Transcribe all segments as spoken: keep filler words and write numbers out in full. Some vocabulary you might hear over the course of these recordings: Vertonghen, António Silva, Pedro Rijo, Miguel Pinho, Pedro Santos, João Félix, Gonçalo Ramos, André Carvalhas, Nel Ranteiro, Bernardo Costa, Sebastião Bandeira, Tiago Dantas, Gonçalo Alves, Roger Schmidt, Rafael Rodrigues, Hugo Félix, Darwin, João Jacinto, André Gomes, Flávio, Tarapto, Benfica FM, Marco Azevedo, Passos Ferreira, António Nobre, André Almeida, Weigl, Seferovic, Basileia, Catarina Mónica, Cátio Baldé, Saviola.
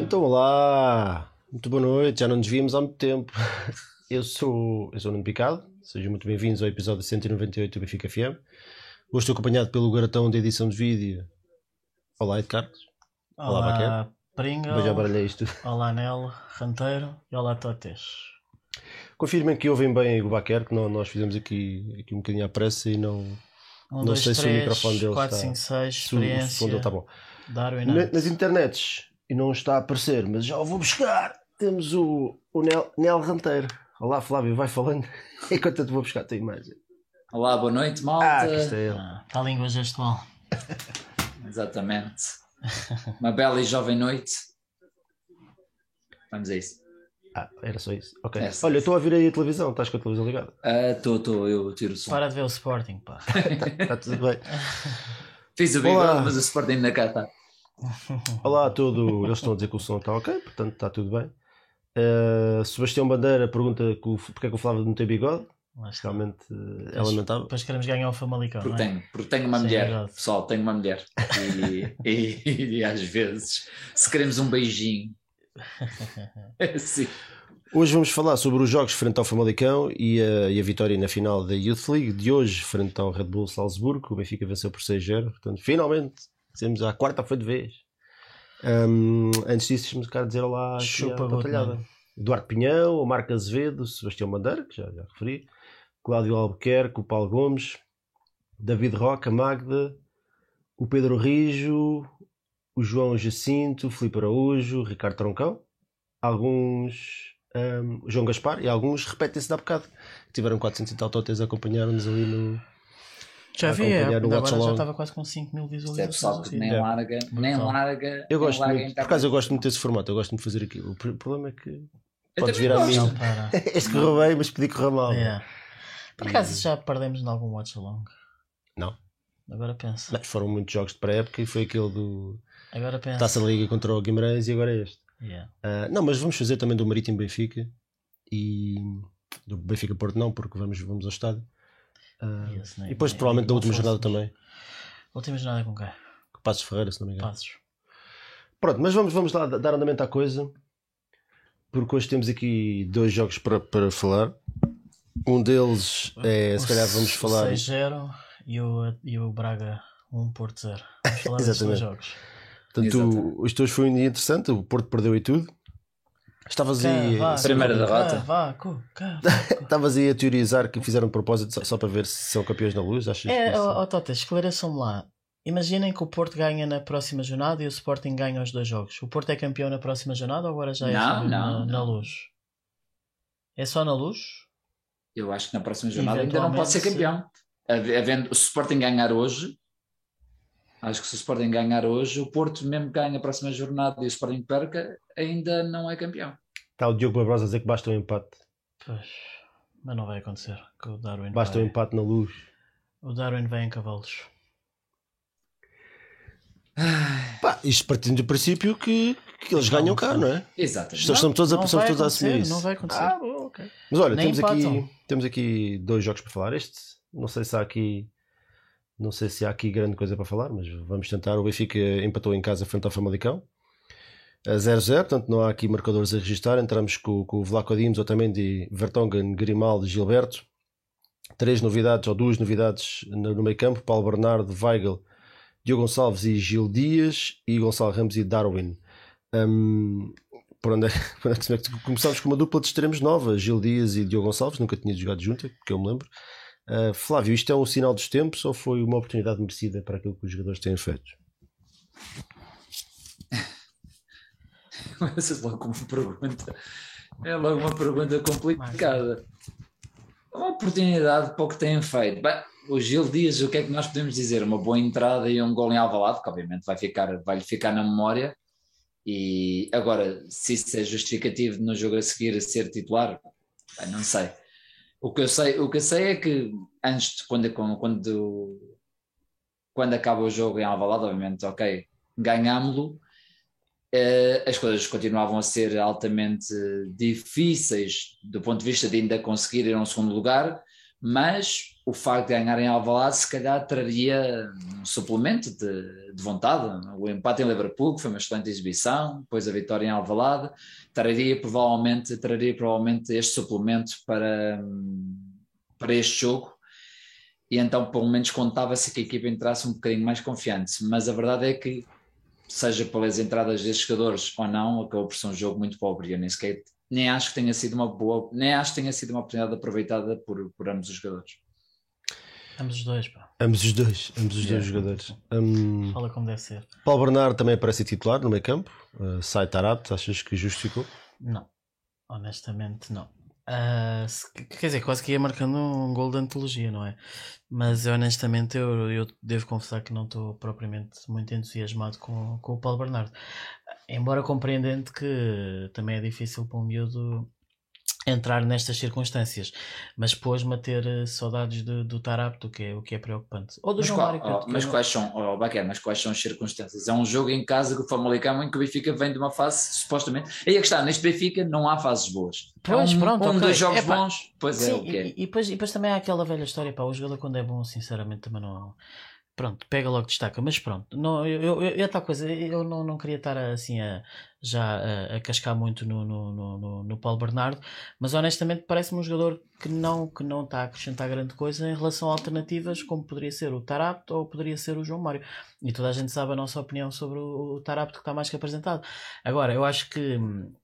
Então olá, muito boa noite, já não nos víamos há muito tempo. Eu sou, eu sou o Nuno Picado, sejam muito bem-vindos ao episódio cento e noventa e oito do Benfica F M. Hoje estou acompanhado pelo garotão da edição de vídeo. Olá, Ed Carlos. Olá, Baquer. Pringle, já baralhei isto. Olá, Nel, Ranteiro e olá, Totes. Confirmem que ouvem bem o Baquer, que não, nós fizemos aqui, aqui um bocadinho à pressa e não, um, não dois, sei três, se o microfone dele quatro, está... quatro, cinco, seis, experiência, o, o está bom. Darwin, Na, nas internets, e não está a aparecer, mas já o vou buscar, temos o, o Nel, Nel Ranteiro. Olá, Flávio, vai falando, enquanto eu te vou buscar a tua imagem. Olá, boa noite, malta. Ah, que está ele. Ah, está a língua gestual. Exatamente. Uma bela e jovem noite. Vamos a isso. Ah, era só isso. Ok. É. Olha, eu estou a ouvir aí a televisão. Estás com a televisão ligada? Estou, uh, estou. Eu tiro o som. Para de ver o Sporting, pá. Está tá tudo bem. Fiz o Weigl, mas o Sporting ainda cá está. Olá a todos. Eles estão a dizer que o som está ok, portanto está tudo bem. Uh, Sebastião Bandeira pergunta porque é que o Flávio não tem bigode. Mas realmente pois, é lamentável. Depois queremos ganhar o Famalicão. Porque, não é? tenho, porque tenho uma Sem mulher, verdade. pessoal, tenho uma mulher. E, e, e, e às vezes, se queremos um beijinho. Sim. Hoje vamos falar sobre os jogos frente ao Famalicão e a, e a vitória na final da Youth League de hoje, frente ao Red Bull Salzburg. O Benfica venceu por seis a zero. Portanto, finalmente, temos a quarta foi de vez. Um, antes disso, deixa-me ficar a dizer olá. Chupa a batalhada. Eduardo Pinhão, o Marco Azevedo, Sebastião Bandeira, que já, já referi. Cláudio Albuquerque, o Paulo Gomes, David Roca, Magda, o Pedro Rijo, o João Jacinto, o Filipe Araújo, o Ricardo Troncão, alguns, um, o João Gaspar, e alguns repetem-se de há bocado, que tiveram quatrocentos e tal totes a acompanhar-nos ali no... Já vi, é, agora já estava quase com cinco mil visualizações. É pessoal que nem larga, nem larga... Eu gosto, por acaso eu gosto muito desse formato, eu gosto muito de fazer aquilo, o problema é que podes vir a mim. Este que roubei, mas pedi que corra mal. Por acaso já perdemos em algum watch along? Não. Agora pensa. Mas foram muitos jogos de pré-época e foi aquele do... Agora pensa. Taça da Liga contra o Guimarães e agora é este. Yeah. Uh, não, mas vamos fazer também do Marítimo Benfica e do Benfica Porto não, porque vamos, vamos ao estádio. Uh, yes, e depois nem, provavelmente nem, da última jornada também. Última jornada com quem? Com Passos Ferreira, se não me engano. Passos. Pronto, mas vamos, vamos lá dar andamento à coisa. Porque hoje temos aqui dois jogos para, para falar. Um deles é, o, se calhar vamos falar... seis a zero e o, e o Braga um Porto zero. Vamos falar desses dois jogos. Portanto, os teus foi um dia interessante, o Porto perdeu e tudo. Estavas cá, aí... Vá, primeira derrota. Estavas aí a teorizar que fizeram de propósito só, só para ver se são campeões na luz, achas? É, ó Tota, esclareçam-me lá. Imaginem que o Porto ganha na próxima jornada e o Sporting ganha os dois jogos. O Porto é campeão na próxima jornada ou agora já é não, não, na, não. na luz? É só na luz? Eu acho que na próxima jornada ainda não pode ser campeão. Havendo, se o Sporting ganhar hoje, acho que se o Sporting ganhar hoje, o Porto mesmo ganha a próxima jornada e o Sporting perca, ainda não é campeão. Está o Diogo Gonçalves a dizer que basta um empate. Pois, mas não vai acontecer. Que o Darwin basta vai... um empate na luz. O Darwin vem em cavalos. Pá, isto partindo do princípio que, que eles ganham cá, não é? Exatamente. Estamos não, todos, a, estamos todos a assumir isso. Não vai acontecer. Ah, bom, okay. Mas olha, temos aqui, temos aqui dois jogos para falar. Este, não sei se há aqui, não sei se há aqui grande coisa para falar, mas vamos tentar. O Benfica empatou em casa frente ao Famalicão a zero a zero, portanto não há aqui marcadores a registrar. Entramos com, com o Vlaco Dimes, Otamendi, Vertonghen, Grimaldo e Gilberto. Três novidades ou duas novidades no, no meio campo: Paulo Bernardo, Weigl, Diogo Gonçalves e Gil Dias, e Gonçalo Ramos e Darwin. Um, por onde é, por onde é que começámos com uma dupla de extremos nova, Gil Dias e Diogo Gonçalves, nunca tinha jogado junto, que eu me lembro. Uh, Flávio, isto é um sinal dos tempos ou foi uma oportunidade merecida para aquilo que os jogadores têm feito? Essa é logo uma pergunta, é logo uma pergunta complicada. Uma oportunidade para o que têm feito. Bem, o Gil Dias, o que é que nós podemos dizer? Uma boa entrada e um gol em Alvalade, que obviamente vai ficar, vai-lhe ficar na memória. E agora, se isso é justificativo no jogo a seguir a ser titular, bem, não sei. O que eu sei, o que eu sei é que antes de quando, quando, quando acaba o jogo em Alvalade, obviamente, ok, ganhámo-lo, eh, as coisas continuavam a ser altamente difíceis do ponto de vista de ainda conseguir ir a um segundo lugar. mas o facto de ganharem em Alvalade se calhar traria um suplemento de, de vontade. O empate em Liverpool, que foi uma excelente exibição, depois a vitória em Alvalade, traria provavelmente, traria provavelmente este suplemento para, para este jogo, e então pelo menos contava-se que a equipa entrasse um bocadinho mais confiante, mas a verdade é que, seja pelas entradas destes jogadores ou não, acabou por ser um jogo muito pobre. Eu nem sequer, nem acho que tenha sido uma boa, nem acho que tenha sido uma oportunidade aproveitada por, por ambos os jogadores. Ambos os dois, pá. Ambos os dois, ambos os yeah. dois jogadores. Um, Fala como deve ser. Paulo Bernardo também aparece titular no meio campo, uh, sai Tarapto, achas que justificou? Não, honestamente não. Uh, quer dizer, quase que ia marcando um gol de antologia, não é? Mas eu, honestamente eu, eu devo confessar que não estou propriamente muito entusiasmado com, com o Paulo Bernardo, embora compreendente que também é difícil para um miúdo entrar nestas circunstâncias, mas pôs-me a ter saudades de, do Tarapto, que é, o que é preocupante. Ou do mas, qual, Mário, oh, mas quais são, oh, Baquer, mas quais são as circunstâncias? É um jogo em casa do Famalicão em que o Benfica vem de uma fase, supostamente, aí é que está, neste Benfica não há fases boas. Pois, é um, pronto, um okay. dos jogos é, pá, bons, pois sim, é, o okay. E, e, depois, e depois também há aquela velha história, pá, o jogador quando é bom, sinceramente, também não... Pronto, pega logo, destaca, mas pronto, não, eu, eu, eu, tal coisa, eu não, não queria estar assim a, já a, a cascar muito no, no, no, no Paulo Bernardo, mas honestamente parece-me um jogador que não, que não está a acrescentar grande coisa em relação a alternativas, como poderia ser o Tarapto ou poderia ser o João Mário, e toda a gente sabe a nossa opinião sobre o, o Tarapto, que está mais que apresentado. Agora, eu acho que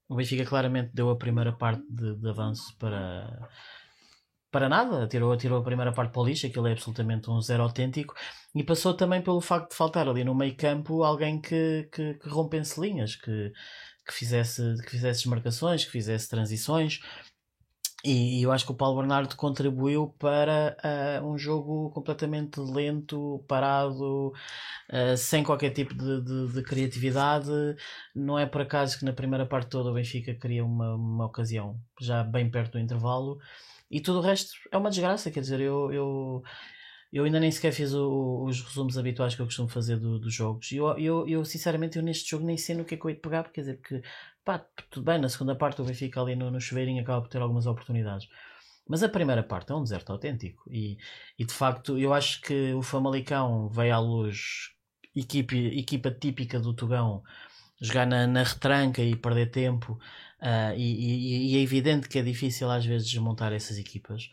o Benfica claramente deu a primeira parte de, de avanço para... para nada, tirou, tirou a primeira parte para o lixo, aquilo é absolutamente um zero autêntico, e passou também pelo facto de faltar ali no meio campo alguém que, que, que rompesse linhas, que, que, fizesse, que fizesse desmarcações, que fizesse transições, e, e eu acho que o Paulo Bernardo contribuiu para uh, um jogo completamente lento, parado, uh, sem qualquer tipo de, de, de criatividade. Não é por acaso que na primeira parte toda o Benfica cria uma, uma ocasião já bem perto do intervalo, e tudo o resto é uma desgraça. Quer dizer, eu, eu, eu ainda nem sequer fiz o, os resumos habituais que eu costumo fazer do, dos jogos, e eu, eu, eu sinceramente eu neste jogo nem sei no que é que eu ia pegar, porque, quer dizer, porque, pá, tudo bem, na segunda parte o Benfica ali no, no chuveirinho acaba por ter algumas oportunidades, mas a primeira parte é um deserto autêntico, e, e de facto eu acho que o Famalicão veio à luz, equipe, equipa típica do Tugão, jogar na, na retranca e perder tempo. Uh, e, e, e é evidente que é difícil às vezes desmontar essas equipas,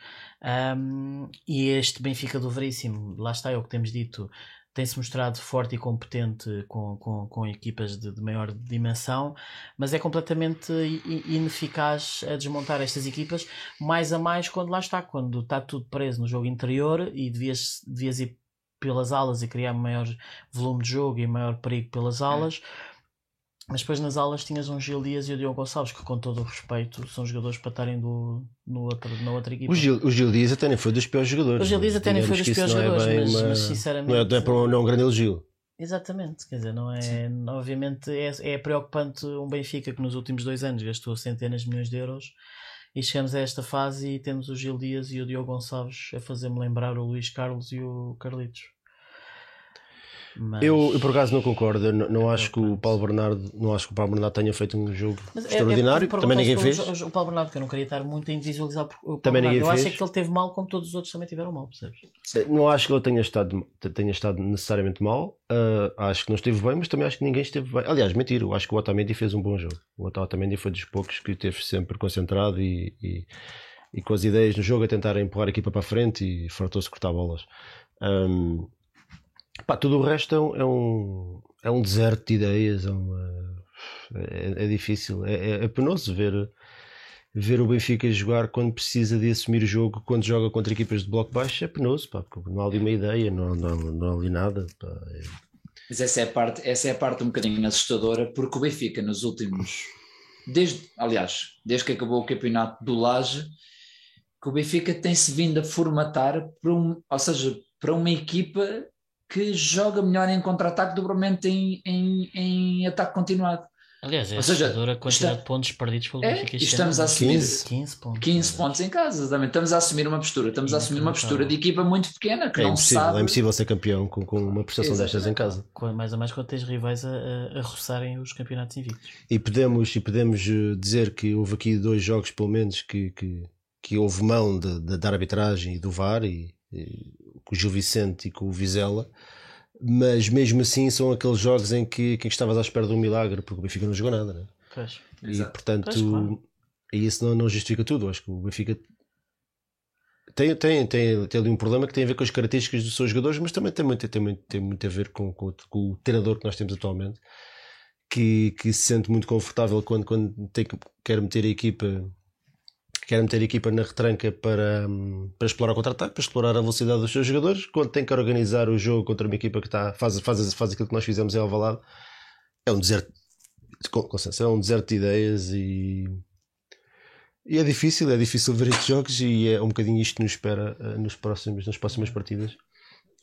um, e este Benfica do Veríssimo, lá está, é o que temos dito, tem-se mostrado forte e competente com, com, com equipas de, de maior dimensão, mas é completamente ineficaz a desmontar estas equipas, mais a mais quando lá está, quando está tudo preso no jogo interior e devias, devias ir pelas alas e criar maior volume de jogo e maior perigo pelas alas. É. Mas depois nas alas tinhas um Gil Dias e o Diogo Gonçalves, que com todo o respeito são jogadores para estarem do, no outro, na outra equipa. O Gil, o Gil Dias até nem foi dos piores jogadores. O Gil Dias até nem foi dos piores jogadores, é mas, uma... mas sinceramente... Não é, não é para um, não é um grande elogio. Exatamente, quer dizer, não é... Sim. Obviamente é, é preocupante um Benfica que nos últimos dois anos gastou centenas de milhões de euros, e chegamos a esta fase e temos o Gil Dias e o Diogo Gonçalves a fazer-me lembrar o Luís Carlos e o Carlitos. Mas... Eu, eu por acaso não concordo, eu não, não, é acho que o Paulo Bernardo, não acho que o Paulo Bernardo tenha feito um jogo mas extraordinário, é, é, também ninguém fez. O, o, o Paulo Bernardo, que eu não queria estar muito a individualizar, o também ninguém eu fez. Acho que ele teve mal como todos os outros também tiveram mal, percebes? Não acho que ele tenha estado, tenha estado necessariamente mal, uh, acho que não esteve bem, mas também acho que ninguém esteve bem. Aliás, mentira, eu acho que o Otamendi fez um bom jogo. O Otamendi foi dos poucos que esteve sempre concentrado e, e, e com as ideias no jogo a tentar empurrar a equipa para a frente, e fartou-se cortar bolas. Um, Pá, tudo o resto é um, é um, é um deserto de ideias, é, uma, é, é difícil, é, é, é penoso ver, ver o Benfica jogar quando precisa de assumir o jogo, quando joga contra equipas de bloco baixo, é penoso, pá, porque não há ali uma ideia, não, não, não há ali nada. Pá, é... Mas essa é, a parte, essa é a parte um bocadinho assustadora, porque o Benfica nos últimos, desde, aliás, desde que acabou o campeonato do Laje, que o Benfica tem-se vindo a formatar, para um, ou seja, para uma equipa... que joga melhor em contra-ataque, dobramente em, em, em ataque continuado. Aliás, é assustadora a quantidade está, de pontos perdidos pelo é, Benfica. Estamos a assumir quinze pontos em casa, também. Estamos a assumir uma postura, estamos a assumir uma postura de equipa muito pequena, que é não impossível, sabe. É impossível ser campeão com, com uma prestação Exato. destas em casa. Mais a mais quando tens rivais a, a roçarem os campeonatos invictos. E podemos, e podemos dizer que houve aqui dois jogos, pelo menos, que... que... que houve mão de, de, da arbitragem e do V A R, e, e, com o Gil Vicente e com o Vizela, mas mesmo assim são aqueles jogos em que, que estavas à espera de um milagre, porque o Benfica não jogou nada, né? Pois, e exato. Portanto, pois, claro. E isso não, não justifica tudo. Acho que o Benfica tem, tem, tem, tem ali um problema que tem a ver com as características dos seus jogadores, mas também tem muito, tem muito, tem muito a ver com, com, com o treinador que nós temos atualmente, que, que se sente muito confortável quando, quando tem que, quer meter a equipa quer meter a equipa na retranca para, para explorar o contra-ataque, para explorar a velocidade dos seus jogadores. Quando tem que organizar o jogo contra uma equipa que está, faz, faz, faz aquilo que nós fizemos em Alvalade, é um deserto com, com senso, é um deserto de ideias, e, e é difícil, é difícil ver estes jogos, e é um bocadinho isto que nos espera nos próximos, nas próximas partidas.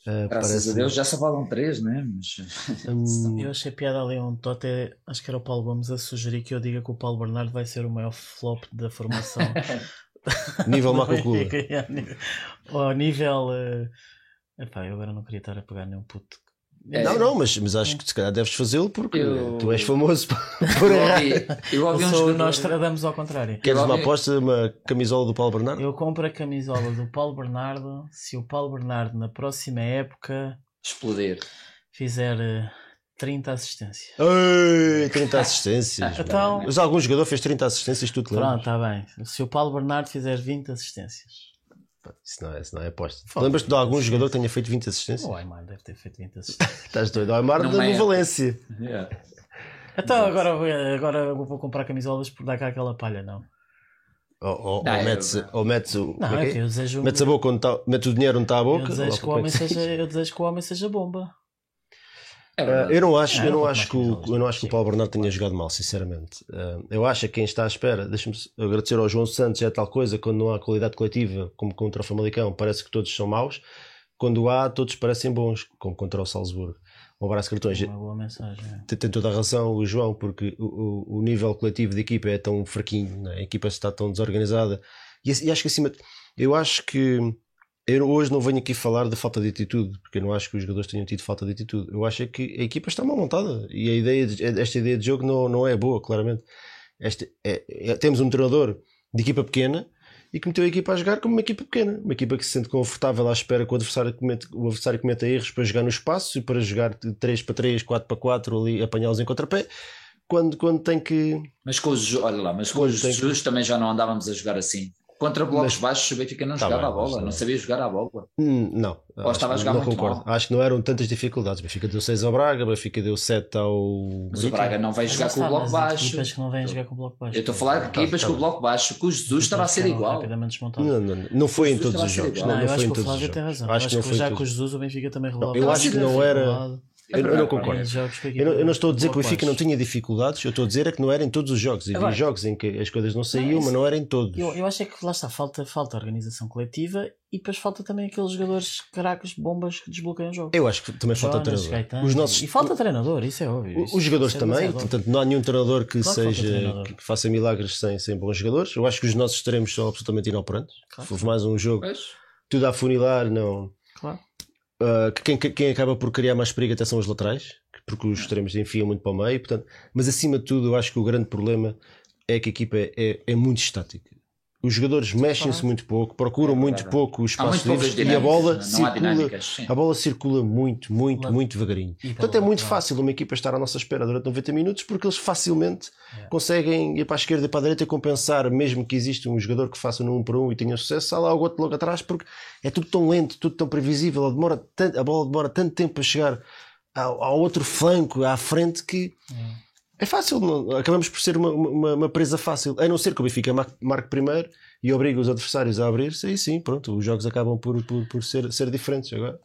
Uh, Graças parece... a Deus já só valam três, né? Mas... Um... eu achei piada ali um tote, acho que era o Paulo Gomes a sugerir que eu diga que o Paulo Bernardo vai ser o maior flop da formação nível Marco Clube ou nível uh... Epá, eu agora não queria estar a pegar nenhum puto. É. Não, não, mas, mas acho que se calhar deves fazê-lo, porque eu... tu és famoso por errar. Eu ouvi um jogador... Nós tradamos ao contrário. Queres uma aposta, uma camisola do Paulo Bernardo? Eu compro a camisola do Paulo Bernardo se o Paulo Bernardo na próxima época explodir, fizer uh, trinta assistências. Ei, trinta assistências. Então... mas algum jogador fez trinta assistências, tu te lembras? Pronto, está bem. Se o Paulo Bernardo fizer vinte assistências. Isso não é, isso não é aposta. Lembras-te de algum jogador que tenha feito vinte assistências? O Aimar deve ter feito vinte assistências. Estás doido? O Aimar no é. Valência. Yeah. Então agora, agora vou comprar camisolas por dar cá aquela palha, não? Ou, ou, não, ou metes, eu... ou metes o. Não, é que eu desejo. Metes, a boca onde tá, metes o dinheiro onde está a boca. Eu desejo, que o homem seja, eu desejo que o homem seja bomba. Uh, eu não acho, não, eu não acho que o, eu não acho que o Paulo Bernardo tenha jogado mal, sinceramente. Uh, eu acho que quem está à espera, deixa-me agradecer ao João Santos, é tal coisa, quando não há qualidade coletiva, como contra o Famalicão, parece que todos são maus, quando há, todos parecem bons, como contra o Salzburg. Um abraço, cartões. Uma boa mensagem. Tem, tem toda a razão o João, porque o, o, o nível coletivo da equipa é tão fraquinho, né? A equipa está tão desorganizada, e, e acho que acima, eu acho que eu hoje não venho aqui falar de falta de atitude, porque eu não acho que os jogadores tenham tido falta de atitude. Eu acho que a equipa está mal montada, e a ideia de, esta ideia de jogo não, não é boa, claramente. Este é, é, temos um treinador de equipa pequena e que meteu a equipa a jogar como uma equipa pequena. Uma equipa que se sente confortável à espera que o adversário cometa, o adversário cometa erros para jogar no espaço e para jogar três para três, quatro para quatro, ali apanhá-los em contrapé. Quando, quando tem que... Mas com os, olha lá, mas com os Jesus que... também já não andávamos a jogar assim. Contra blocos mas, baixos, o Benfica não tá jogava bem, a bola, não, não sabia jogar a bola. Não, ou estava a jogar não muito concordo. Mal. Acho que não eram tantas dificuldades. O Benfica deu seis ao Braga, o Benfica deu sete ao. Mas o Braga não vai jogar com o bloco baixo. Eu estou a falar de equipas com o bloco baixo, que o Jesus estava a ser igual. Não, não, não foi em todos os jogos. Não, eu acho que o Flávio tem razão. Acho que já com o Jesus o Benfica também revelava. Eu acho que não era. Eu, eu não concordo. Eu não estou a dizer que o Benfica não tinha dificuldades, eu estou a dizer é que não era em todos os jogos. E havia jogos em que as coisas não saíam, mas não era em todos. Eu, eu acho é que lá está, falta, falta organização coletiva, e depois falta também aqueles jogadores caracas, bombas que desbloqueiam o jogo. Eu acho que também Jonas, falta treinador. Gaitano, os nossos... E falta treinador, isso é óbvio. Isso, os jogadores também, portanto, não há nenhum treinador que, claro seja, que, treinador. que faça milagres sem, sem bons jogadores. Eu acho que os nossos extremos são absolutamente inoperantes. Claro. Houve mais um jogo, pois. Tudo a funilar, não. Claro. Uh, quem, quem acaba por criar mais perigo até são os laterais, porque os extremos enfiam muito para o meio, portanto, mas acima de tudo eu acho que o grande problema é que a equipa é, é muito estática. Os jogadores mexem-se muito pouco, procuram muito pouco os espaços livres, e a bola circula, a bola circula muito, muito, muito devagarinho. Portanto é muito fácil uma equipa estar à nossa espera durante noventa minutos, porque eles facilmente conseguem ir para a esquerda e para a direita e compensar, mesmo que exista um jogador que faça no um para um e tenha sucesso, há lá o outro logo atrás, porque é tudo tão lento, tudo tão previsível, a, demora tanto, a bola demora tanto tempo a chegar ao, ao outro flanco, à frente, que... é fácil, não? Acabamos por ser uma, uma, uma presa fácil, a não ser que o Benfica marque primeiro e obriga os adversários a abrir-se, aí sim, pronto, os jogos acabam por, por, por ser, ser diferentes agora.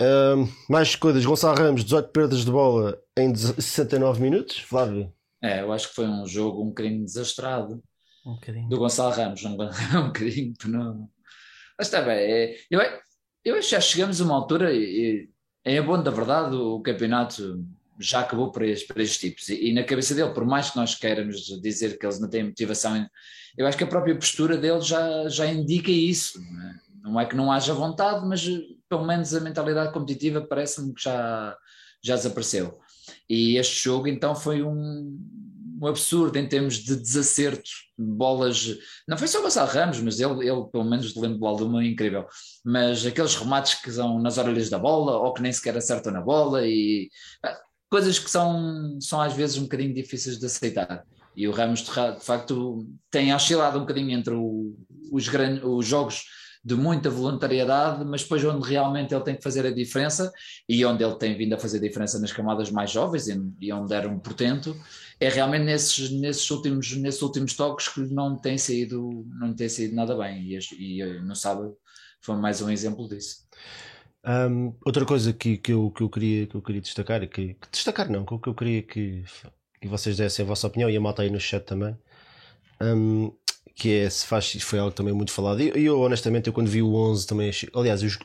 Um, mais coisas, Gonçalo Ramos, dezoito perdas de bola em sessenta e nove minutos, Flávio? É, eu acho que foi um jogo um bocadinho desastrado, um bocadinho. Do Gonçalo Ramos, um, um bocadinho, não. Mas está bem, é, eu, eu acho que já chegamos a uma altura, e, é bom da verdade o campeonato... já acabou para estes, para estes tipos, e, e na cabeça dele, por mais que nós queiramos dizer que eles não têm motivação, eu acho que a própria postura dele já, já indica isso, não é? Não é que não haja vontade, mas pelo menos a mentalidade competitiva parece-me que já, já desapareceu, e este jogo então foi um, um absurdo em termos de desacerto, bolas, não foi só o Gonçalo Ramos, mas ele, ele pelo menos lembro de uma incrível, mas aqueles remates que são nas orelhas da bola ou que nem sequer acertam na bola e coisas que são, são às vezes um bocadinho difíceis de aceitar. E o Ramos de, de facto tem oscilado um bocadinho entre o, os, gran, os jogos de muita voluntariedade, mas depois onde realmente ele tem que fazer a diferença, e onde ele tem vindo a fazer a diferença nas camadas mais jovens, e onde era um portento, é realmente nesses, nesses, últimos, nesses últimos toques que não tem saído, não tem saído nada bem, e, e no sábado foi mais um exemplo disso. Um, outra coisa que, que, eu, que, eu queria, que eu queria destacar, que, que destacar não, que eu queria que, que vocês dessem a vossa opinião, e a malta aí no chat também, um, que é, se faz, foi algo também muito falado, e eu, eu honestamente, eu quando vi o onze também achei, aliás, os,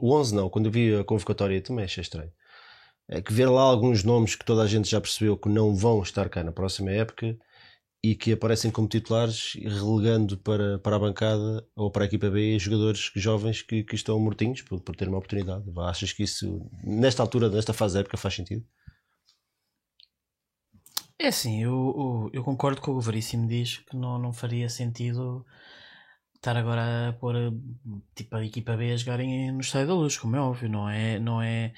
o onze não, quando eu vi a convocatória também achei estranho, é que ver lá alguns nomes que toda a gente já percebeu que não vão estar cá na próxima época e que aparecem como titulares, relegando para, para a bancada ou para a equipa B jogadores jovens que, que estão mortinhos por, por ter uma oportunidade. Achas que isso, nesta altura, nesta fase da época, faz sentido? É assim, eu, eu concordo com o Veríssimo, diz que não, não faria sentido estar agora a pôr tipo, a equipa B a jogarem no Estádio da Luz, como é óbvio, não é, não é,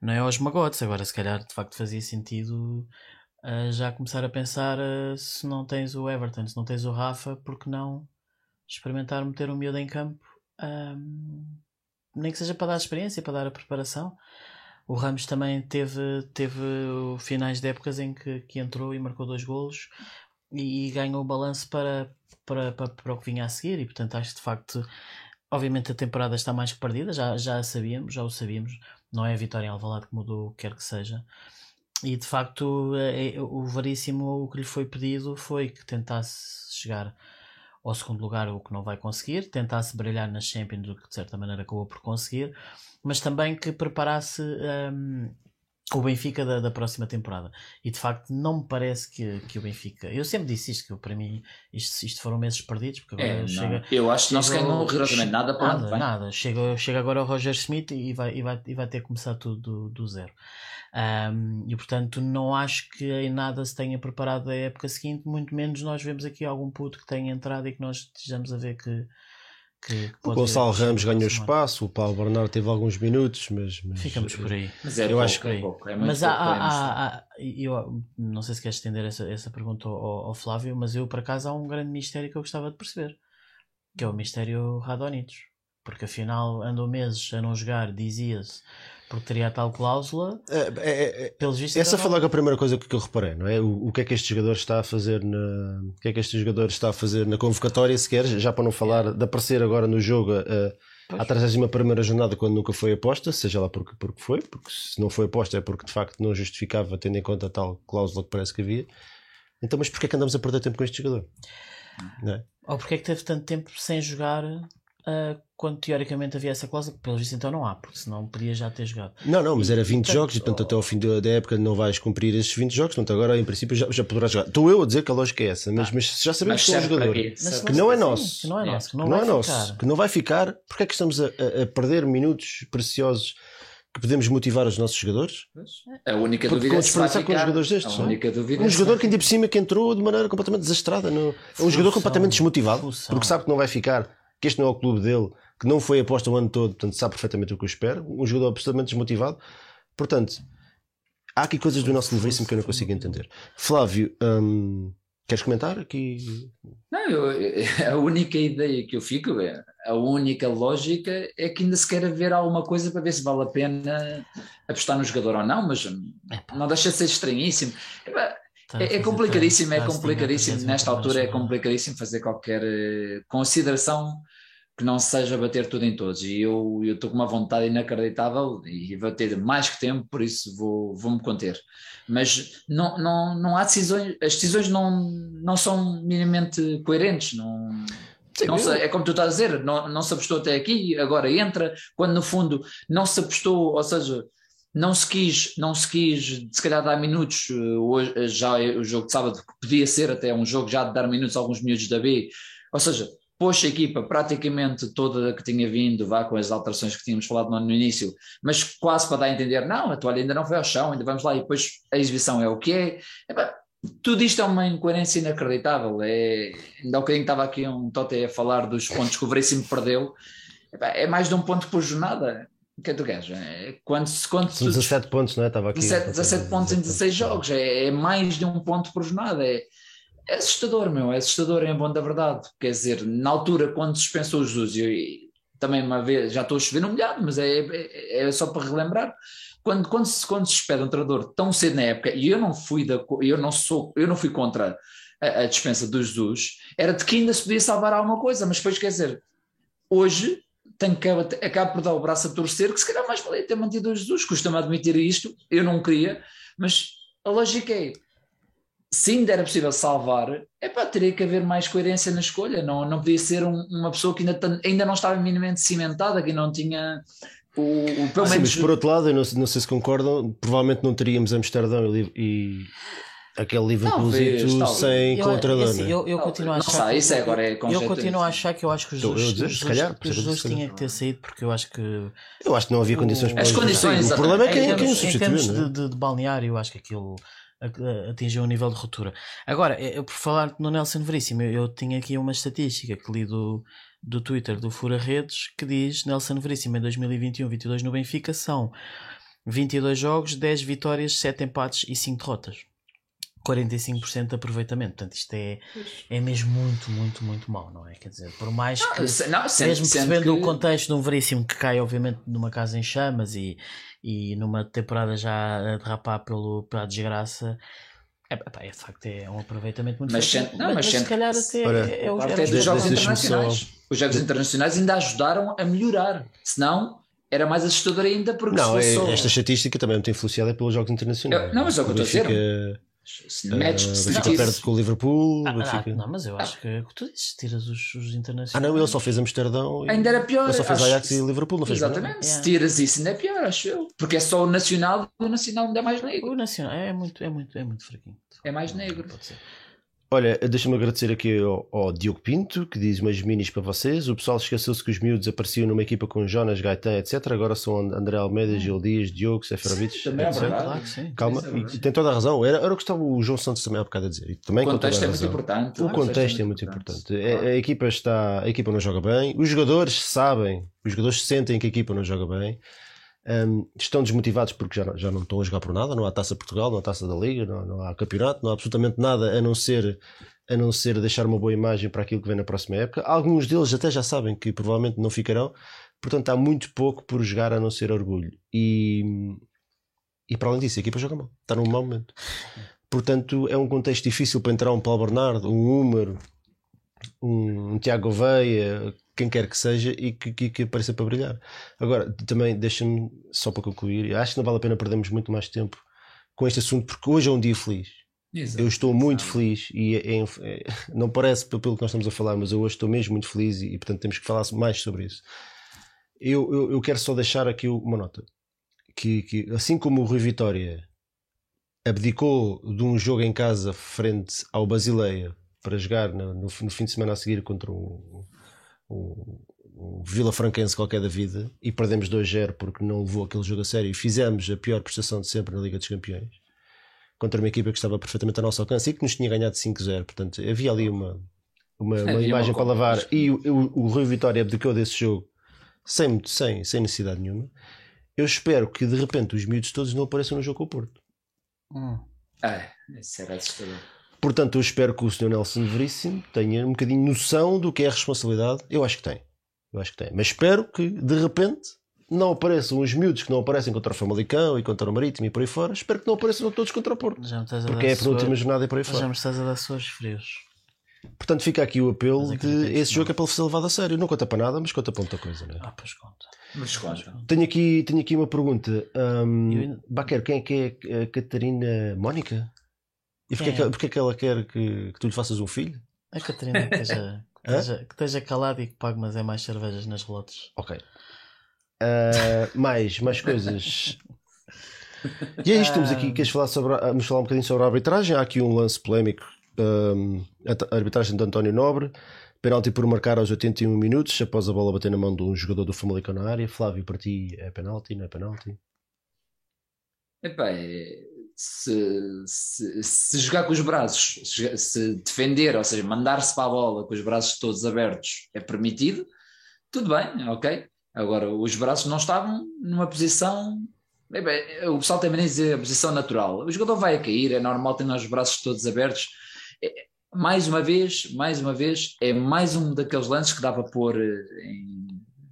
não é aos magotes. Agora se calhar de facto fazia sentido uh, já começar a pensar uh, se não tens o Everton, se não tens o Rafa, porque não experimentar meter um miúdo em campo, uh, nem que seja para dar experiência, para dar a preparação. O Ramos também teve, teve finais de épocas em que, que entrou e marcou dois golos e, e ganhou o balanço para, para, para, para o que vinha a seguir, e portanto acho que de facto, obviamente a temporada está mais que perdida, já, já a sabíamos, já o sabíamos, não é a vitória em Alvalade que mudou o que quer que seja, e de facto é, o Veríssimo, o que lhe foi pedido foi que tentasse chegar ao segundo lugar, o que não vai conseguir, tentasse brilhar nas Champions, o que de certa maneira acabou por conseguir, mas também que preparasse um, o Benfica da, da próxima temporada. E de facto não me parece que, que o Benfica... Eu sempre disse isto, que para mim isto, isto foram meses perdidos, porque agora é, chega... Eu acho que não se ganhou rigorosamente nada para nada. Onde, nada. Chega, chega agora o Roger Schmidt e vai, e vai, e vai ter que começar tudo do, do zero. Um, e portanto não acho que em nada se tenha preparado a época seguinte, muito menos nós vemos aqui algum puto que tenha entrado e que nós estejamos a ver que... Que, que o Gonçalo Ramos ganhou espaço, o Paulo Bernardo teve alguns minutos, mas, mas ficamos por aí. Mas é eu pouco, acho que é pouco. É muito mas pouco, há, é há, há, eu não sei se queres estender essa, essa pergunta ao, ao Flávio, mas eu por acaso há um grande mistério que eu gostava de perceber, que é o mistério Radonitos, porque afinal andou meses a não jogar, dizia-se, porque teria a tal cláusula. É, é, é, pelos vistos, essa foi logo a primeira coisa que eu reparei, não é? O, o que é que este jogador está a fazer na, o que é que este jogador está a fazer na convocatória sequer, já para não falar de aparecer agora no jogo à trigésima primeira jornada quando nunca foi aposta, seja lá porque, porque foi, porque se não foi aposta é porque de facto não justificava tendo em conta a tal cláusula que parece que havia. Então, mas porquê é que andamos a perder tempo com este jogador? Não é? Ou porquê é que teve tanto tempo sem jogar? Uh, quando teoricamente havia essa cláusula, pelo visto então não há, porque senão podia já ter jogado. Não, não, mas era vinte portanto, jogos, e portanto até ao fim da época não vais cumprir esses vinte jogos, portanto agora em princípio já, já poderás jogar. Estou eu a dizer que a lógica é essa, mas, ah, mas já sabemos que é um jogador que não é nosso, que não é nosso, que não, não, é nosso, que não vai ficar, porque é que estamos a, a perder minutos preciosos que podemos motivar os nossos jogadores? A única porque dúvida é se vai ficar. Com os jogadores destes, a única dúvida um é jogador que ainda por cima que entrou de maneira completamente desastrada, no... função, um jogador completamente desmotivado, função. Porque sabe que não vai ficar, que este não é o clube dele, que não foi aposta o ano todo, portanto sabe perfeitamente o que eu espero, um jogador absolutamente desmotivado. Portanto, há aqui coisas do nosso Veríssimo que eu não consigo entender. Flávio, hum, queres comentar aqui? Não, eu, a única ideia que eu fico, é a única lógica é que ainda se quer haver alguma coisa para ver se vale a pena apostar no jogador ou não, mas não deixa de ser estranhíssimo. É, é complicadíssimo, é complicadíssimo, nesta altura é complicadíssimo fazer qualquer consideração que não seja bater tudo em todos, e eu estou com uma vontade inacreditável e vou ter mais que tempo, por isso vou, vou-me conter, mas não, não, não há decisões, as decisões não, não são minimamente coerentes, não... Sim, não se, é como tu estás a dizer, não, não se apostou até aqui, agora entra, quando no fundo não se apostou, ou seja... Não se quis, não se quis, se calhar dar minutos, hoje, já o jogo de sábado podia ser até um jogo já de dar minutos a alguns miúdos da B, ou seja, pôs a equipa praticamente toda que tinha vindo, vá com as alterações que tínhamos falado no início, mas quase para dar a entender, não, a toalha ainda não foi ao chão, ainda vamos lá, e depois a exibição é o que é, Tudo isto é uma incoerência inacreditável. É, ainda há bocadinho estava aqui um Tote a falar dos pontos que o Veríssimo perdeu. É mais de um ponto por jornada. O que é que tu queres? Quando, quando tu... dezassete pontos, não é? Estava aqui. dezassete, dezassete pontos em dezasseis jogos. É, é mais de um ponto por jornada. É, é assustador, meu. É assustador em bom da verdade. Quer dizer, na altura, quando suspensou o Jesus, eu, e também uma vez, já estou a chover humilhado, mas é, é, é só para relembrar. Quando, quando, se, quando se espera um treinador tão cedo na época, e eu não fui, da, eu não sou, eu não fui contra a, a dispensa do Jesus, era de que ainda se podia salvar alguma coisa, mas depois, quer dizer, hoje tenho que, acabo por dar o braço a torcer, que se calhar mais valia ter mantido o Jesus, costumo admitir isto, eu não queria, mas a lógica é, se ainda era possível salvar, é pá, teria que haver mais coerência na escolha, não, não podia ser um, uma pessoa que ainda, ainda não estava minimamente cimentada, que não tinha... O, o, pelo ah, menos... sim, mas por outro lado, eu não, não sei se concordam, provavelmente não teríamos Amsterdão e, e aquele Liverpool sem contrador. Eu continuo a achar que eu acho que os dois tinha que ter saído, porque eu acho que eu acho que não havia condições para as condições. O problema é quem o substituiu. Em termos de, de, de balneário, eu acho que aquilo atingiu um nível de ruptura. Agora, eu, por falar no Nelson Veríssimo, eu, eu tinha aqui uma estatística que li do do Twitter do Fura Redes, que diz Nelson Veríssimo em dois mil e vinte e um, vinte e dois no Benfica são vinte e dois jogos, dez vitórias, sete empates e cinco derrotas, quarenta e cinco por cento de aproveitamento. Portanto, isto é, é mesmo muito, muito, muito mau, não é? Quer dizer, por mais que não, não, sempre, mesmo percebendo que... o contexto de um Veríssimo que cai obviamente numa casa em chamas e, e numa temporada já a derrapar pelo, pela desgraça. É, é, de facto é um aproveitamento muito mas, não, mas, mas se calhar até para, é, é, os, é dos jogos internacionais só... os jogos internacionais ainda ajudaram a melhorar, senão era mais assustador ainda porque não, é, só... esta estatística também é muito influenciada pelos jogos internacionais. Eu, não, mas é o que eu estou a dizer. Se metes, uh, se Benfica não, perde isso. Com o Liverpool ah, Benfica... não, mas eu acho que tu dizes, tiras os, os internacionais. Ah não, ele só fez Amsterdão e... ainda era pior. Ele só fez acho... Ajax e Liverpool, não fez. Exatamente, se tiras isso ainda é pior, acho eu. Porque é só o Nacional, o Nacional ainda é mais negro. O Nacional é muito, é muito, é muito fraquinho. É mais negro. Pode ser. Olha, deixa-me agradecer aqui ao, ao Diogo Pinto, que diz umas minis para vocês. O pessoal esqueceu-se que os miúdos apareciam numa equipa com Jonas, Gaetan, etcétera. Agora são André Almeida, Gil Dias, Diogo, Seferovic, sim, etcétera. É verdade, sim, calma, é e tem toda a razão. Era, era o que estava o João Santos também há bocado a dizer. E também o contexto é muito importante. O contexto é muito importante. A, a, equipa está, a equipa não joga bem. Os jogadores sabem, os jogadores sentem que a equipa não joga bem. Um, estão desmotivados porque já, já não estão a jogar por nada, não há Taça Portugal, não há Taça da Liga, não, não há campeonato, não há absolutamente nada a não ser, a não ser deixar uma boa imagem para aquilo que vem na próxima época. Alguns deles até já sabem que provavelmente não ficarão, portanto há muito pouco por jogar a não ser orgulho. E, e para além disso, a equipa joga mal, está num mau momento. Portanto é um contexto difícil para entrar um Paulo Bernardo, um Húmero, um, um Tiago Veia, quem quer que seja e que, que, que apareça para brilhar. Agora, também deixa-me só para concluir, acho que não vale a pena perdermos muito mais tempo com este assunto, porque hoje é um dia feliz. Exato. Eu estou muito Exato. feliz e é, é, não parece pelo que nós estamos a falar, mas eu hoje estou mesmo muito feliz e, e portanto temos que falar mais sobre isso. Eu, eu, eu quero só deixar aqui uma nota, que, que assim como o Rui Vitória abdicou de um jogo em casa frente ao Basileia para jogar no, no, no fim de semana a seguir contra um Um, um vilafranquense qualquer da vida e perdemos dois a zero porque não levou aquele jogo a sério e fizemos a pior prestação de sempre na Liga dos Campeões contra uma equipa que estava perfeitamente ao nosso alcance e que nos tinha ganhado cinco a zero. Portanto havia ali uma, uma, uma imagem uma para lavar e o, o, o Rui Vitória abdicou desse jogo sem, sem, sem necessidade nenhuma. Eu espero que de repente os miúdos todos não apareçam no jogo com o Porto. hum. ah, Isso era assustador. Portanto, eu espero que o senhor Nelson Veríssimo tenha um bocadinho noção do que é a responsabilidade. Eu acho que tem. Eu acho que tem. Mas espero que, de repente, não apareçam os miúdos que não aparecem contra o Famalicão e contra o Marítimo e por aí fora. Espero que não apareçam todos contra o Porto. Porque é a penúltima jornada e por aí fora. Já me estás a dar suores frios. Portanto, fica aqui o apelo é de esse jogo é para ele ser levado a sério. Não conta para nada, mas conta para muita coisa, não é? Ah, pois conta. Mas conta. Tenho aqui, tenho aqui uma pergunta. Um, ainda... Baquer, quem é que é a Catarina Mónica? E porquê é. que, porque é que ela quer que, que tu lhe faças um filho? A Catarina que esteja, que esteja, que esteja calada e que pague mas é mais cervejas nas relotes. Ok. Uh, mais, mais coisas. E é isto, temos aqui, queres falar, sobre, vamos falar um bocadinho sobre a arbitragem. Há aqui um lance polémico, um, a arbitragem de António Nobre, penalti por marcar aos oitenta e um minutos, após a bola bater na mão de um jogador do Famalicão na área. Flávio, para ti é penalti, não é penalti? Epá, é... se, se, se jogar com os braços, se, se defender, ou seja, mandar-se para a bola com os braços todos abertos é permitido, tudo bem, ok. Agora, os braços não estavam numa posição... Bem, bem, o pessoal também diz a posição natural. O jogador vai a cair, é normal ter os braços todos abertos. É, mais uma vez, mais uma vez, é mais um daqueles lances que dá para pôr em,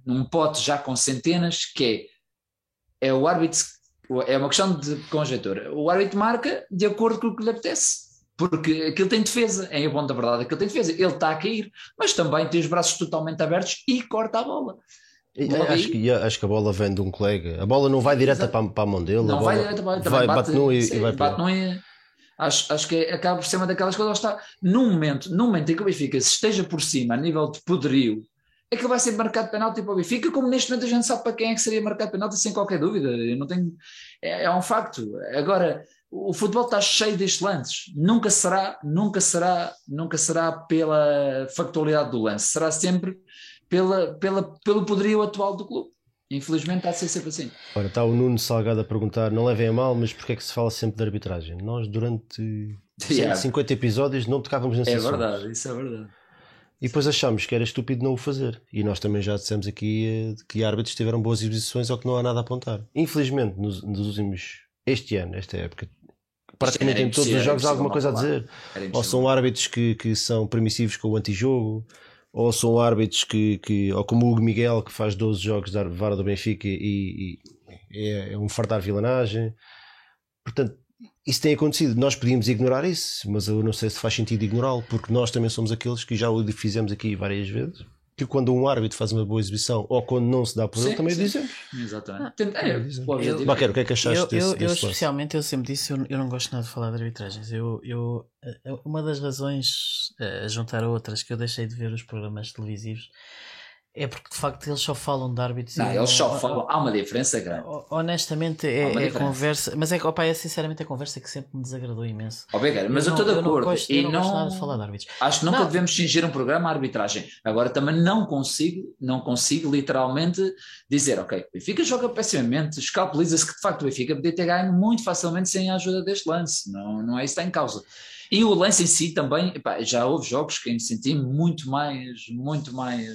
num pote já com centenas, que é, é o árbitro... É uma questão de conjectura. O árbitro marca de acordo com o que lhe apetece. Porque aquilo tem defesa, é bom da verdade, aquilo tem defesa. Ele está a cair, mas também tem os braços totalmente abertos e corta a bola. Acho que, acho que a bola vem de um colega. A bola não vai direta para, para a mão dele. Não vai direta para a mão dele. Bate nu e, e vai para ele. Acho, acho que acaba por ser uma daquelas coisas. Está, num momento, num momento em que o Benfica se esteja por cima a nível de poderio, é que vai ser marcado penalti para o Benfica, como neste momento a gente sabe para quem é que seria marcado penalti sem qualquer dúvida. Eu não tenho, é, é um facto. Agora, o futebol está cheio destes lances. Nunca será, nunca será, nunca será pela factualidade do lance. Será sempre Pela, pela, pelo poderio atual do clube. Infelizmente está a ser sempre assim. Ora, está o Nuno Salgado a perguntar, não levem a mal, mas porquê é que se fala sempre de arbitragem? Nós durante yeah. cinquenta episódios não tocávamos nesse assunto. É verdade, assuntos. Isso é verdade. E depois achámos que era estúpido não o fazer. E nós também já dissemos aqui que árbitros tiveram boas exibições ou que não há nada a apontar. Infelizmente, nos, nos últimos, este ano, esta época, praticamente em todos os jogos há alguma coisa a dizer. Ou são árbitros que, que são permissivos com o antijogo, ou são árbitros que, que, ou como o Hugo Miguel, que faz doze jogos da vara do Benfica e, e é, é um fartar vilanagem. Portanto, isso tem acontecido. Nós podíamos ignorar isso, mas eu não sei se faz sentido ignorá-lo, porque nós também somos aqueles que já o fizemos aqui várias vezes, que quando um árbitro faz uma boa exibição ou quando não se dá por ele, também sim. o dizemos. Exatamente. Ah, é, o Baquer, o que é que achaste eu, desse, eu, desse eu especialmente, eu sempre disse, eu, eu não gosto nada de falar de arbitragens. Eu, eu, uma das razões, a juntar a outras, que eu deixei de ver os programas televisivos, é porque de facto eles só falam de árbitros. Não, e eles não, só falam. Há uma diferença grande. Honestamente, é, é conversa. Mas é, opa, é sinceramente a conversa que sempre me desagradou imenso. Obrigado, mas eu estou de acordo. Gosto, e eu não, não gosto nada de falar de árbitros. Acho que nunca não. devemos fingir um programa à arbitragem. Agora também não consigo, não consigo literalmente dizer, ok, o Benfica joga pessimamente, escalpeliza-se, que de facto o Benfica podia ter ganho muito facilmente sem a ajuda deste lance. Não, não é isso que está em causa. E o lance em si também, epá, já houve jogos que eu me senti muito mais, muito mais...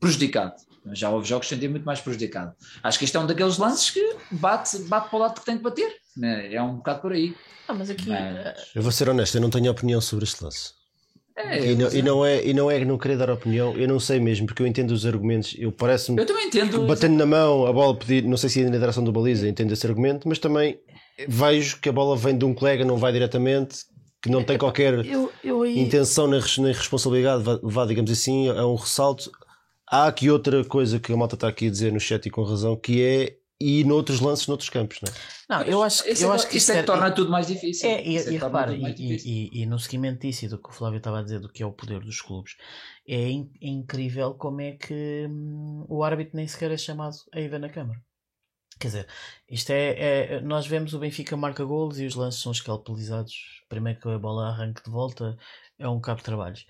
prejudicado. Já houve jogos que senti muito mais prejudicado. Acho que isto é um daqueles lances que bate, bate para o lado que tem que bater. É um bocado por aí. Ah, mas aqui... mas... eu vou ser honesto, eu não tenho opinião sobre este lance. É, e, não, e, não é, e não é não querer dar opinião, eu não sei mesmo, porque eu entendo os argumentos. Eu parece-me eu também entendo. Batendo na mão, a bola pedir, não sei se é na direção do baliza, entendo esse argumento, mas também vejo que a bola vem de um colega, não vai diretamente, que não tem qualquer eu, eu aí... intenção nem responsabilidade, vá, digamos assim, é um ressalto. Há aqui outra coisa que a malta está aqui a dizer no chat e com razão, que é ir noutros lances, noutros campos, não é? Não, eu acho, eu é, acho que isso é que torna é, tudo mais difícil. É, e, e, repara, e, e, e, e no seguimento disso e do que o Flávio estava a dizer, do que é o poder dos clubes, é in, incrível como é que hum, o árbitro nem sequer é chamado a ir ver na câmara. Quer dizer, isto é, é. Nós vemos o Benfica marca golos e os lances são escalpelizados. Primeiro que a bola arranque de volta, é um cabo de trabalhos.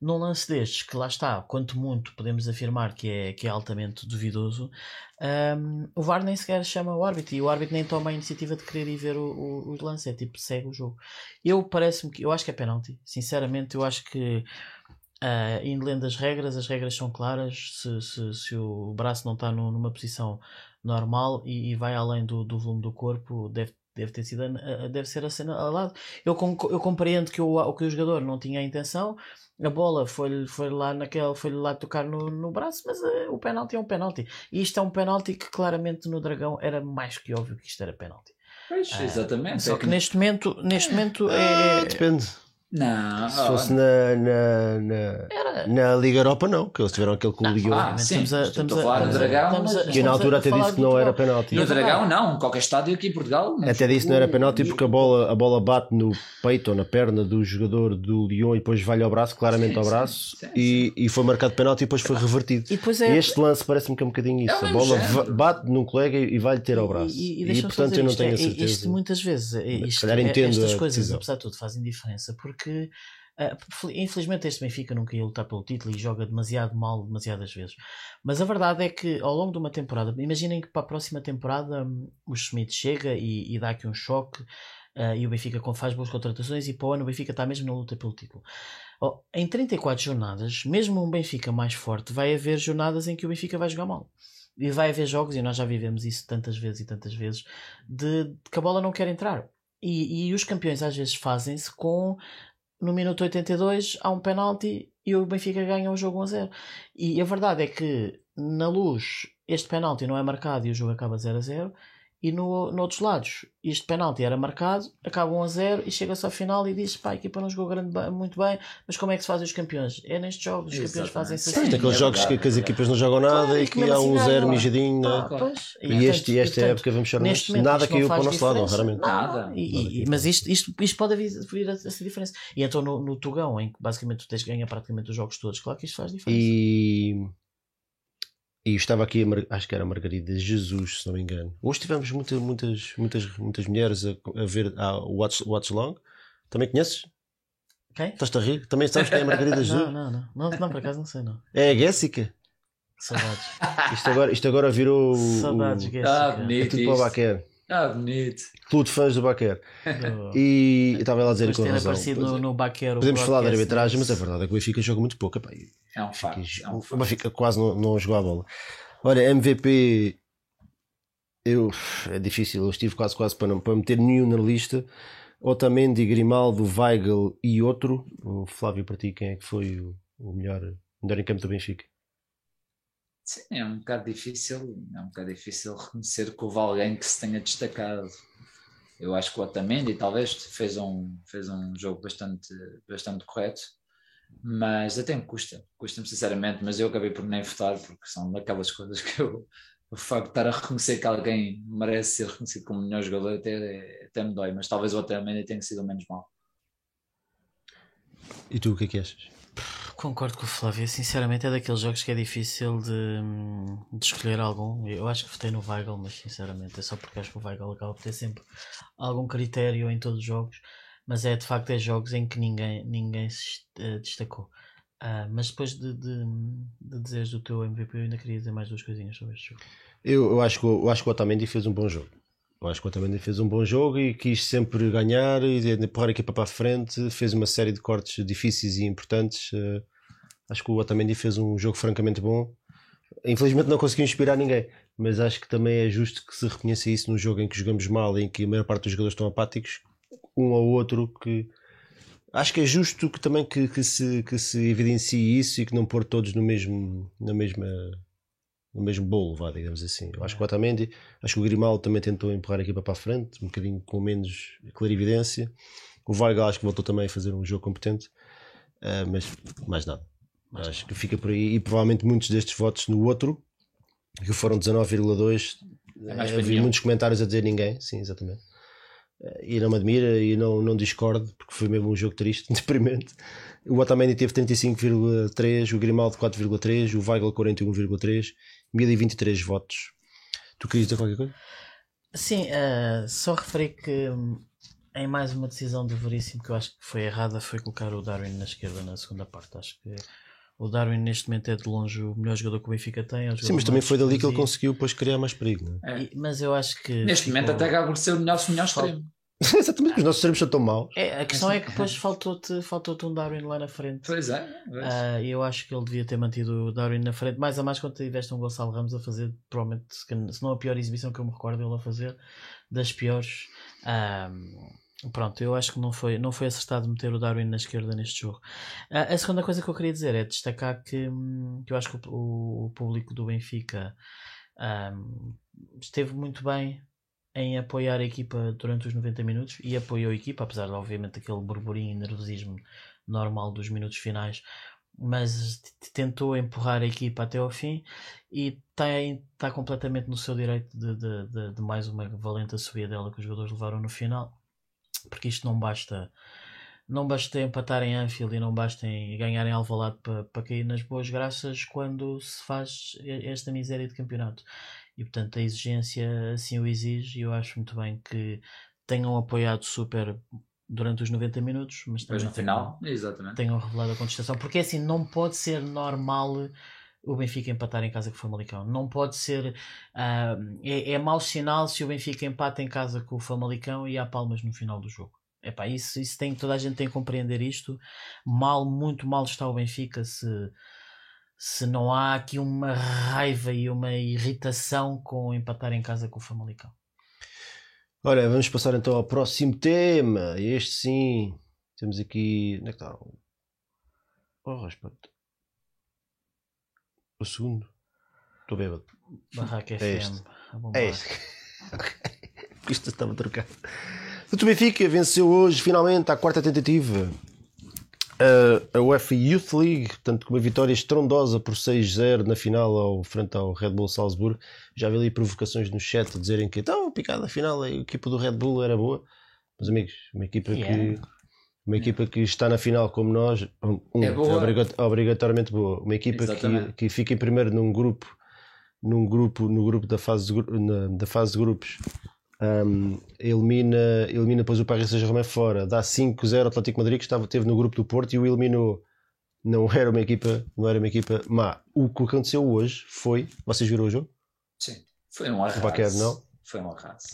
Num lance destes, que lá está, quanto muito podemos afirmar que é, que é altamente duvidoso, um, o V A R nem sequer chama o árbitro e o árbitro nem toma a iniciativa de querer ir ver o, o, o lance. É tipo, segue o jogo. Eu parece-me que. Eu acho que é penalti. Sinceramente, eu acho que. Uh, indo lendo as regras, as regras são claras. Se, se, se o braço não está no, numa posição normal e, e vai além do, do volume do corpo, deve, deve, ter sido, deve ser assinalado. Eu, eu compreendo que o, que o jogador não tinha a intenção, a bola foi, foi, lá, naquele, foi lá tocar no, no braço, mas uh, o penalti é um penalti. E isto é um penalti que claramente no Dragão era mais que óbvio que isto era penalti. Pois, uh, exatamente. Só que neste momento, neste momento é... é... Depende. Não, se fosse oh, na, na, na, era... na Liga Europa, não, que eles tiveram aquele com o Liga Europa. Estamos a falar do Dragão, que na altura até disse que não era penalti. No Dragão, não, qualquer estádio aqui em Portugal. Até disse que não era penalti porque a bola, a bola bate no peito ou na perna do jogador do Lyon e depois vai-lhe ao braço, claramente sim, ao braço, sim, sim, e, sim. e foi marcado penalti e depois foi revertido. E depois é... e este lance parece-me que é um bocadinho isso. É a bola género. Bate num colega e vai-lhe ter ao braço. E, e, e portanto eu não tenho a certeza. Isto muitas vezes, estas coisas, apesar de tudo, fazem diferença porque Uh, infelizmente este Benfica nunca ia lutar pelo título e joga demasiado mal demasiadas vezes, mas a verdade é que ao longo de uma temporada, imaginem que para a próxima temporada um, o Schmidt chega e, e dá aqui um choque uh, e o Benfica faz boas contratações e para o ano o Benfica está mesmo na luta pelo título. Oh, em trinta e quatro jornadas, mesmo um Benfica mais forte, vai haver jornadas em que o Benfica vai jogar mal. E vai haver jogos, e nós já vivemos isso tantas vezes e tantas vezes, de, de que a bola não quer entrar. E, e os campeões às vezes fazem-se com... No minuto oitenta e dois há um penalti e o Benfica ganha o jogo um a zero. E a verdade é que na Luz este penalti não é marcado e o jogo acaba zero a zero. E no, no outros lados este penalti era marcado, acaba um a zero e chega-se ao final e diz: pá, a equipa não jogou grande, muito bem, mas como é que se fazem os campeões? É nestes jogos, os campeões fazem-se assim. Tem aqueles jogos que, que as equipas não jogam nada, claro, e que há um zero mijadinho. Ah, né? E, e, este, e esta portanto, época vamos chamar nada caiu para o nosso lado, raramente. Nada. E, e, mas isto, isto, isto pode vir a ser diferença. E então no, no Tugão, em que basicamente tu tens que ganhar praticamente os jogos todos, claro que isto faz diferença. E... E estava aqui, acho que era a Margarida Jesus, se não me engano. Hoje tivemos muita, muitas, muitas, muitas mulheres a, a ver o Watch, Watch Long. Também conheces? Quem? Estás-te a rir? Também sabes quem é a Margarida Jesus? Não, não, não. Não, não, por acaso não sei, não. É a Jéssica? Saudades. Isto agora, isto agora virou... Saudades, Jéssica. Ah, bonito. É tudo para o Baquer. Ah, bonito. Clube de fãs do Baquer. Do... E estava ela a dizer que com razão. No, no Baquer, podemos falar da arbitragem, mas a verdade é que o Benfica joga muito pouco. Epá, é um facto. É um o Benfica quase não, não jogou a bola. Olha, M V P, eu, é difícil. Eu estive quase quase para não para meter nenhum na lista. Otamendi, Grimaldo, Weigl e outro. O Flávio, para ti, quem é que foi o, o melhor, melhor em campo do Benfica? Sim, é um bocado difícil, é um bocado difícil reconhecer que houve alguém que se tenha destacado. Eu acho que o Otamendi talvez fez um, fez um jogo bastante, bastante correto, mas até me custa, custa-me sinceramente, mas eu acabei por nem votar, porque são daquelas coisas que eu, o facto de estar a reconhecer que alguém merece ser reconhecido como o melhor jogador até, até me dói, mas talvez o Otamendi tenha sido menos mal. E tu, o que é que achas? Concordo com o Flávio, sinceramente é daqueles jogos que é difícil de, de escolher algum. Eu acho que votei no Weigl, mas sinceramente é só porque acho que o Weigl acaba por ter sempre algum critério em todos os jogos, mas é de facto é jogos em que ninguém, ninguém se uh, destacou. Uh, mas depois de, de, de dizeres o teu M V P, eu ainda queria dizer mais duas coisinhas sobre este jogo. Eu, eu, acho, que, eu acho que o Otamendi fez um bom jogo. Eu acho que o Otamendi fez um bom jogo e quis sempre ganhar e empurrar a equipa para a frente, fez uma série de cortes difíceis e importantes. Uh, acho que o Otamendi fez um jogo francamente bom. Infelizmente não conseguiu inspirar ninguém, mas acho que também é justo que se reconheça isso num jogo em que jogamos mal, em que a maior parte dos jogadores estão apáticos, um ao outro, que acho que é justo que também que, que, se, que se evidencie isso e que não pôr todos no mesmo, na mesma... no mesmo bolo, vá, digamos assim. Eu acho que o Otamendi, acho que o Grimaldo também tentou empurrar a equipa para a frente, um bocadinho com menos clarividência. O Weigl acho que voltou também a fazer um jogo competente, uh, mas mais nada. Mais acho nada. Que fica por aí e provavelmente muitos destes votos no outro, que foram dezanove vírgula dois, é, vi muitos comentários a dizer ninguém, sim, exatamente. E não me admira e não, não discordo, porque foi mesmo um jogo triste, deprimente. O Otamendi teve trinta e cinco vírgula três, o Grimaldo quatro vírgula três, o Weigl quarenta e um vírgula três, mil e vinte e três votos. Tu querias dizer qualquer coisa? Sim, uh, só referi que um, em mais uma decisão de Veríssimo que eu acho que foi errada foi colocar o Darwin na esquerda na segunda parte. Acho que o Darwin neste momento é de longe o melhor jogador que o Benfica tem. É. Sim, mas também foi dali que ele conseguiu depois criar mais perigo. Né? É. E, mas eu acho que... Neste ficou... momento até acaba por ser o nosso melhor extremo. Exatamente, porque os nossos extremos são tão maus. É, a questão é que depois faltou-te, faltou-te um Darwin lá na frente. Pois é. E uh, eu acho que ele devia ter mantido o Darwin na frente. Mais a mais quando tiveste um Gonçalo Ramos a fazer, provavelmente, se não a pior exibição que eu me recordo ele a fazer, das piores... Um... Pronto, eu acho que não foi, não foi acertado meter o Darwin na esquerda neste jogo. Uh, a segunda coisa que eu queria dizer é destacar que, que eu acho que o, o público do Benfica um, esteve muito bem em apoiar a equipa durante os noventa minutos e apoiou a equipa, apesar de obviamente aquele burburinho e nervosismo normal dos minutos finais, mas tentou empurrar a equipa até ao fim e está tá completamente no seu direito de, de, de, de mais uma valente subida dela que os jogadores levaram no final. Porque isto não basta, não basta empatar em Anfield e não basta em ganhar em Alvalade para pa cair nas boas graças quando se faz esta miséria de campeonato. E portanto a exigência assim o exige e eu acho muito bem que tenham apoiado super durante os noventa minutos, mas depois no final tenham revelado a contestação, porque assim, não pode ser normal o Benfica empatar em casa com o Famalicão, não pode ser, uh, é, é mau sinal se o Benfica empata em casa com o Famalicão e há palmas no final do jogo. Epá, isso, isso tem, toda a gente tem que compreender isto. Mal, muito mal está o Benfica se, se não há aqui uma raiva e uma irritação com empatar em casa com o Famalicão. Olha, vamos passar então ao próximo tema. Este sim, temos aqui. Onde é que está? Oh, o segundo. Estou bêbado. Barraca é F M. Este. É este. Okay. Isto estava trocado. O Benfica venceu hoje finalmente a quarta tentativa. A UEFA Youth League, portanto, com uma vitória estrondosa por seis a zero na final ao, frente ao Red Bull Salzburg. Já vi ali provocações no chat a dizerem que então, picada, afinal, a equipa do Red Bull era boa. Mas amigos, uma equipa, yeah. que, uma equipa que está na final como nós, um, é boa. Obrigatoriamente boa. Uma equipa que, que fica em primeiro num grupo, num grupo, no grupo da fase de, na, da fase de grupos. Um, elimina, elimina depois o Paris Saint-Germain fora, dá cinco a zero ao Atlético Madrid, que estava, teve no grupo do Porto e o eliminou. Não era uma equipa, não era uma equipa má. O que aconteceu hoje foi, vocês viram o jogo? Sim, foi um arraso. O Baquer, não? Foi um arraso.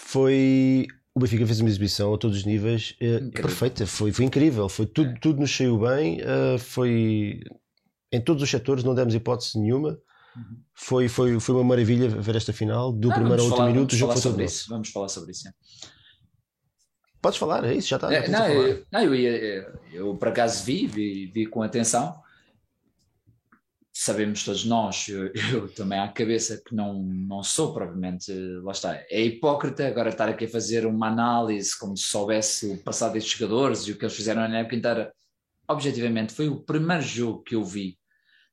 Foi, o Benfica fez uma exibição a todos os níveis, é, perfeita, foi, foi incrível, foi tudo, é. tudo nos saiu bem, uh, foi em todos os setores, não demos hipótese nenhuma. Uhum. Foi, foi, foi uma maravilha ver esta final do ah, primeiro ao último minuto. O jogo foi sobre isso. Vamos falar sobre isso. É. Podes falar, é isso, já está. É, não, eu, não, eu, eu, eu por acaso vi, vi, vi com atenção. Sabemos todos nós, eu, eu também à cabeça que não, não sou, provavelmente, lá está, é hipócrita agora estar aqui a fazer uma análise como se soubesse o passado destes jogadores e o que eles fizeram na época inteira. Objetivamente, foi o primeiro jogo que eu vi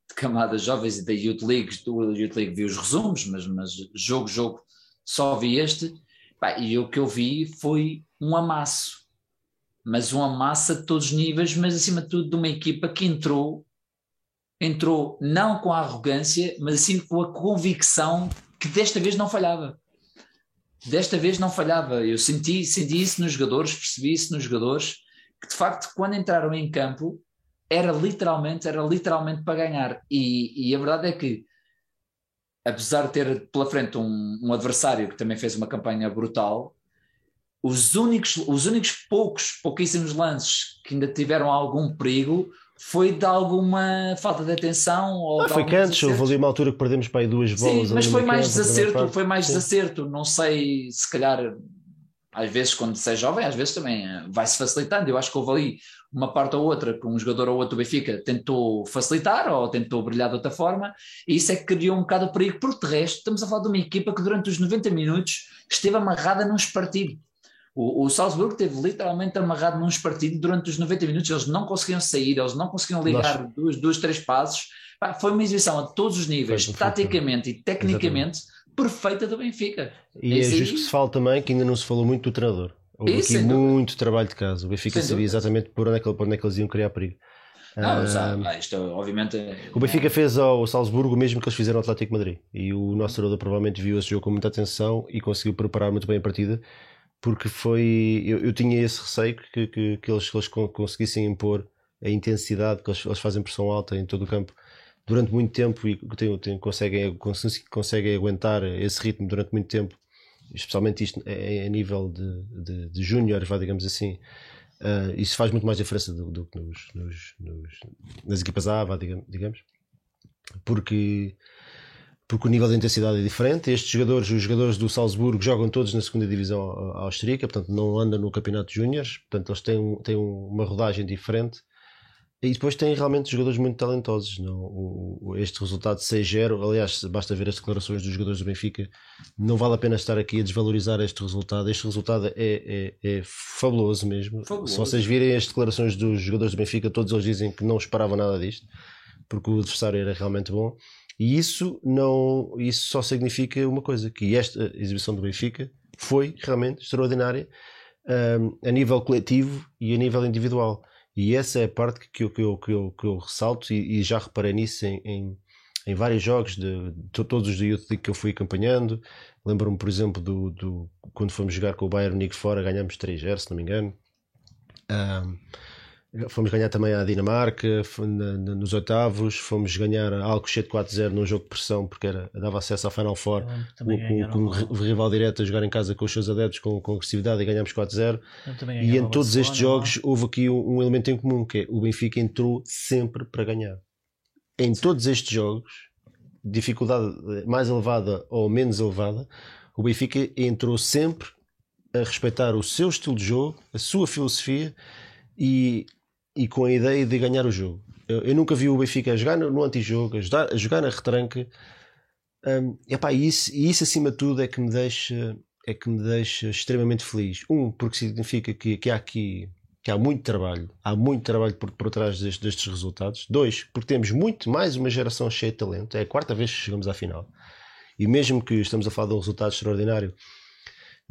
de camadas jovens e da Youth League. Do Youth League vi os resumos, mas, mas jogo, jogo, só vi este. Pá, e o que eu vi foi um amasso, mas um amasso a todos os níveis, mas acima de tudo de uma equipa que entrou, entrou não com a arrogância, mas assim com a convicção que desta vez não falhava. Desta vez não falhava. Eu senti, senti isso nos jogadores, percebi isso nos jogadores, que de facto quando entraram em campo, Era literalmente, era literalmente para ganhar. E, e a verdade é que, apesar de ter pela frente um, um adversário que também fez uma campanha brutal, os únicos, os únicos poucos, pouquíssimos lances que ainda tiveram algum perigo foi de alguma falta de atenção. Ou ah, de foi canto, houve ali uma altura que perdemos para aí duas bolas. Sim, mas foi mais canto, desacerto, foi mais Sim. desacerto. Não sei, se calhar, às vezes quando se é jovem, às vezes também vai-se facilitando. Eu acho que houve ali uma parte ou outra, que um jogador ou outro do Benfica tentou facilitar ou tentou brilhar de outra forma, e isso é que criou um bocado o perigo, porque de resto estamos a falar de uma equipa que durante os noventa minutos esteve amarrada num espartilho. O, o Salzburg esteve literalmente amarrado num espartilho durante os noventa minutos, eles não conseguiam sair, eles não conseguiam ligar dois, dois, três passos. Pá, foi uma exibição a todos os níveis, taticamente e tecnicamente, Exatamente. perfeita do Benfica. E é, é justo que se fala também, que ainda não se falou muito do treinador. Houve Isso, aqui muito trabalho de casa. O Benfica sabia exatamente por onde, é que, por onde é que eles iam criar perigo. Não, uh, ah, isto, obviamente, o Benfica é... fez ao Salzburgo o mesmo que eles fizeram ao Atlético Madrid. E o nosso treinador provavelmente viu esse jogo com muita atenção e conseguiu preparar muito bem a partida, porque foi. Eu, eu tinha esse receio que, que, que, eles, que eles conseguissem impor a intensidade, que eles, eles fazem pressão alta em todo o campo durante muito tempo e tem, tem, conseguem, conseguem aguentar esse ritmo durante muito tempo. Especialmente isto a nível de, de, de júniores, digamos assim, uh, isso faz muito mais diferença do, do que nos, nos, nos, nas equipas A, digamos, porque, porque o nível de intensidade é diferente. Estes jogadores, os jogadores do Salzburgo, jogam todos na segunda divisão austríaca, portanto não andam no campeonato de júniores, portanto eles têm, têm uma rodagem diferente. E depois tem realmente jogadores muito talentosos. Não? O, o, este resultado seis a zero, aliás, basta ver as declarações dos jogadores do Benfica, não vale a pena estar aqui a desvalorizar este resultado. Este resultado é, é, é fabuloso mesmo. Fabuloso. Se vocês virem as declarações dos jogadores do Benfica, todos eles dizem que não esperavam nada disto, porque o adversário era realmente bom. E isso, não, isso só significa uma coisa, que esta exibição do Benfica foi realmente extraordinária, um, a nível coletivo e a nível individual. E essa é a parte que eu, que eu, que eu, que eu ressalto, e, e já reparei nisso em, em, em vários jogos, de, de todos os da Youth League que eu fui acompanhando. Lembro-me, por exemplo, do, do, quando fomos jogar com o Bayern Munique fora, ganhámos três a zero, se não me engano. Um, fomos ganhar também à Dinamarca na, na, nos oitavos, fomos ganhar a Alcochete quatro a zero num jogo de pressão, porque era, dava acesso à Final Four, com, com o rival direto a jogar em casa com os seus adeptos, com, com agressividade, e ganhámos quatro a zero. E em todos estes jogos houve aqui um, um elemento em comum, que é o Benfica entrou sempre para ganhar. Em todos estes jogos, dificuldade mais elevada ou menos elevada, o Benfica entrou sempre a respeitar o seu estilo de jogo, a sua filosofia e, e com a ideia de ganhar o jogo. Eu, eu nunca vi o Benfica a jogar no, no antijogo, a jogar, a jogar na retranca. Um, epá, e isso, isso acima de tudo é que me deixa, é que me deixa extremamente feliz. Um, porque significa que, que há aqui... que há muito trabalho, há muito trabalho por, por trás destes, destes resultados. Dois, porque temos muito mais uma geração cheia de talento, é a quarta vez que chegamos à final, e mesmo que estamos a falar de um resultado extraordinário,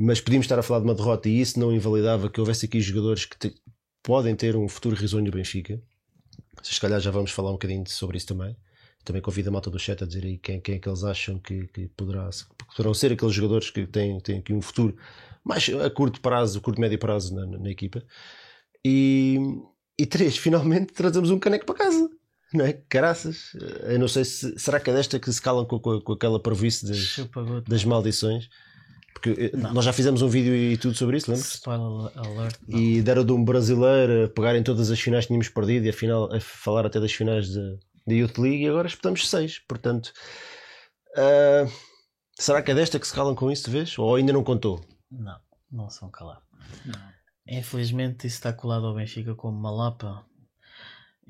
mas podíamos estar a falar de uma derrota, e isso não invalidava que houvesse aqui jogadores que te, podem ter um futuro risonho no Benfica. Se calhar já vamos falar um bocadinho sobre isso também. Também convido a malta do chat a dizer aí quem, quem é que eles acham que, que, poderá, que poderão ser aqueles jogadores que têm, têm aqui um futuro mais a curto prazo, curto médio prazo na, na, na equipa. E, e três, finalmente trazemos um caneco para casa, não é? Caraças, eu não sei se será que é desta que se calam com, com, com aquela parvoíce das, das maldições, porque não. Nós já fizemos um vídeo e tudo sobre isso, lembra-se? Spoiler alert, e deram de um brasileiro a pegar em todas as finais que tínhamos perdido, e afinal a falar até das finais da Youth League, e agora espetamos seis, portanto uh, será que é desta que se calam com isso de vez? Ou ainda não contou? Não, não são calados, não. Infelizmente isso está colado ao Benfica como uma lapa,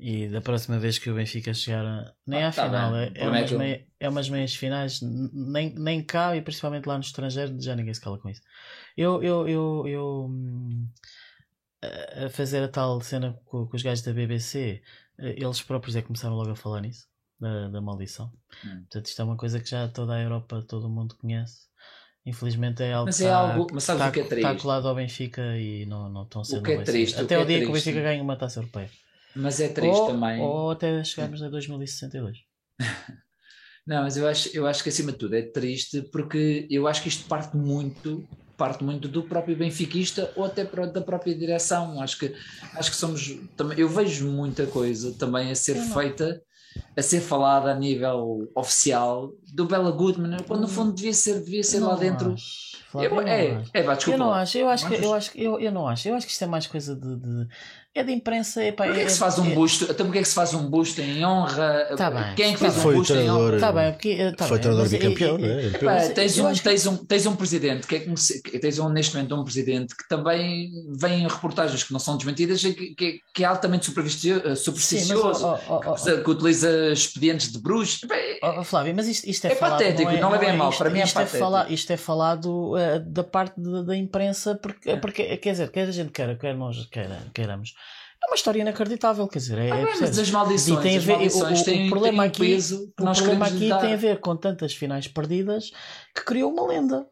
e da próxima vez que o Benfica chegar a... nem ah, à tá final, é, é, umas meia, é umas meias finais, nem, nem cá e principalmente lá no estrangeiro já ninguém se cala com isso. Eu, eu, eu, eu a fazer a tal cena com, com os gajos da B B C, eles próprios é que começaram logo a falar nisso, da, da maldição. Hum. Portanto isto é uma coisa que já toda a Europa, todo o mundo conhece. Infelizmente é algo, mas é que, algo mas que, está, que é está colado ao Benfica e não, não estão sendo é triste, até o, o dia é triste, que o Benfica ganha uma taça europeia. Mas é triste ou, também. Ou até chegarmos a dois mil e sessenta e dois. Não, mas eu acho, eu acho que acima de tudo é triste, porque eu acho que isto parte muito, parte muito do próprio benfiquista ou até da própria direção. Acho que, acho que somos... Eu vejo muita coisa também a ser Sim, feita... a ser falada a nível oficial do Bela Goodman, quando no fundo devia ser, devia ser lá dentro. Flávio, eu, eu é, não é, é, desculpa. Eu não acho, eu acho, que, eu, acho eu, eu não acho, eu acho que isto é mais coisa de, de é de imprensa. É, pá, porque é, é que se faz é, um busto? Até porque é que se faz um busto em honra? Tá bem. Quem é que fez um busto em honra? Tá bem, porque, tá foi bem, treinador bicampeão, não é? Pá, tens, um, que... tens, um, tens um presidente, que é que, tens um, neste momento um presidente que também vem em reportagens que não são desmentidas, que, que, que é altamente supersticioso. Sim, mas, oh, oh, oh, que, que utiliza expedientes de bruxo. Oh, Flávio, mas isto, isto é, é falado, patético, não é, não é bem não é, mal, para isto, mim é isto patético. É falado, isto é falado uh, da parte de, da imprensa, porque, é. porque, quer dizer, quer a gente queira, quer nós queira, queiramos. É uma história inacreditável, quer dizer, é, ah, é mas as maldições, e tem a ver, maldições o, o, o problema tem aqui, peso que o nós problema aqui tem a ver com tantas finais perdidas que criou uma lenda.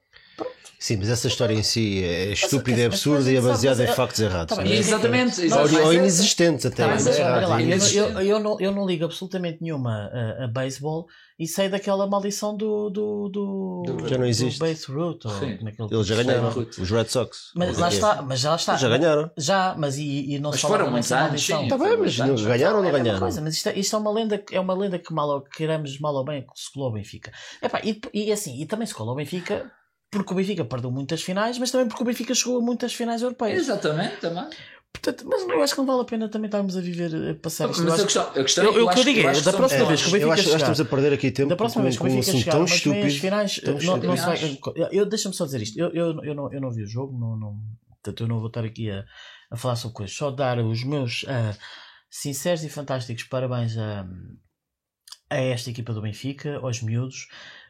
Sim, mas essa história em si é estúpida, é absurda e é baseada em factos errados. Tá bem, é? Exatamente. Ou, ou inexistentes até. Tá, mas, é errado, lá, inexistente. eu, eu, não, eu não ligo absolutamente nenhuma a, a beisebol e sei daquela maldição do... do, do, do já não existe. Do base root. Ou naquele eles já ganharam, root. Os Red Sox. Mas lá está, mas já está. Eles já ganharam. Já, mas e, e não mas se fala muito da maldição. Está bem, mas não ganharam ou não ganharam? Coisa, mas isto, isto é uma lenda, é uma lenda que mal, queremos mal ou bem, que se colou ao Benfica. Epá, e, e assim, e também se colou ao Benfica... porque o Benfica perdeu muitas finais, mas também porque o Benfica chegou a muitas finais europeias. Exatamente, também. Portanto, mas eu acho que não vale a pena também estarmos a viver, a passar isto. Mas eu a questão é que eu digo é, da próxima vez que o Benfica chegar... estamos a perder aqui tempo com um assunto tão estúpido. Deixa-me só dizer isto. Eu, eu, eu, não, eu não vi o jogo, não, não, portanto eu não vou estar aqui a, a falar sobre coisas. Só dar os meus uh, sinceros e fantásticos parabéns a, a esta equipa do Benfica, aos miúdos,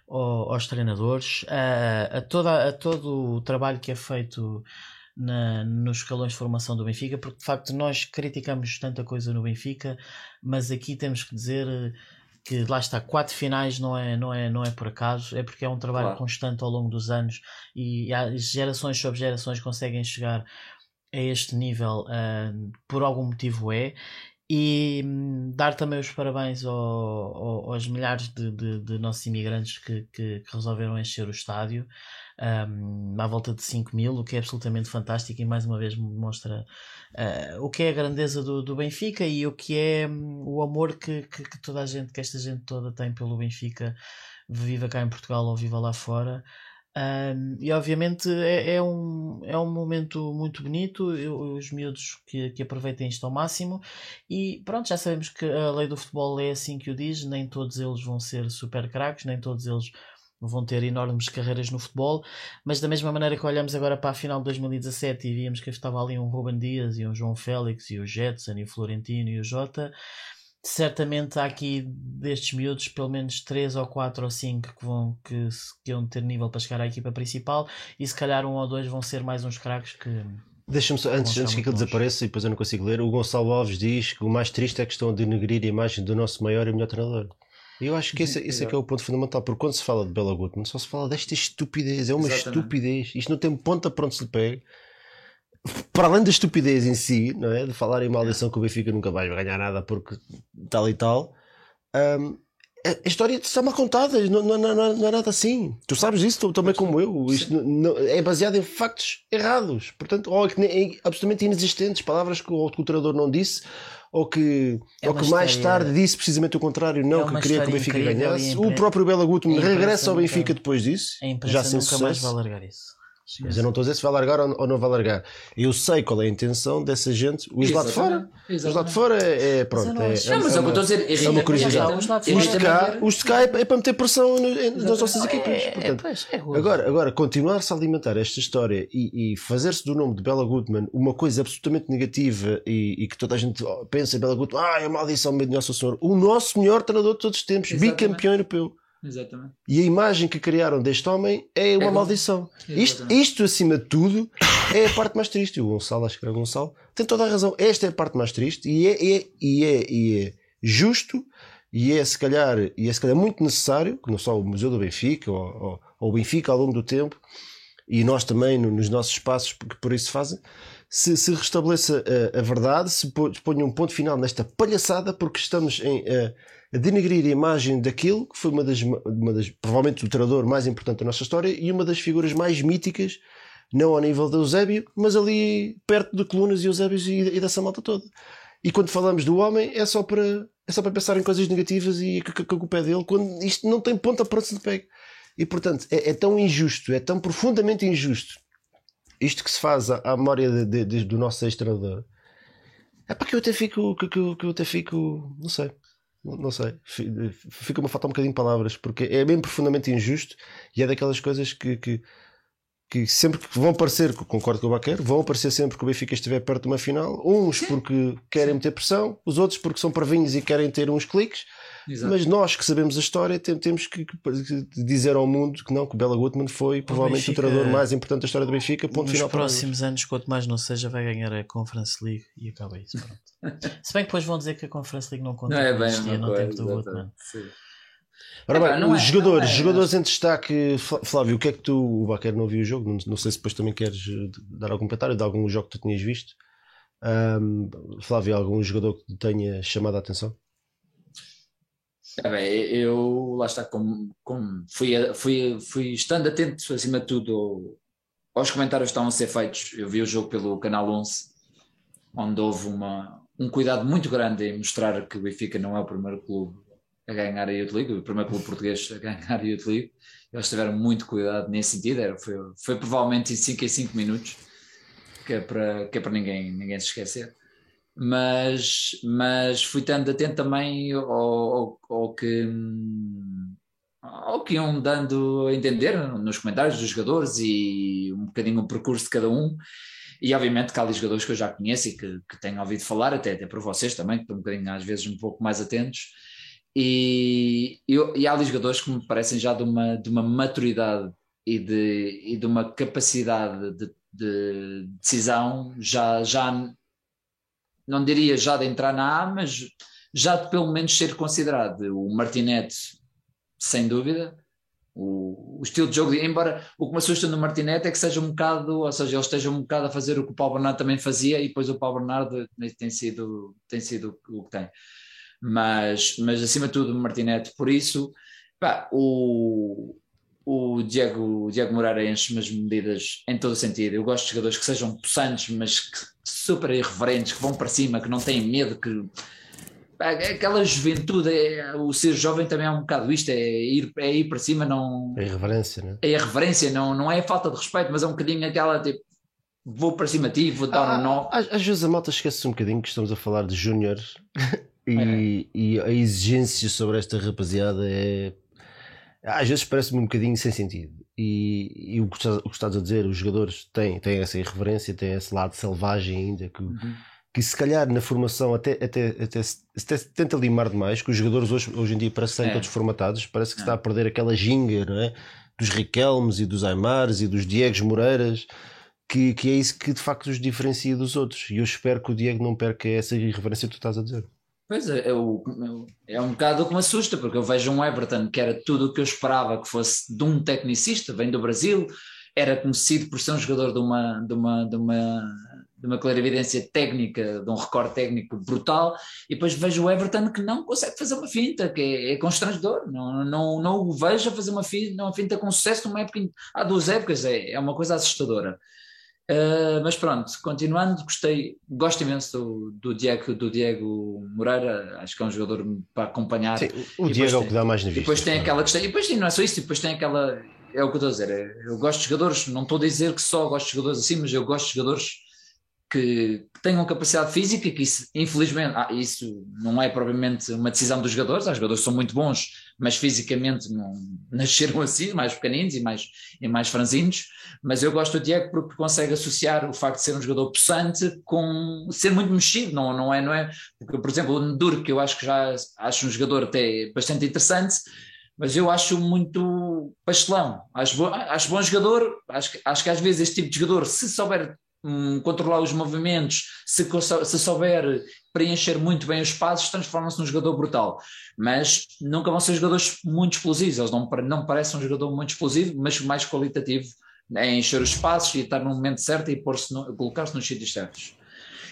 aos treinadores, a, a, toda, a todo o trabalho que é feito na, nos escalões de formação do Benfica, porque de facto nós criticamos tanta coisa no Benfica, mas aqui temos que dizer que lá está, quatro finais não é, não é, não é por acaso, é porque é um trabalho claro. constante ao longo dos anos, e gerações sobre gerações conseguem chegar a este nível, uh, por algum motivo é. E dar também os parabéns ao, ao, aos milhares de, de, de nossos imigrantes que, que, que resolveram encher o estádio, um, à volta de cinco mil, o que é absolutamente fantástico e mais uma vez mostra uh, o que é a grandeza do, do Benfica e o que é um, o amor que, que, que toda a gente, que esta gente toda tem pelo Benfica, viva cá em Portugal ou viva lá fora. Um, e obviamente é, é, um, é um momento muito bonito. Eu, os miúdos que, que aproveitem isto ao máximo, e pronto, já sabemos que a lei do futebol é assim que o diz, nem todos eles vão ser super craques, nem todos eles vão ter enormes carreiras no futebol, mas da mesma maneira que olhamos agora para a final de dois mil e dezassete e víamos que estava ali um Ruben Dias e um João Félix e o Jetson e o Florentino e o Jota, certamente há aqui destes miúdos pelo menos três ou quatro ou cinco que vão que, que vão ter nível para chegar à equipa principal, e se calhar um ou dois vão ser mais uns craques que... Deixa-me só, antes, antes que aquilo desapareça e depois eu não consigo ler, o Gonçalo Alves diz que o mais triste é que estão a denegrir a imagem do nosso maior e melhor treinador. Eu acho que esse, esse é que é o ponto fundamental, porque quando se fala de Belo Guto, não só se fala desta estupidez, é uma Exatamente. estupidez, isto não tem ponta para onde se lhe pega. Para além da estupidez em si, não é? De falar em maldição que o Benfica nunca vai ganhar nada porque tal e tal, um, a história está mal contada, não, não, não, não é nada assim. Tu sabes isso também como eu. Isto não, é baseado em factos errados, portanto, ou em, absolutamente inexistentes, palavras que o, que o treinador não disse, ou que, é ou que mais tarde disse precisamente o contrário, não, é que queria que o Benfica ganhasse. O próprio Belo Guto regressa ao Benfica depois disso, já sem sucesso. A imprensa nunca mais vai largar isso. Mas eu não estou a dizer se vai largar ou não vai largar. Eu sei qual é a intenção dessa gente. Os lá de fora, os lá de fora é, é pronto. Não, é, é, não, mas é, é, uma, é, dizer, é uma curiosidade. Os de cá, os de cá é, é para meter pressão nas nossas equipas. Portanto, é, é, é agora, agora continuar-se a alimentar esta história e, e fazer-se do nome de Bela Goodman uma coisa absolutamente negativa e, e que toda a gente pensa em Bela Goodman, ah, é uma maldição do nosso senhor, o nosso melhor treinador de todos os tempos, exatamente, bicampeão europeu. Exatamente. E a imagem que criaram deste homem é uma é maldição. Isto, isto, acima de tudo, é a parte mais triste. E o Gonçalo, acho que era Gonçalo, tem toda a razão. Esta é a parte mais triste e é, é, e é, e é justo e é, se calhar, e é, se calhar, muito necessário que não só o Museu do Benfica ou, ou, ou o Benfica ao longo do tempo e nós também no, nos nossos espaços que por isso fazem, se, se restabeleça a, a verdade, se ponha um ponto final nesta palhaçada, porque estamos em... A, a denegrir a imagem daquilo que foi uma das, uma das, provavelmente o treinador mais importante da nossa história e uma das figuras mais míticas, não ao nível de Eusébio, mas ali perto de Colunas e Eusébios e, e dessa malta toda. E quando falamos do homem é só para, é só para pensar em coisas negativas e que, que, que o pé dele, quando isto não tem ponta para onde se lhe pega. E portanto é, é tão injusto, é tão profundamente injusto isto que se faz à, à memória de, de, de, do nosso ex-treinador. É para que eu até fico, que, que, que eu até fico, não sei. Não sei, fica-me a faltar um bocadinho de palavras, porque é bem profundamente injusto e é daquelas coisas que, que, que sempre que vão aparecer, concordo com o Baquer, vão aparecer sempre que o Benfica estiver perto de uma final, uns porque querem meter pressão, os outros porque são parvinhos e querem ter uns cliques. Exato. Mas nós que sabemos a história temos que dizer ao mundo que não, que o Bela Gutmann foi provavelmente o, Benfica, o treinador mais importante da história do Benfica, ponto nos final. Nos próximos anos, quanto mais não seja, vai ganhar a Conference League e acaba isso, pronto. Se bem que depois vão dizer que a Conference League não conta, não é bem, existia, não, não tem do Gutmann. Ora bem, é, não os é, jogadores, não é, não. jogadores em destaque, Flávio, o que é que tu, o Baquer não viu o jogo, não, não sei se depois também queres dar algum comentário de algum jogo que tu tinhas visto. Um, Flávio, algum jogador que tenha chamado a atenção? Eu, lá está, como, como fui, fui, fui estando atento, acima de tudo, aos comentários que estavam a ser feitos. Eu vi o jogo pelo Canal onze, onde houve uma, um cuidado muito grande em mostrar que o Benfica não é o primeiro clube a ganhar a Youth League, o primeiro clube português a ganhar a Youth League. Eles tiveram muito cuidado nesse sentido, era, foi, foi provavelmente em cinco em cinco minutos, que é para, que é para ninguém, ninguém se esquecer. Mas, mas fui estando atento também ao, ao, ao, que, ao que iam dando a entender nos comentários dos jogadores e um bocadinho o percurso de cada um, e obviamente que há ali jogadores que eu já conheço e que, que tenho ouvido falar, até, até por vocês também, que estão um bocadinho às vezes um pouco mais atentos, e, e, e há ali jogadores que me parecem já de uma, de uma maturidade e de, e de uma capacidade de, de decisão já... já não diria já de entrar na A, mas já de pelo menos ser considerado. O Martinete, sem dúvida, o, o estilo de jogo, embora o que me assusta no Martinete é que seja um bocado, ou seja, ele esteja um bocado a fazer o que o Paulo Bernardo também fazia, e depois o Paulo Bernardo tem sido, tem sido o que tem, mas, mas acima de tudo o Martinete. Por isso, pá, o, o, Diego, o Diego Moreira enche-me as medidas em todo o sentido. Eu gosto de jogadores que sejam possantes, mas que, super irreverentes, que vão para cima, que não têm medo, que... Aquela juventude, é, o ser jovem também é um bocado isto, é ir, é ir para cima, não... É irreverência, não é? É irreverência, não, não é falta de respeito, mas é um bocadinho aquela, tipo, vou para cima de ti, vou dar ah, um nó. Às vezes a malta esquece um bocadinho que estamos a falar de júniores e, é. e a exigência sobre esta rapaziada é... Às vezes parece-me um bocadinho sem sentido. E, e o, que estás, o que estás a dizer, os jogadores têm, têm essa irreverência, têm esse lado selvagem ainda que... Uhum. Que se calhar na formação até, até, até, até tenta limar demais, que os jogadores hoje, hoje em dia parece que saem é. todos formatados, parece que é. se está a perder aquela ginga, não é? Dos Riquelmes e dos Aimars e dos Diegos Moreiras, que, que é isso que de facto os diferencia dos outros, e eu espero que o Diego não perca essa irreverência que tu estás a dizer. Pois é, eu, eu, é um bocado o que me assusta, porque eu vejo um Everton que era tudo o que eu esperava que fosse de um tecnicista, vem do Brasil, era conhecido por ser um jogador de uma... De uma, de uma... de uma clarividência técnica, de um recorde técnico brutal, e depois vejo o Everton que não consegue fazer uma finta, que é, é constrangedor, não, não, não o vejo a fazer uma finta, uma finta com sucesso numa época, há duas épocas, é, é uma coisa assustadora. Uh, mas pronto, continuando, gostei, gosto imenso do, do, Diego, do Diego Moreira, acho que é um jogador para acompanhar. Sim, o e Diego é o que dá mais na vista. E depois tem aquela questão, e depois não é só isso, depois tem aquela, é o que eu estou a dizer, eu gosto de jogadores, não estou a dizer que só gosto de jogadores assim, mas eu gosto de jogadores que tenham capacidade física, que isso, infelizmente, ah, isso não é propriamente uma decisão dos jogadores, os jogadores são muito bons, mas fisicamente não nasceram assim, mais pequeninos e mais, e mais franzinos, mas eu gosto do Diego porque consegue associar o facto de ser um jogador possante com ser muito mexido, não, não é, não é? Porque, por exemplo, o Ndour, que eu acho que já acho um jogador até bastante interessante, mas eu acho muito pastelão, acho, acho bom jogador, acho, acho que às vezes este tipo de jogador, se souber controlar os movimentos, se, se souber preencher muito bem os espaços, transforma-se num jogador brutal, mas nunca vão ser jogadores muito explosivos, eles não, não parecem um jogador muito explosivo, mas mais qualitativo em encher os espaços e estar no momento certo e pôr-se no, colocar-se nos sítios certos.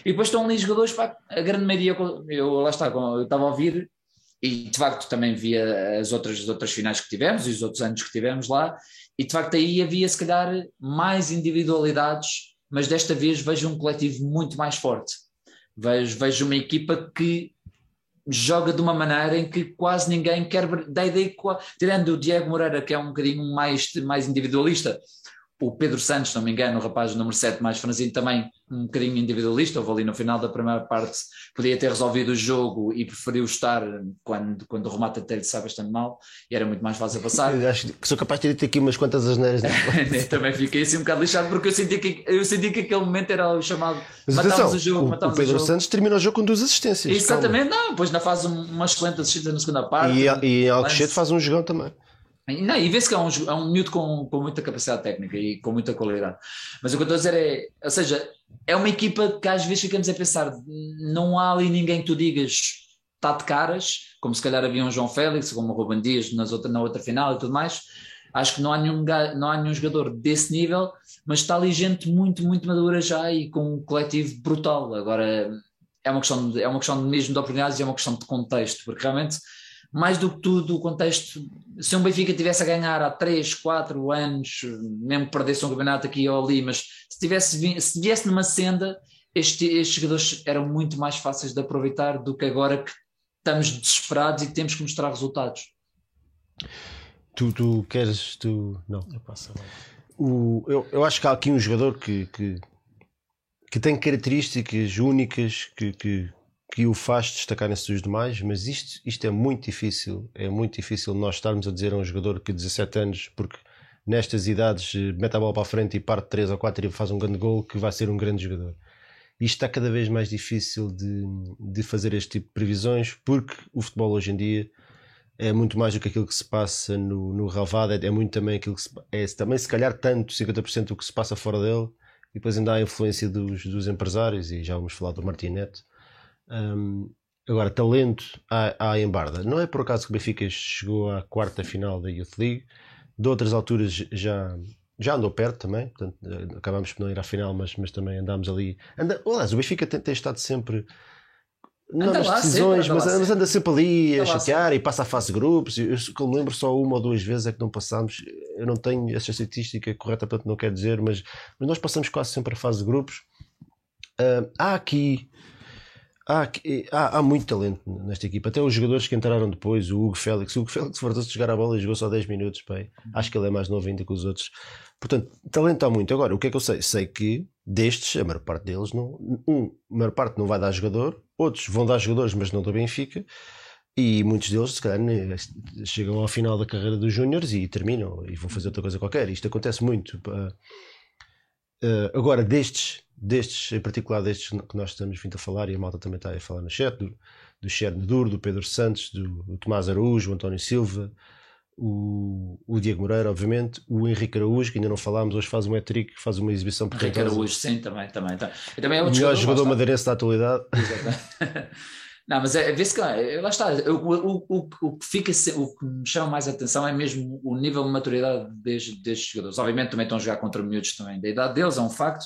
E depois estão ali jogadores, pá, a grande maioria, eu, eu lá está, eu estava a ouvir e de facto também via as outras, as outras finais que tivemos e os outros anos que tivemos lá, e de facto aí havia se calhar mais individualidades, mas desta vez vejo um coletivo muito mais forte, vejo, vejo uma equipa que joga de uma maneira em que quase ninguém quer, dá ideia, tirando o Diego Moreira, que é um bocadinho mais, mais individualista, o Pedro Santos, não me engano, o rapaz número sete mais franzino também, um bocadinho individualista, houve ali no final da primeira parte, podia ter resolvido o jogo e preferiu estar, quando, quando o remate até lhe sai bastante mal, e era muito mais fácil a passar. Eu acho que sou capaz de ter aqui umas quantas asneiras. Também fiquei assim um bocado lixado, porque eu senti que, eu senti que aquele momento era o chamado, mas matámos atenção, o jogo, matámos o, o Pedro o jogo. Santos terminou o jogo com duas assistências. Exatamente, calma. Não, pois não faz uma excelente assistência na segunda parte. E Alcochete faz um jogão também. Não, e vê-se que é um, é um miúdo com, com muita capacidade técnica e com muita qualidade. Mas o que eu estou a dizer é, ou seja, é uma equipa que às vezes ficamos a pensar, não há ali ninguém que tu digas está de caras, como se calhar havia um João Félix, como o Ruben Dias nas outra, na outra final e tudo mais. Acho que não há, nenhum, não há nenhum jogador desse nível, mas está ali gente muito, muito madura já e com um coletivo brutal. Agora, é uma questão, de, é uma questão mesmo de oportunidades e é uma questão de contexto, porque realmente... Mais do que tudo, o contexto, se um Benfica estivesse a ganhar há três, quatro anos, mesmo que perdesse um campeonato aqui ou ali, mas se tivesse, se viesse numa senda, este, estes jogadores eram muito mais fáceis de aproveitar do que agora que estamos desesperados e temos que mostrar resultados. Tu, tu queres... tu Não. Eu, passo o, eu, eu acho que há aqui um jogador que, que, que tem características únicas que... que... que o faz destacarem-se dos demais, mas isto, isto é muito difícil, é muito difícil nós estarmos a dizer a um jogador que dezessete anos, porque nestas idades mete a bola para a frente e parte três ou quatro e faz um grande gol, que vai ser um grande jogador. Isto está cada vez mais difícil de, de fazer este tipo de previsões, porque o futebol hoje em dia é muito mais do que aquilo que se passa no, no relvado, é, é muito também aquilo que se é também se calhar tanto, cinquenta por cento do que se passa fora dele, e depois ainda há a influência dos, dos empresários, e já vamos falar do Martinete. Um, agora, talento à, à embarda. Não é por acaso que o Benfica chegou à quarta final da Youth League, de outras alturas já, já andou perto também, portanto, acabámos por não ir à final, mas, mas também andámos ali. Anda, aliás, o Benfica tem, tem estado sempre, não anda nas decisões, sempre, anda mas, mas anda sempre ali anda a chatear e passa à fase de grupos. Eu, como lembro, só uma ou duas vezes é que não passámos. Eu não tenho essa estatística correta, portanto não quero dizer, mas, mas nós passamos quase sempre a fase de grupos. Uh, há aqui... Há, há, há muito talento nesta equipa, até os jogadores que entraram depois, o Hugo Félix, o Hugo Félix fartou-se de jogar a bola e jogou só dez minutos, pai. Acho que ele é mais novo ainda que os outros, portanto, talento há muito. Agora, o que é que eu sei? Sei que destes, a maior parte deles, não, um, a maior parte não vai dar jogador, outros vão dar jogadores, mas não do Benfica, e muitos deles, se calhar, chegam ao final da carreira dos júniores e terminam, e vão fazer outra coisa qualquer. Isto acontece muito. Uh, agora, destes, destes, em particular destes que nós estamos vindo a falar, e a malta também está a falar no chat, do, do Cher Ndour, do Pedro Santos, do, do Tomás Araújo, o António Silva, o, o Diego Moreira, obviamente, o Henrique Araújo, que ainda não falámos, hoje faz um hat-trick, faz uma exibição portentosa. Henrique Araújo, sim, também, também, tá. Eu também é outro o melhor jogador, jogador madeirense da atualidade. Exatamente. Não, mas é, vê-se que lá, lá está, o, o, o, que fica, o que me chama mais a atenção é mesmo o nível de maturidade destes, destes jogadores. Obviamente também estão a jogar contra miúdos também da idade deles, é um facto.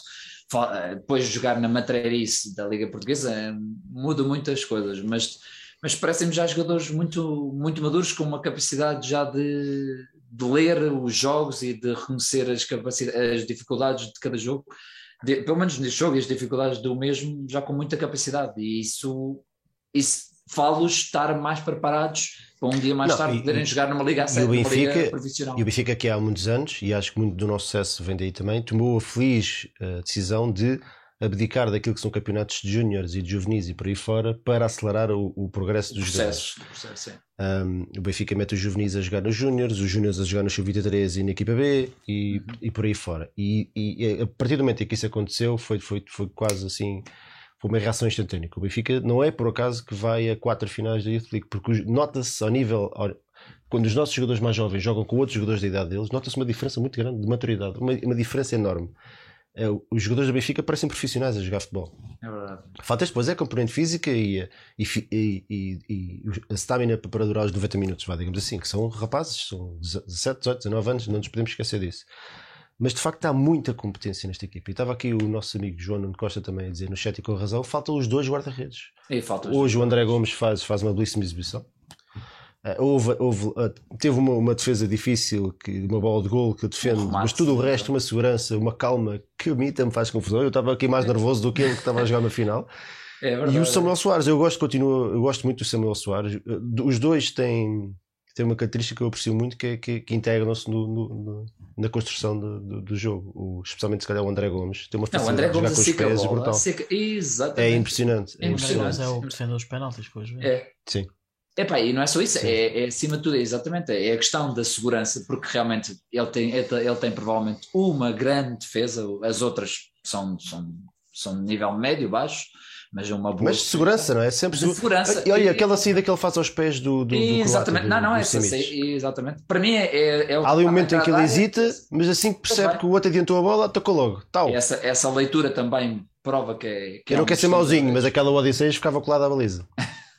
Depois de jogar na matreirice da Liga Portuguesa muda muitas coisas, mas, mas parecem-me já jogadores muito, muito maduros, com uma capacidade já de, de ler os jogos e de reconhecer as, as dificuldades de cada jogo, de, pelo menos neste jogo, e as dificuldades do mesmo, já com muita capacidade, e isso... E falo-os estar mais preparados para um dia mais não, tarde poderem jogar numa liga a sério, numa liga profissional. E o Benfica, que há muitos anos, e acho que muito do nosso sucesso vem daí também, tomou a feliz uh, decisão de abdicar daquilo que são campeonatos de júniores e de juvenis e por aí fora, para acelerar o, o progresso dos jogadores. Um, o Benfica mete os juvenis a jogar nos júniores, os júniores a jogar no sub vinte e três e na equipa B e, uhum. e por aí fora. E, e a partir do momento em que isso aconteceu, foi, foi, foi quase assim... Foi uma reação instantânea. O Benfica não é por acaso que vai a quatro finais da Youth League, porque nota-se ao nível, quando os nossos jogadores mais jovens jogam com outros jogadores da idade deles, nota-se uma diferença muito grande de maturidade, uma, uma diferença enorme. É, os jogadores do Benfica parecem profissionais a jogar futebol. É verdade. Falta depois é a componente física e a, e, e, e a stamina para durar os noventa minutos, vai, digamos assim, que são rapazes, são dezassete, dezoito, dezanove anos, não nos podemos esquecer disso. Mas de facto há muita competência nesta equipa. E estava aqui o nosso amigo João Nuno Costa também a dizer no chat, e com razão, faltam os dois guarda-redes. E falta os Hoje dois. O André Gomes faz, faz uma belíssima exibição. Uh, houve, houve, uh, teve uma, uma defesa difícil, que, uma bola de golo que defende, um mas tudo o resto, uma segurança, uma calma que a mim também faz confusão. Eu estava aqui mais nervoso do que ele que estava a jogar na final. É verdade. E o Samuel Soares, eu gosto, continuo, eu gosto muito do Samuel Soares. Os dois têm... Tem uma característica que eu aprecio muito, que, que, que integram-se no, no, no, na construção do, do, do jogo, o, especialmente se calhar o André Gomes. Tem uma facilidade de jogar com os pés brutal. Seca... Exatamente. É impressionante. É, é impressionante. Mas é o que defende os penaltis, pois bem. É. Sim. Epá, e não é só isso, é, é acima de tudo, é exatamente, é a questão da segurança, porque realmente ele tem, ele tem provavelmente uma grande defesa, as outras são, são, são de nível médio, baixo. Mas é uma boa. Mas de segurança, não é? Sempre de segurança. E olha, e, aquela saída que ele faz aos pés do. do, do exatamente, croata, do, não, não, essa saída. Exatamente. Para mim é. é o Há ali um momento em que ele hesita, é, mas assim que percebe que o outro adiantou a bola, tocou logo. Tal. Essa, essa leitura também prova que é. Que eu não quero ser mauzinho, mas aquela Odysseas ficava colada à baliza.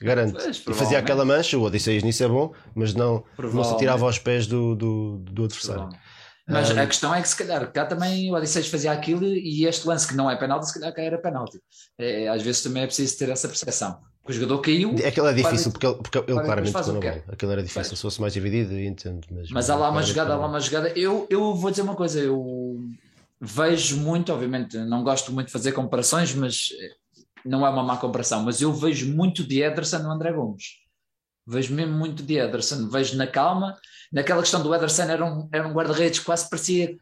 Garanto. Pois, e fazia aquela mancha, o Odysseas nisso é bom, mas não, não se atirava aos pés do, do, do adversário. Mas um... a questão é que se calhar cá também o Odysseas fazia aquilo, e este lance que não é penalti, se calhar cá era penalti. É, às vezes também é preciso ter essa percepção. Porque o jogador caiu... Aquilo é difícil, porque ele, porque ele claramente tocou na bola. Aquilo era difícil, se fosse mais dividido, eu entendo. Mas, mas há lá uma jogada, há lá uma jogada. Eu, eu vou dizer uma coisa, eu vejo muito, obviamente não gosto muito de fazer comparações, mas não é uma má comparação, mas eu vejo muito de Ederson no André Gomes. Vejo mesmo muito de Ederson, vejo na calma. Naquela questão do Ederson era um, era um guarda-redes, quase parecia,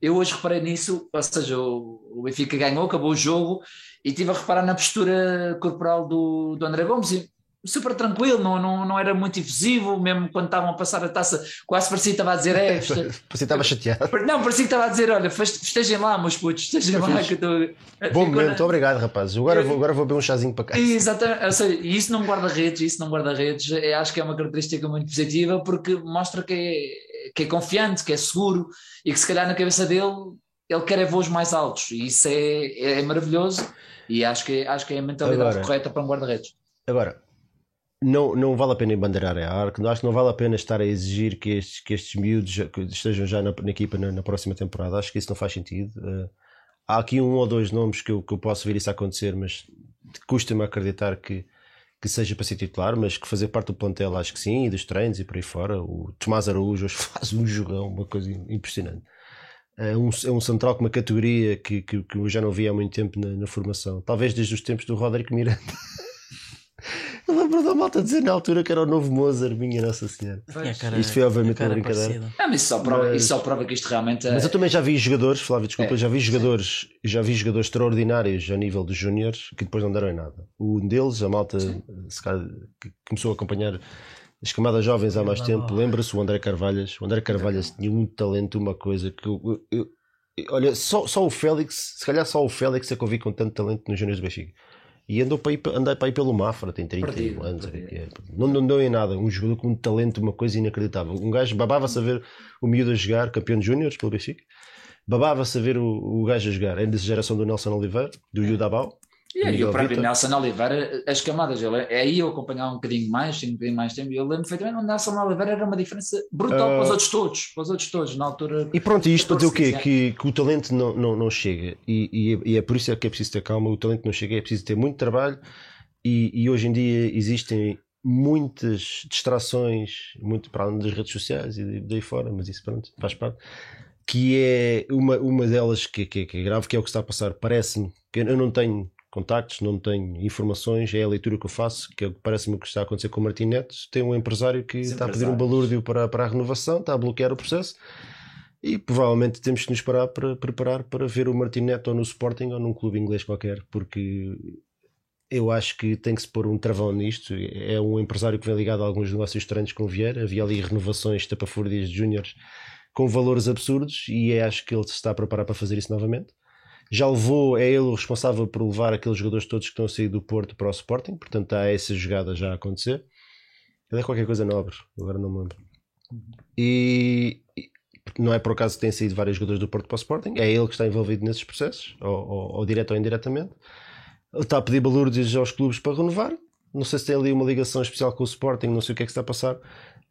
eu hoje reparei nisso, ou seja, o, o Benfica ganhou, acabou o jogo, e estive a reparar na postura corporal do, do André Gomes, e super tranquilo, não, não, não era muito efusivo, mesmo quando estavam a passar a taça, quase parecia que estava a dizer, é, parecia que estava chateado. Não, parecia que estava a dizer, olha, festejam lá, meus putos, festejam lá que eu estou... Bom momento, na... obrigado, rapazes, agora, eu... agora vou beber um chazinho para cá. Exatamente, ou seja, isso não guarda-redes, isso não guarda-redes, acho que é uma característica muito positiva, porque mostra que é, que é confiante, que é seguro, e que se calhar na cabeça dele, ele quer é voos mais altos, e isso é, é maravilhoso, e acho que, acho que é a mentalidade agora, correta para um guarda-redes. Agora... Não, não vale a pena embandeirar a arco, acho que não vale a pena estar a exigir que estes, que estes miúdos estejam já na, na equipa na, na próxima temporada, acho que isso não faz sentido. Uh, há aqui um ou dois nomes que eu, que eu posso ver isso a acontecer, mas custa-me acreditar que, que seja para ser titular, mas que fazer parte do plantel acho que sim, e dos treinos e por aí fora. O Tomás Araújo hoje faz um jogão, uma coisa impressionante. É um, é um central com uma categoria que, que, que eu já não vi há muito tempo na, na formação, talvez desde os tempos do Rodrigo Miranda. Eu lembro da malta dizer na altura que era o novo Mozart, minha Nossa Senhora. Cara, isto foi obviamente uma brincadeira. É, mas isso só prova, mas... isso só prova que isto realmente é... Mas eu também já vi jogadores, Flávio, desculpa, é, já vi jogadores, sim. já vi jogadores extraordinários a nível dos júniores que depois não deram em nada. Um deles, a malta se calhar, que começou a acompanhar as camadas jovens há mais não, tempo, lembra-se o André Carvalhas. O André Carvalhas tinha muito talento, uma coisa que eu, eu, eu, olha, só, só o Félix, se calhar só o Félix é que eu vi com tanto talento nos júniores do Benfica. E andou para ir, andei para ir pelo Mafra, tem trinta e um anos. Não, não deu em nada. Um jogador com um talento, uma coisa inacreditável. Um gajo babava-se a ver o miúdo a jogar, campeão de júniores pelo Benfica. Babava-se a ver o, o gajo a jogar. Ainda dessa geração do Nelson Oliveira, do Yudabau. Yeah, e o próprio Vita. Nelson Oliveira, as camadas, ele, aí eu acompanhava um bocadinho mais, tinha um bocadinho mais tempo, e eu lembro perfeitamente, o Nelson Oliveira era uma diferença brutal uh... para os outros todos, para os outros todos, na altura... E pronto, e isto para dizer o quê? Que, que o talento não, não, não chega, e, e, e é por isso que é preciso ter calma, o talento não chega, é preciso ter muito trabalho, e, e hoje em dia existem muitas distrações, muito para além das redes sociais e daí fora, mas isso pronto, faz parte... Que é uma, uma delas que, que, que é grave, que é o que está a passar, parece-me, que eu não tenho... contactos, não tenho informações, é a leitura que eu faço, que parece-me que está a acontecer com o Martinete. Tem um empresário que Os está a pedir um balúrdio para, para a renovação, está a bloquear o processo e provavelmente temos que nos parar para preparar para ver o Martinete ou no Sporting ou num clube inglês qualquer, porque eu acho que tem que se pôr um travão nisto. É um empresário que vem ligado a alguns negócios estranhos com o Vieira, havia ali renovações tapafúrdias de júniores com valores absurdos e acho que ele se está a preparar para fazer isso novamente. Já levou, é ele o responsável por levar aqueles jogadores todos que estão a sair do Porto para o Sporting, portanto há essa jogada já a acontecer. Ele é qualquer coisa nobre, agora não me lembro. E, e não é por acaso que têm saído vários jogadores do Porto para o Sporting, é ele que está envolvido nesses processos, ou, ou, ou direto ou indiretamente. Ele está a pedir balúrdios aos clubes para renovar, não sei se tem ali uma ligação especial com o Sporting, não sei o que é que está a passar.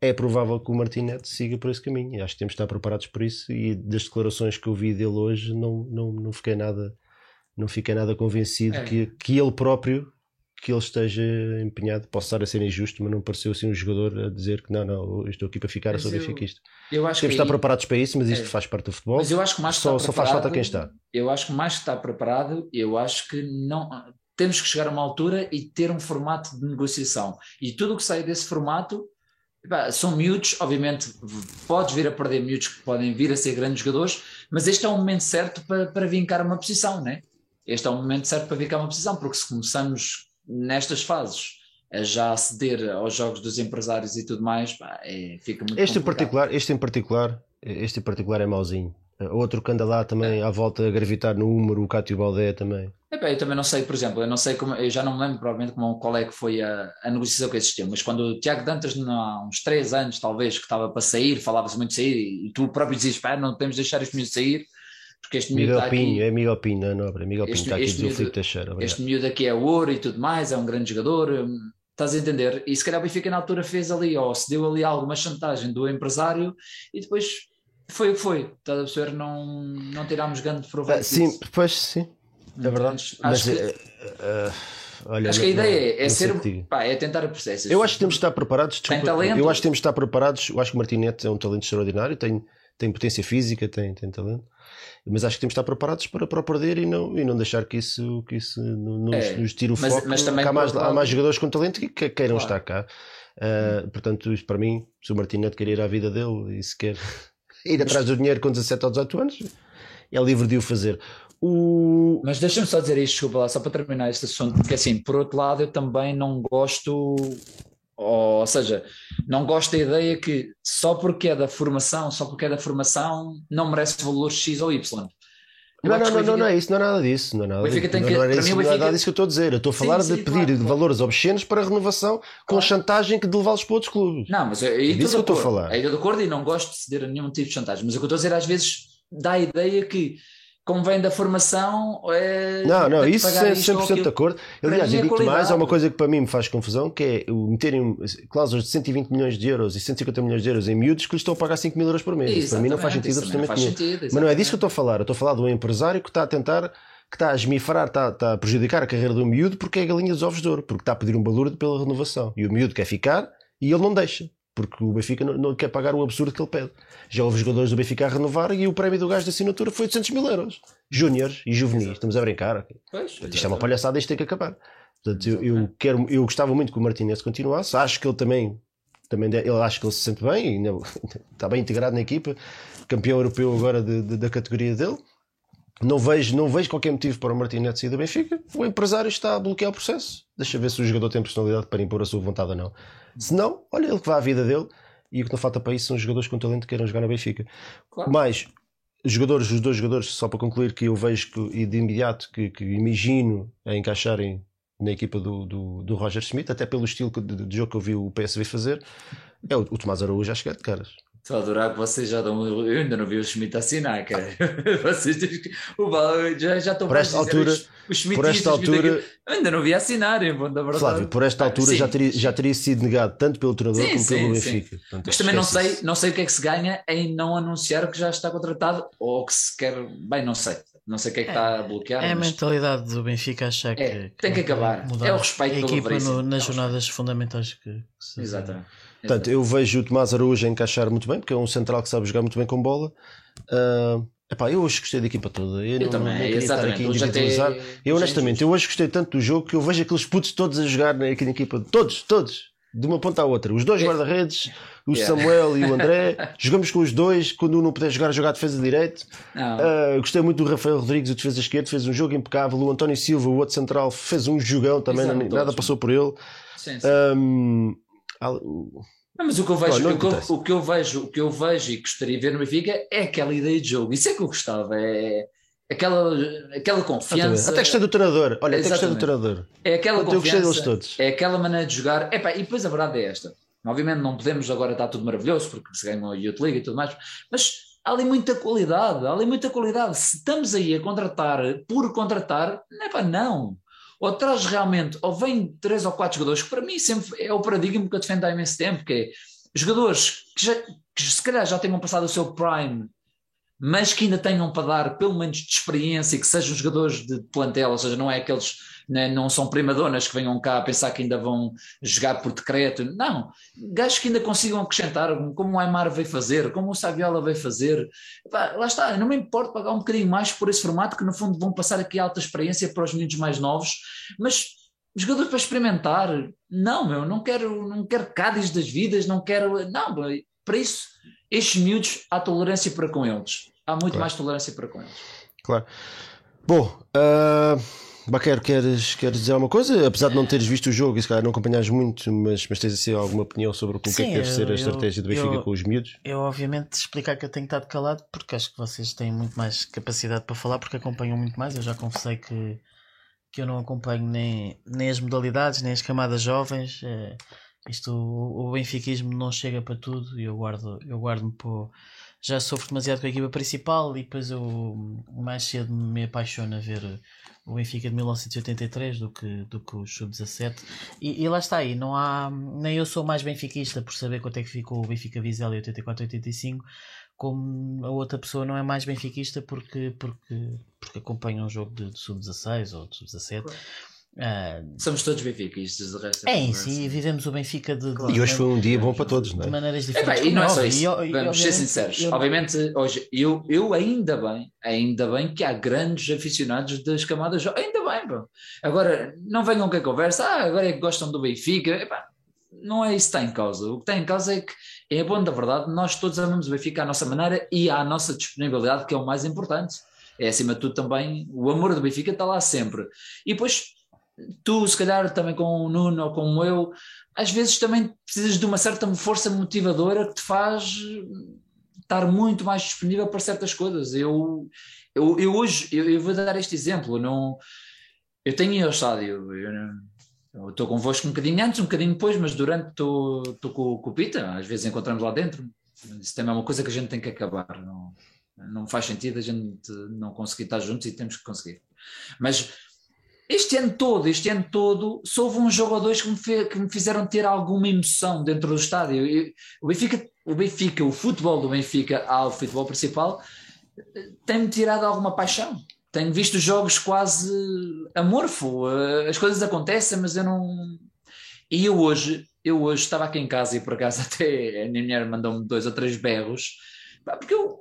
É provável que o Martinete siga por esse caminho. Acho que temos de estar preparados por isso e das declarações que eu vi dele hoje não, não, não, fiquei, nada, não fiquei nada convencido é. que, que ele próprio, que ele esteja empenhado. Posso estar a ser injusto, mas não pareceu assim um jogador a dizer que não, não, eu estou aqui para ficar, eu sou benfiquista. Temos de estar preparados para isso, mas isto é. faz parte do futebol. Mas eu acho que mais que só, só faz falta quem está. Eu acho que mais que está preparado, eu acho que não... Temos que chegar a uma altura e ter um formato de negociação. E tudo o que sai desse formato... São miúdos, obviamente podes vir a perder miúdos que podem vir a ser grandes jogadores, mas este é o momento certo para, para vincar uma posição, né? Este é o momento certo para vincar uma posição, porque se começamos nestas fases a já aceder aos jogos dos empresários e tudo mais, pá, é, fica muito este complicado. Em particular, este em particular, este em particular é mauzinho. Outro que anda lá também é. à volta a gravitar no Húmero, o Cátio Baldé também. É, bem, eu também não sei, por exemplo, eu não sei como, eu já não me lembro provavelmente como, qual é que foi a, a negociação com esse sistema, mas quando o Tiago Dantas, há uns três anos talvez, que estava para sair, falava-se muito de sair, e tu próprio dizes, pá, não podemos deixar este miúdo sair, porque este miúdo Miguel Pinho, aqui, é Miguel Pinho, não é nobre, Miguel Pinho está aqui do Filipe Teixeira. Este miúdo aqui é ouro e tudo mais, é um grande jogador, estás a entender? E se calhar o Benfica na altura fez ali, ou se deu ali alguma chantagem do empresário, e depois... Foi o que foi, estás a perceber, não, não tirámos grande proveito. Ah, sim, pois sim, é verdade. Acho mas, que, é, é, olha, acho que a ideia é, é ser pá, é tentar processos. Eu acho que temos de estar preparados, desculpa, tem eu acho que temos de estar preparados, eu acho que o Martinete é um talento extraordinário, tem, tem potência física, tem, tem talento, mas acho que temos de estar preparados para, para perder e não, e não deixar que isso, que isso nos, é, nos tire o mas, foco. Mas também há, mais, há mais jogadores com talento que, que queiram claro. estar cá. Uh, hum. Portanto, para mim, se o Martinete quer ir à vida dele e se quer... ir atrás do dinheiro com dezassete ou dezoito anos é livre de o fazer. O... Mas deixa-me só dizer isto, desculpa lá, só para terminar este assunto, porque assim, por outro lado eu também não gosto, ou seja, não gosto da ideia que só porque é da formação, só porque é da formação não merece valor X ou Y. Não, não, não, não, não é isso, não é nada disso. Não é nada disso que, não, não é isso, Benfica... não é nada disso que eu estou a dizer. Eu estou a falar sim, sim, de pedir claro, valores claro. obscenos para renovação com claro. chantagem que de levá-los para outros clubes. Não, mas eu, eu é disso que eu estou a falar. Eu estou de acordo e não gosto de ceder a nenhum tipo de chantagem. Mas o que eu estou a dizer às vezes dá a ideia que como vem da formação... É, não, não, isso é cem por cento de acordo. Aliás, eu digo-te mais, há uma coisa que para mim me faz confusão, que é meterem cláusulas de cento e vinte milhões de euros e cento e cinquenta milhões de euros em miúdos que lhes estão a pagar cinco mil euros por mês. Isso, para mim não faz sentido absolutamente faz nenhum. Sentido, mas não é disso que eu estou a falar. Eu estou a falar de um empresário que está a tentar... que está a esmifrar, está, está a prejudicar a carreira do miúdo porque é a galinha dos ovos de ouro, porque está a pedir um balúrdio pela renovação. E o miúdo quer ficar e ele não deixa, porque o Benfica não, não quer pagar o absurdo que ele pede. Já houve jogadores do Benfica a renovar e o prémio do gajo de assinatura foi oitocentos mil euros. Júniores e juvenis, estamos a brincar. Pois, isto exatamente. É uma palhaçada, isto tem que acabar. Portanto, eu, eu, quero, eu gostava muito que o Martinete continuasse, acho que ele também... Também ele acho que ele se sente bem, e ainda, está bem integrado na equipa, campeão europeu agora de, de, da categoria dele. Não vejo, não vejo qualquer motivo para o Martinete sair do Benfica. O empresário está a bloquear o processo. Deixa ver se o jogador tem personalidade para impor a sua vontade ou não. Se não, olha ele que vai à vida dele. E o que não falta para isso são jogadores com talento que queiram jogar no Benfica. Claro. Mas, jogadores, os dois jogadores, só para concluir, que eu vejo que, de imediato que, que imagino a encaixarem na equipa do, do, do Roger Schmidt, até pelo estilo de, de jogo que eu vi o P S V fazer, é o, o Tomás Araújo a chegar de caras. Estou a adorar que vocês já dão... Eu ainda não vi o Schmidt assinar, cara. Vocês o Balão, já, já estão... Por esta altura... Os, os por esta altura... Eu ainda não vi assinar, hein, bom, da verdade. Flávio, por esta altura ah, já, teria, já teria sido negado tanto pelo treinador sim, como sim, pelo Benfica. Portanto, mas também não sei, não sei o que é que se ganha em não anunciar que já está contratado ou que se quer... Bem, não sei. Não sei o que é que está é, a bloquear. É a mas... mentalidade do Benfica achar que... É, tem que acabar. É o respeito pelo Benfica. A equipa no, nas é jornadas fundamentais que... que se Exatamente. Tem. Portanto, eu vejo o Tomás Araújo a encaixar muito bem, porque é um central que sabe jogar muito bem com bola. Uh, epá, eu hoje gostei da equipa toda. Eu, eu não, também, não queria estar aqui a individualizar. Tem... Eu honestamente, eu hoje gostei tanto do jogo que eu vejo aqueles putos todos a jogar na equipa. Todos, todos. De uma ponta à outra. Os dois guarda-redes, o yeah. Samuel e o André. Jogamos com os dois. Quando um não puder jogar, jogar defesa de direito. Uh, gostei muito do Rafael Rodrigues, o defesa esquerdo. Fez um jogo impecável. O António Silva, o outro central, fez um jogão também. Exato, nada todos, passou por ele. Sim, sim. Um, Não, mas o que eu vejo, oh, que eu, o que eu vejo, o que eu vejo e gostaria de ver no Benfica é aquela ideia de jogo. Isso é que eu gostava, é aquela, aquela confiança. Até gostei do treinador. Olha, até gostei do treinador. É aquela eu confiança. Deles todos. É aquela maneira de jogar. Epá, e depois a verdade é esta. Obviamente não podemos agora estar tudo maravilhoso porque se ganhou a Youth League e tudo mais, mas há ali muita qualidade, há ali muita qualidade. Se estamos aí a contratar por contratar, não é pá, não. Ou traz realmente, ou vem três ou quatro jogadores, que para mim sempre é o paradigma que eu defendo há imenso tempo, que é jogadores que, já, que se calhar já tenham passado o seu prime, mas que ainda tenham para dar pelo menos de experiência, que sejam jogadores de plantel, ou seja, não é aqueles, né, não são primadonas que venham cá a pensar que ainda vão jogar por decreto, não, gajos que ainda consigam acrescentar, como o Aimar veio fazer, como o Saviola veio fazer, pá, lá está, não me importo pagar um bocadinho mais por esse formato, que no fundo vão passar aqui alta experiência para os meninos mais novos, mas jogadores para experimentar, não, meu, não quero, não quero Cádiz das vidas, não quero, não, para isso... Estes miúdos, há tolerância para com eles. Há muito claro. Mais tolerância para com eles. Claro. Bom, uh, Baquer, queres, queres dizer alguma coisa? Apesar de não teres visto o jogo e se calhar não acompanhares muito, mas, mas tens assim alguma opinião sobre o que, Sim, que é que deve eu, ser a estratégia do Benfica eu, com os miúdos? Eu, obviamente, explicar que eu tenho estado calado porque acho que vocês têm muito mais capacidade para falar porque acompanham muito mais. Eu já confessei que, que eu não acompanho nem, nem as modalidades, nem as camadas jovens. É... Isto, o, o benfiquismo não chega para tudo e eu guardo-me eu guardo para... Já sofro demasiado com a equipa principal e depois eu mais cedo me apaixono a ver o Benfica de mil novecentos e oitenta e três do que, do que o sub dezassete. E, e lá está aí, não há... Nem eu sou mais benfiquista por saber quanto é que ficou o Benfica Vizela em oitenta e quatro, oitenta e cinco, como a outra pessoa não é mais benfiquista porque, porque, porque acompanha um jogo de, de sub dezasseis ou de sub dezassete. Uh, Somos todos benfiquistas, o resto é, é em si, vivemos o Benfica de, claro. de E hoje foi um dia bom para todos, não é? De maneiras diferentes. É bem, e não é só isso. Eu, vamos ser sinceros. Eu... Obviamente, hoje, eu, eu ainda bem, ainda bem que há grandes aficionados das camadas jovens. Ainda bem, pô. Agora, não venham com a conversa, ah, agora é que gostam do Benfica. Epá, não é isso que está em causa. O que está em causa é que, é bom da verdade, nós todos amamos o Benfica à nossa maneira e à nossa disponibilidade, que é o mais importante. É, acima de tudo, também, o amor do Benfica está lá sempre. E depois... Tu, se calhar, também com o Nuno ou como eu, às vezes também precisas de uma certa força motivadora que te faz estar muito mais disponível para certas coisas. Eu, eu, eu hoje, eu, eu vou dar este exemplo, não, eu tenho ido ao estádio, eu estou convosco um bocadinho antes, um bocadinho depois, mas durante estou, estou com, com o Pita, às vezes encontramos lá dentro, isso também é uma coisa que a gente tem que acabar, não... Não faz sentido a gente não conseguir estar juntos e temos que conseguir. Mas este ano todo, este ano todo, só houve um jogo ou dois que me, fe, que me fizeram ter alguma emoção dentro do estádio. Eu, o Benfica, o Benfica, o futebol do Benfica ao futebol principal, tem-me tirado alguma paixão. Tenho visto jogos quase amorfo, as coisas acontecem, mas eu não... E eu hoje, eu hoje estava aqui em casa e por acaso até a minha mulher mandou-me dois ou três berros, porque eu...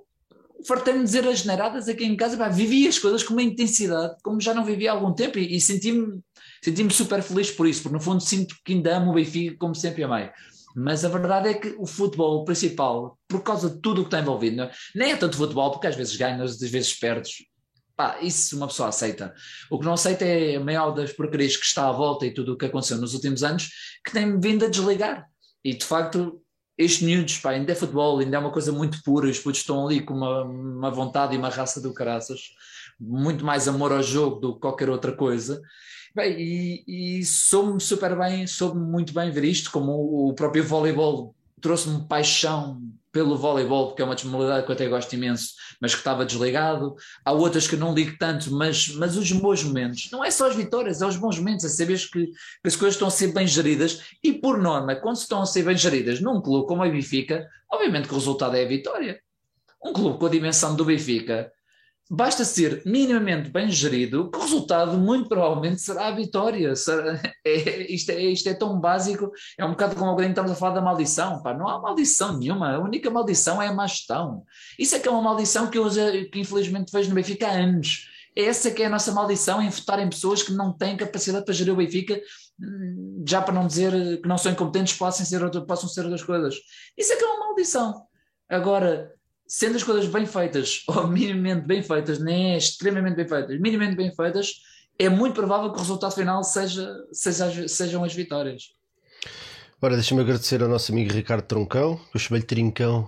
fartei-me de dizer as generadas aqui em casa, pá, vivi as coisas com uma intensidade como já não vivia há algum tempo e, e senti-me, senti-me super feliz por isso, porque no fundo sinto que ainda amo o Benfica como sempre amei. Mas a verdade é que o futebol principal, por causa de tudo o que está envolvido, não é? Nem é tanto futebol, porque às vezes ganhas, às vezes perdes, pá, isso uma pessoa aceita. O que não aceita é a maior das porcarias que está à volta e tudo o que aconteceu nos últimos anos, que tem-me vindo a desligar. E de facto... estes miúdos, pá, ainda é futebol, ainda é uma coisa muito pura, os putos estão ali com uma, uma vontade e uma raça do caraças, muito mais amor ao jogo do que qualquer outra coisa. Bem, e, e soube-me super bem, soube-me muito bem ver isto, como o próprio voleibol trouxe-me paixão pelo voleibol, porque é uma modalidade que eu até gosto imenso, mas que estava desligado. Há outras que não ligo tanto, mas, mas os bons momentos, não é só as vitórias, é os bons momentos, é saberes que, que as coisas estão a ser bem geridas, e por norma, quando estão a ser bem geridas num clube como o Benfica, obviamente que o resultado é a vitória. Um clube com a dimensão do Benfica, basta ser minimamente bem gerido, que o resultado muito provavelmente será a vitória. Será, é, isto, é, isto é tão básico, é um bocado como alguém que estamos a falar da maldição. Pá, não há maldição nenhuma, a única maldição é a má gestão. Isso é que é uma maldição que eu que infelizmente vejo no Benfica há anos. Essa que é a nossa maldição, em votar em pessoas que não têm capacidade para gerir o Benfica, já para não dizer que não são incompetentes, possam ser, possam ser outras coisas. Isso é que é uma maldição. Agora... sendo as coisas bem feitas, ou minimamente bem feitas, nem é extremamente bem feitas, minimamente bem feitas, é muito provável que o resultado final seja, seja, sejam as vitórias. Ora, deixa-me agradecer ao nosso amigo Ricardo Troncão, eu chamei-lhe Trincão,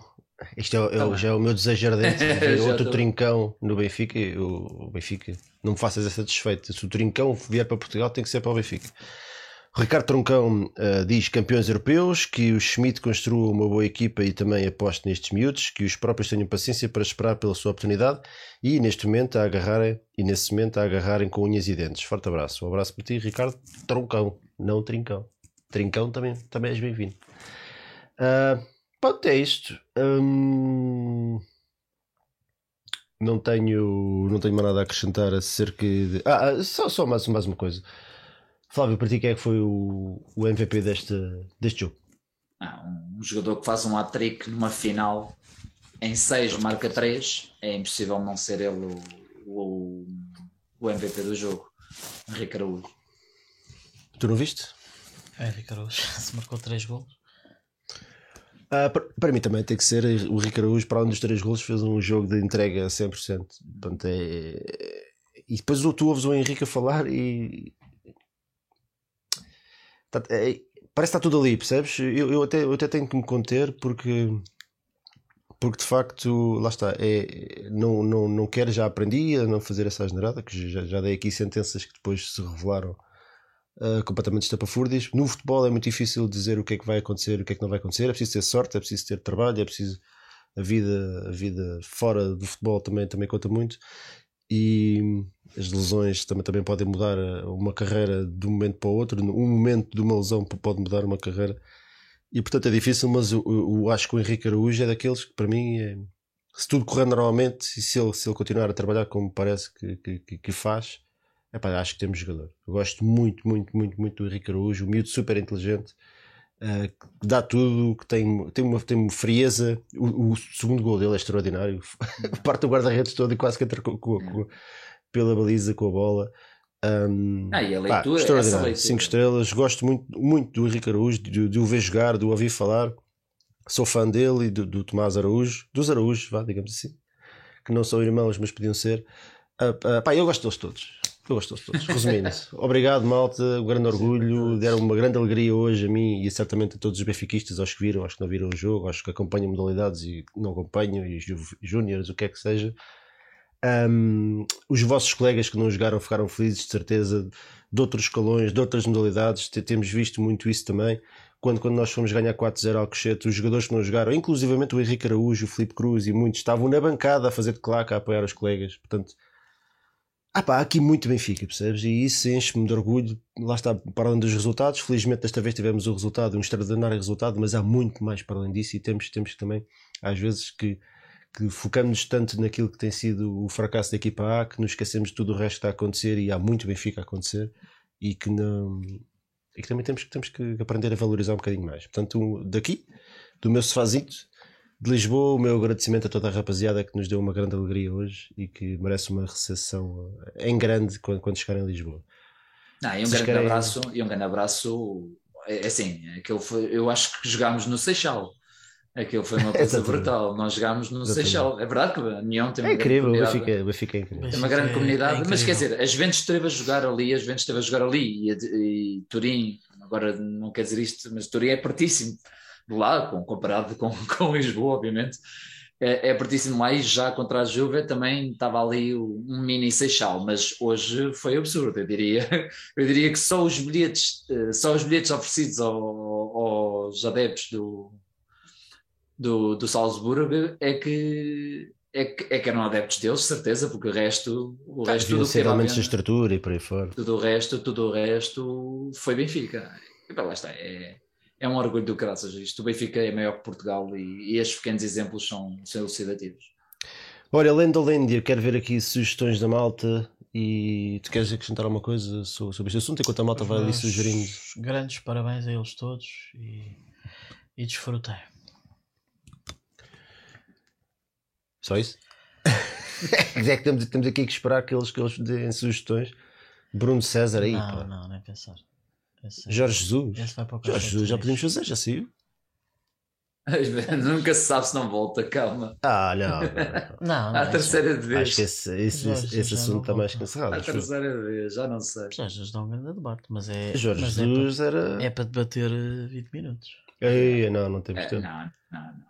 este é, é, tá já é o meu desejo ardente, é outro tô... Trincão no Benfica, o Benfica, não me faças essa desfeita, se o Trincão vier para Portugal tem que ser para o Benfica. Ricardo Troncão uh, diz campeões europeus, que o Schmidt construa uma boa equipa e também aposte nestes miúdos, que os próprios tenham paciência para esperar pela sua oportunidade e neste momento a agarrarem, e nesse momento a agarrarem com unhas e dentes. Forte abraço. Um abraço para ti, Ricardo Troncão, não Trincão. Trincão também, também és bem-vindo. Uh, pronto, é isto. Hum... Não tenho, não tenho mais nada a acrescentar acerca de... Ah, só, só mais, mais uma coisa. Flávio, para ti quem é que foi o, o M V P deste, deste jogo? Ah, um jogador que faz um hat-trick numa final em seis, marca três, é impossível não ser ele o, o, o M V P do jogo, Henrique Araújo. Tu não viste? É, Henrique Araújo, se marcou três golos. Ah, para, para mim também tem que ser o Henrique Araújo, para um dos três golos fez um jogo de entrega a cem por cento. Portanto, é, é, e depois tu ouves o Henrique a falar e... parece que está tudo ali, percebes? Eu, eu, até, eu até tenho que me conter porque, porque de facto, lá está, é, não, não, não quero, já aprendi a não fazer essa asneirada, que já, já dei aqui sentenças que depois se revelaram uh, completamente estapafúrdias. No futebol é muito difícil dizer o que é que vai acontecer e o que é que não vai acontecer, é preciso ter sorte, é preciso ter trabalho, é preciso a vida, a vida fora do futebol também, também conta muito. E as lesões também, também podem mudar uma carreira de um momento para o outro. Um momento de uma lesão pode mudar uma carreira e portanto é difícil, mas eu, eu acho que o Henrique Araújo é daqueles que para mim é, se tudo correr normalmente e se ele, se ele continuar a trabalhar como parece que, que, que faz, é pá, acho que temos jogador. Eu gosto muito, muito, muito, muito do Henrique Araújo, um miúdo super inteligente, Uh, que dá tudo, que tem, tem, uma, tem uma frieza. O, o segundo gol dele é extraordinário. Parte do guarda-redes todo e quase que entra com, com, com, pela baliza com a bola. Um, ah, e a leitura, pá, extraordinário. Cinco estrelas. Gosto muito, muito do Henrique Araújo, de, de o ver jogar, de o ouvir falar. Sou fã dele e do, do Tomás Araújo, dos Araújos, vá, digamos assim, que não são irmãos, mas podiam ser. Uh, uh, pá, eu gosto deles todos. Eu gosto de todos, resumindo. Obrigado, malta, um grande orgulho, deram uma grande alegria hoje a mim e certamente a todos os benfiquistas, aos que viram, aos que não viram o jogo, aos que acompanham modalidades e não acompanham, e os júniores, o que é que seja. Um, os vossos colegas que não jogaram ficaram felizes, de certeza, de outros escalões, de outras modalidades. Temos visto muito isso também. Quando, quando nós fomos ganhar quatro a zero ao Alcochete, os jogadores que não jogaram, inclusivamente o Henrique Araújo, o Filipe Cruz e muitos, estavam na bancada a fazer de claca, a apoiar os colegas. Portanto, ah pá, aqui muito Benfica, percebes? E isso enche-me de orgulho. Lá está, para além dos resultados. Felizmente desta vez tivemos o resultado, um extraordinário resultado, mas há muito mais para além disso. E temos, temos também, às vezes, que, que focamos-nos tanto naquilo que tem sido o fracasso da equipa A, que nos esquecemos de tudo o resto que está a acontecer, e há muito Benfica a acontecer, e que não... E que também temos, temos que aprender a valorizar um bocadinho mais. Portanto, daqui, do meu sofazito de Lisboa, o meu agradecimento a toda a rapaziada que nos deu uma grande alegria hoje e que merece uma recepção em grande quando, quando chegar em Lisboa. Ah, e um grande querem... abraço, e um grande abraço. É assim, aquele foi, eu acho que jogámos no Seixal. Aquilo foi uma coisa brutal. Nós jogámos no Exatamente. Seixal. É verdade que a União tem uma é incrível, grande comunidade. Eu fiquei, eu fiquei tem uma grande é, comunidade. É mas quer dizer, as Juventus esteve a jogar ali, as Juventus esteve a jogar ali. E, e Turim, agora não quer dizer isto, mas Turim é pertíssimo de lá, com, comparado com, com Lisboa, obviamente. É, é pertíssimo lá, e já contra a Juve também estava ali um mini Seixal. Mas hoje foi absurdo, eu diria. Eu diria que só os bilhetes, só os bilhetes oferecidos ao, aos adeptos do... Do, do Salzburg é que, é que, é que eram adeptos deles, certeza, porque o resto, o ah, resto tudo realmente a estrutura e por aí fora. Tudo o resto, tudo o resto foi Benfica. E bem, lá está, é, é um orgulho do graças a isto. O Benfica é maior que Portugal e, e estes pequenos exemplos são, são elucidativos. Olha, Lendo Lendia, quero ver aqui sugestões da malta. E tu queres acrescentar alguma coisa sobre este assunto enquanto a malta vai ali sugerindo? Grandes parabéns a eles todos e, e desfrutem. Só isso? É que temos, temos aqui que esperar que eles, que eles deem sugestões. Bruno César aí. Não, pá. não, nem pensar. Esse Jorge é... Jesus. Esse vai para o Jorge Jesus, já podemos fazer, já saiu. Nunca se sabe se não volta, calma. Ah, não. não, não a terceira já... vez. Acho que esse, esse, esse, esse assunto está mais cancelado. A terceira foi. Vez, já não sei. Já, já dá um grande debate, mas é. Jorge mas Jesus é para, era. É para debater vinte minutos. Ei, não, não temos é, tempo. Não, não, não.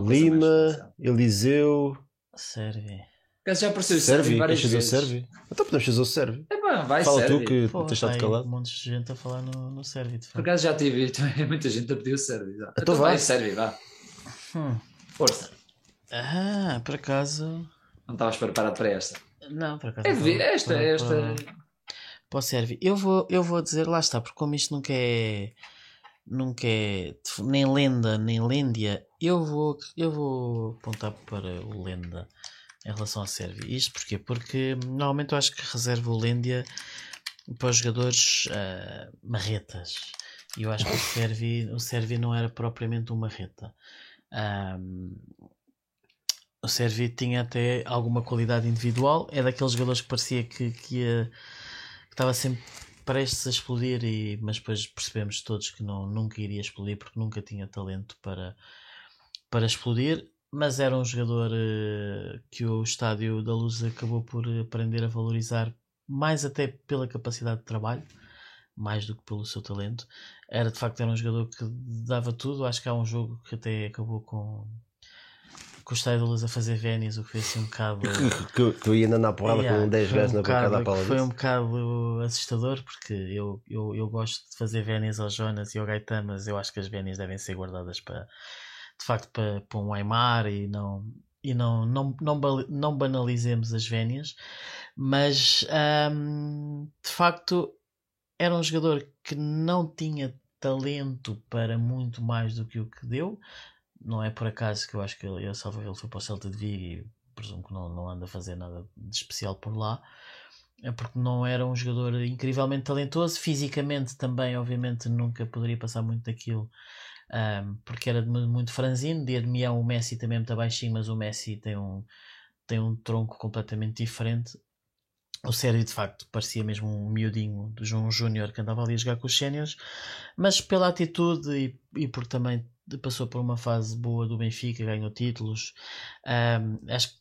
Lima, Eliseu, Sérvio. Já apareceu o Sérvio várias vezes. Sérvio? Então podemos fazer o Sérvio. É bom, vai Fala Sérvio. Tu que Pô, estás de calado. Um monte de gente a falar no, no Sérvio. Por acaso já tive muita gente a pedir o Sérvio. Então, então vai, vai Sérvio, vá. Hum. Força. Ah, por acaso. Não estavas preparado para esta? Não, por acaso. É de... esta, para, esta. Para, para... para o Sérvio. Eu vou, eu vou dizer, lá está, porque como isto nunca é. Nunca é nem lenda, nem lêndia. Eu vou, eu vou apontar para o lenda em relação ao Sérvio. Isto porquê? Porque normalmente eu acho que reservo o lêndia para os jogadores uh, marretas. E eu acho que o Sérvio, o Sérvio não era propriamente um marreta. Um, o Sérvio tinha até alguma qualidade individual. É daqueles jogadores que parecia que, que, ia, que estava sempre... prestes a explodir, e, mas depois percebemos todos que não, nunca iria explodir porque nunca tinha talento para, para explodir, mas era um jogador uh, que o Estádio da Luz acabou por aprender a valorizar mais até pela capacidade de trabalho, mais do que pelo seu talento. Era de facto era um jogador que dava tudo. Acho que há um jogo que até acabou com... com o Estádio da Luz a fazer Vénias, o que foi assim um bocado... que, que, que eu ia andar na porrada yeah, com dez gajos um na bocada à pala. Foi um bocado assustador, porque eu, eu, eu gosto de fazer Vénias ao Jonas e ao Gaetan, mas eu acho que as Vénias devem ser guardadas para, de facto, para, para um Aimar, e não, e não, não, não, não banalizemos as Vénias. Mas, hum, de facto, era um jogador que não tinha talento para muito mais do que o que deu. Não é por acaso que eu acho que ele, eu salvo ele foi para o Celta de Vigo e presumo que não, não anda a fazer nada de especial por lá. É porque não era um jogador incrivelmente talentoso. Fisicamente também, obviamente, nunca poderia passar muito daquilo. Um, porque era muito franzino. De Admião, o Messi também é muito baixinho, mas o Messi tem um, tem um tronco completamente diferente. O Sérgio, de facto, parecia mesmo um miudinho de João Júnior que andava ali a jogar com os séniores. Mas pela atitude e, e porque também... passou por uma fase boa do Benfica, ganhou títulos, um, acho que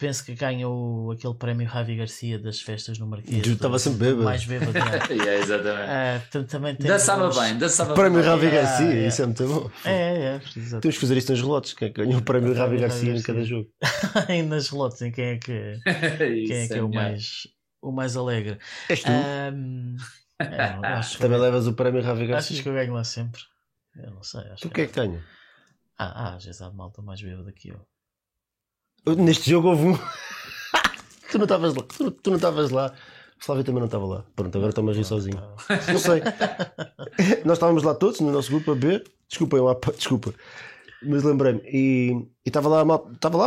penso que ganhou aquele prémio Javi Garcia das festas no Marquês. Estava sempre bêbado. Mais bêbado, não. yeah, exatamente. Uh, também tem dançava uns... bem, dançava prémio bem. Prémio Javi Garcia, ah, é. Isso é muito bom. É, é, é. Exatamente. Temos que fazer isto nos relotes, quem é que ganhou o prémio Javi Garcia em cada jogo. E nas relotes, em quem é que, quem é, que é o mais... o mais alegre. És tu? Um, é, não, acho também que... levas o prémio Ravigar. Achas que eu ganho lá sempre? Eu não sei. Acho tu o que, que é que tenho? Ah, ah, já sabe, malta mais bêbado que eu. eu. Neste jogo houve um. Tu não estavas lá. Tu, tu não estavas lá. O Flávio também não estava lá. Pronto, agora estou-me a rir sozinho. Não sei. Nós estávamos lá todos no nosso grupo a beber. Desculpa, eu desculpa. Mas lembrei-me. E estava lá, lá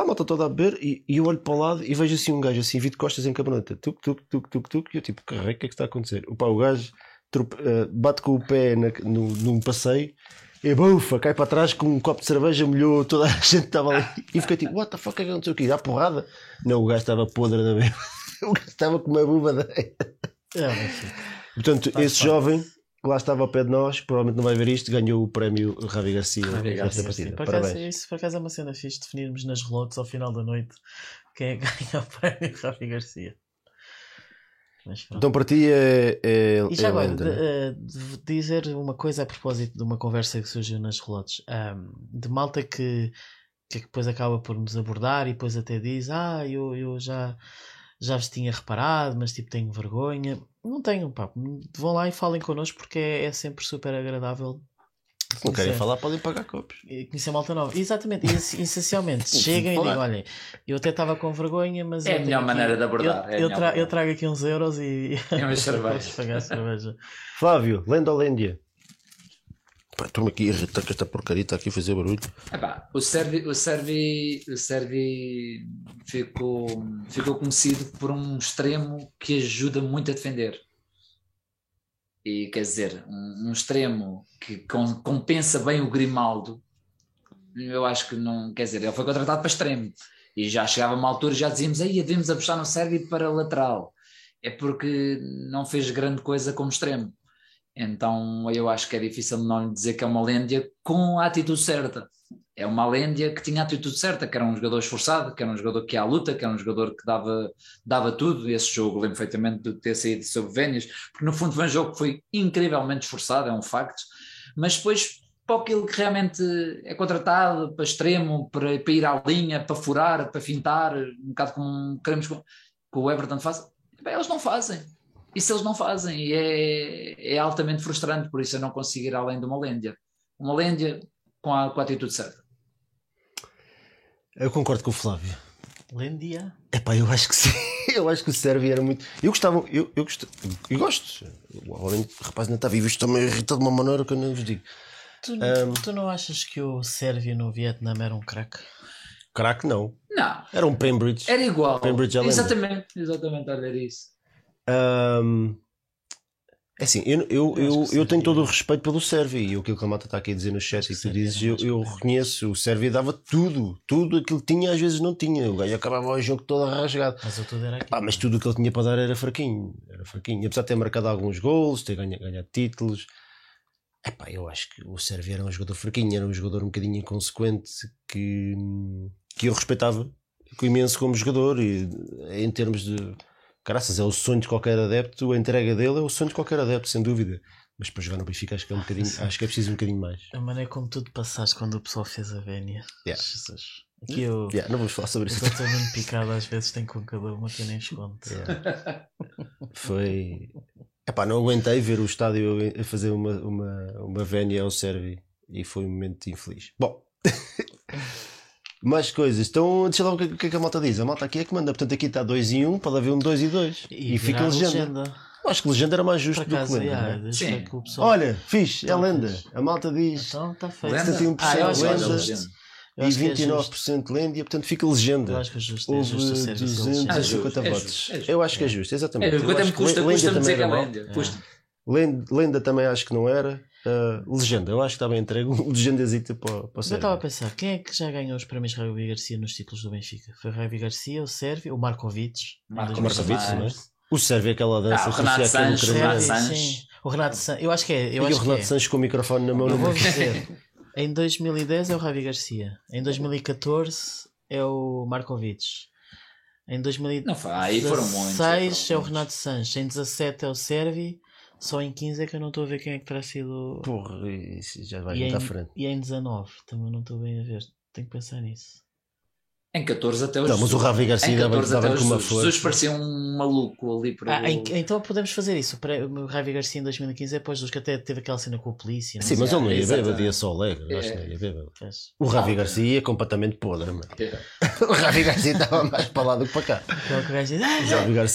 a malta toda a beber. E, e eu olho para o lado e vejo assim um gajo, assim, Vito Costas em cabroneta. Tuc, tuc, tuc, tuc, tuc. E eu tipo, caralho, o que é que está a acontecer? O, pá, o gajo trope, uh, bate com o pé na, no, num passeio. E bufa, cai para trás com um copo de cerveja. Molhou toda a gente que estava ali. E fiquei tipo, what the fuck, é que aconteceu aqui? Dá porrada? Não, o gajo estava podre na mesma. O gajo estava com uma bobadeira. É, portanto, tá esse fácil. Jovem que lá estava ao pé de nós, provavelmente não vai ver isto, ganhou o prémio Ravi Garcia. Ravi Garcia. Partida. Por acaso, parabéns. Isso por acaso é uma cena fixe, definirmos nas relotes ao final da noite quem é que ganha o prémio Ravi Garcia. Mas, então para ti é, é, e já é agora, de, de dizer uma coisa a propósito de uma conversa que surgiu nas relotes, um, de malta que, que depois acaba por nos abordar e depois até diz, ah, eu, eu já... já vos tinha reparado, mas tipo tenho vergonha. Não tenho, pá. Vão lá e falem connosco porque é, é sempre super agradável. Se não querem falar, podem pagar copos. Conhecer malta nova. Exatamente, essencialmente. Cheguem e digam, olhem, eu até estava com vergonha, mas... É a melhor maneira de abordar. Eu, eu, tra- eu trago aqui uns euros e... É uma cerveja. cerveja. Flávio, Lendolândia. Pá, estou-me aqui a irritar com esta porcarita aqui a fazer barulho. Ah, pá, o Servi, o Servi, o Servi ficou, ficou conhecido por um extremo que ajuda muito a defender. E quer dizer, um, um extremo que com, compensa bem o Grimaldo, eu acho que não. Quer dizer, ele foi contratado para extremo. E já chegava a uma altura e já dizíamos, aí devemos apostar no Servi para lateral. É porque não fez grande coisa como extremo. Então eu acho que é difícil não lhe dizer que é uma Lêndia com a atitude certa. É uma Lêndia que tinha a atitude certa, que era um jogador esforçado, que era um jogador que ia à luta, que era um jogador que dava, dava tudo. Esse jogo, lembro perfeitamente de ter saído sob Vénias, porque no fundo foi um jogo que foi incrivelmente esforçado, é um facto, mas depois para aquilo que realmente é contratado, para extremo, para, para ir à linha, para furar, para fintar, um bocado como queremos que o Everton faça, bem, eles não fazem. Isso eles não fazem e é, é altamente frustrante, por isso eu não consigo ir além de uma Lêndia. Uma Lêndia com a, com a atitude certa. Eu concordo com o Flávio. Lêndia? Epá, eu acho que sim. Eu acho que o Sérvio era muito... Eu gostava... Eu, eu, gostava, eu gosto. O rapaz ainda está vivo. Isto também irrita de uma maneira que eu não vos digo. Tu, um, tu não achas que o Sérvio no Vietnã era um craque? Craque não. Não. Era um Pembridge. Era igual. Pembridge exatamente. Exatamente, era isso. Um, é assim, eu, eu, eu, eu tenho todo o respeito pelo Sérvio e aquilo que a malta está aqui a dizer no chat e tu dizes, eu, eu reconheço. O Sérvio dava tudo, tudo aquilo que tinha, às vezes não tinha. O gajo acabava o jogo todo rasgado, mas, Epá, mas tudo o que ele tinha para dar era fraquinho, era fraquinho. Apesar de ter marcado alguns golos, ter ganhado, ganhado títulos. Epá, eu acho que o Sérvio era um jogador fraquinho, era um jogador um bocadinho inconsequente que, que eu respeitava imenso como jogador e, em termos de... Graças, é o sonho de qualquer adepto, a entrega dele é o sonho de qualquer adepto, sem dúvida. Mas para jogar no Benfica acho que é, um bocadinho, acho que é preciso um bocadinho mais. A maneira como tu te passaste quando o pessoal fez a vénia. Yeah. Jesus. Aqui eu, yeah, não vamos falar sobre isso. Estou muito picado, às vezes tenho com cada uma que eu nem escondo. Yeah. Foi... Epá, não aguentei ver o estádio a fazer uma, uma, uma vénia ao Sérvio e foi um momento infeliz. Bom... Mais coisas, então deixa lá o que, que, que a malta diz. A malta aqui é que manda, portanto aqui está dois e um, pode haver um dois e dois e, e fica legenda. legenda. Acho que legenda era mais justo do que lenda. É? Olha, fixe, então, é lenda. Fixe. A malta diz então, tá setenta e um por cento ah, lenda e vinte e nove por cento é lenda, portanto fica legenda. Eu acho que é justo, é justo houve duzentos e cinquenta é votos. É eu acho que é justo, exatamente. É, quanto é que custa, custa me dizer que é lenda? Lenda, lenda também acho que não era. Uh, legenda, eu acho que estava entregue um legendazita para, para o Sérvio. Eu estava a pensar, quem é que já ganhou os prémios Ravi Garcia nos títulos do Benfica? Foi Ravi Garcia, o Sérvio, o Markovic. Marco, Markovic, não é? O Sérvio é aquela dança. Ah, o Renato Sanches. O Renato Sanches. Eu acho que é. Eu e acho o Renato é. Sanches com o microfone na mão. Não vou dizer. Em dois mil e dez é o Ravi Garcia. Em dois mil e catorze é o Markovic. Em dois mil e dezasseis é o Renato Sanches. Em dois mil e dezassete é o Sérvio. Só em quinze é que eu não estou a ver quem é que terá sido. Porra, isso já vai muito à frente. E em dezanove também não estou bem a ver. Tenho que pensar nisso. Em catorze até os... Não, mas o Javi Garcia estava com uma força. Jesus parecia um maluco ali para... Ah, o... Então podemos fazer isso. O Javi Garcia em dois mil e quinze é depois dos que até teve aquela cena com a polícia. Sim, mas ele não ia bêbado, ia só alegre. O Javi Garcia é completamente podre. O Javi Garcia estava mais para lá do que para cá.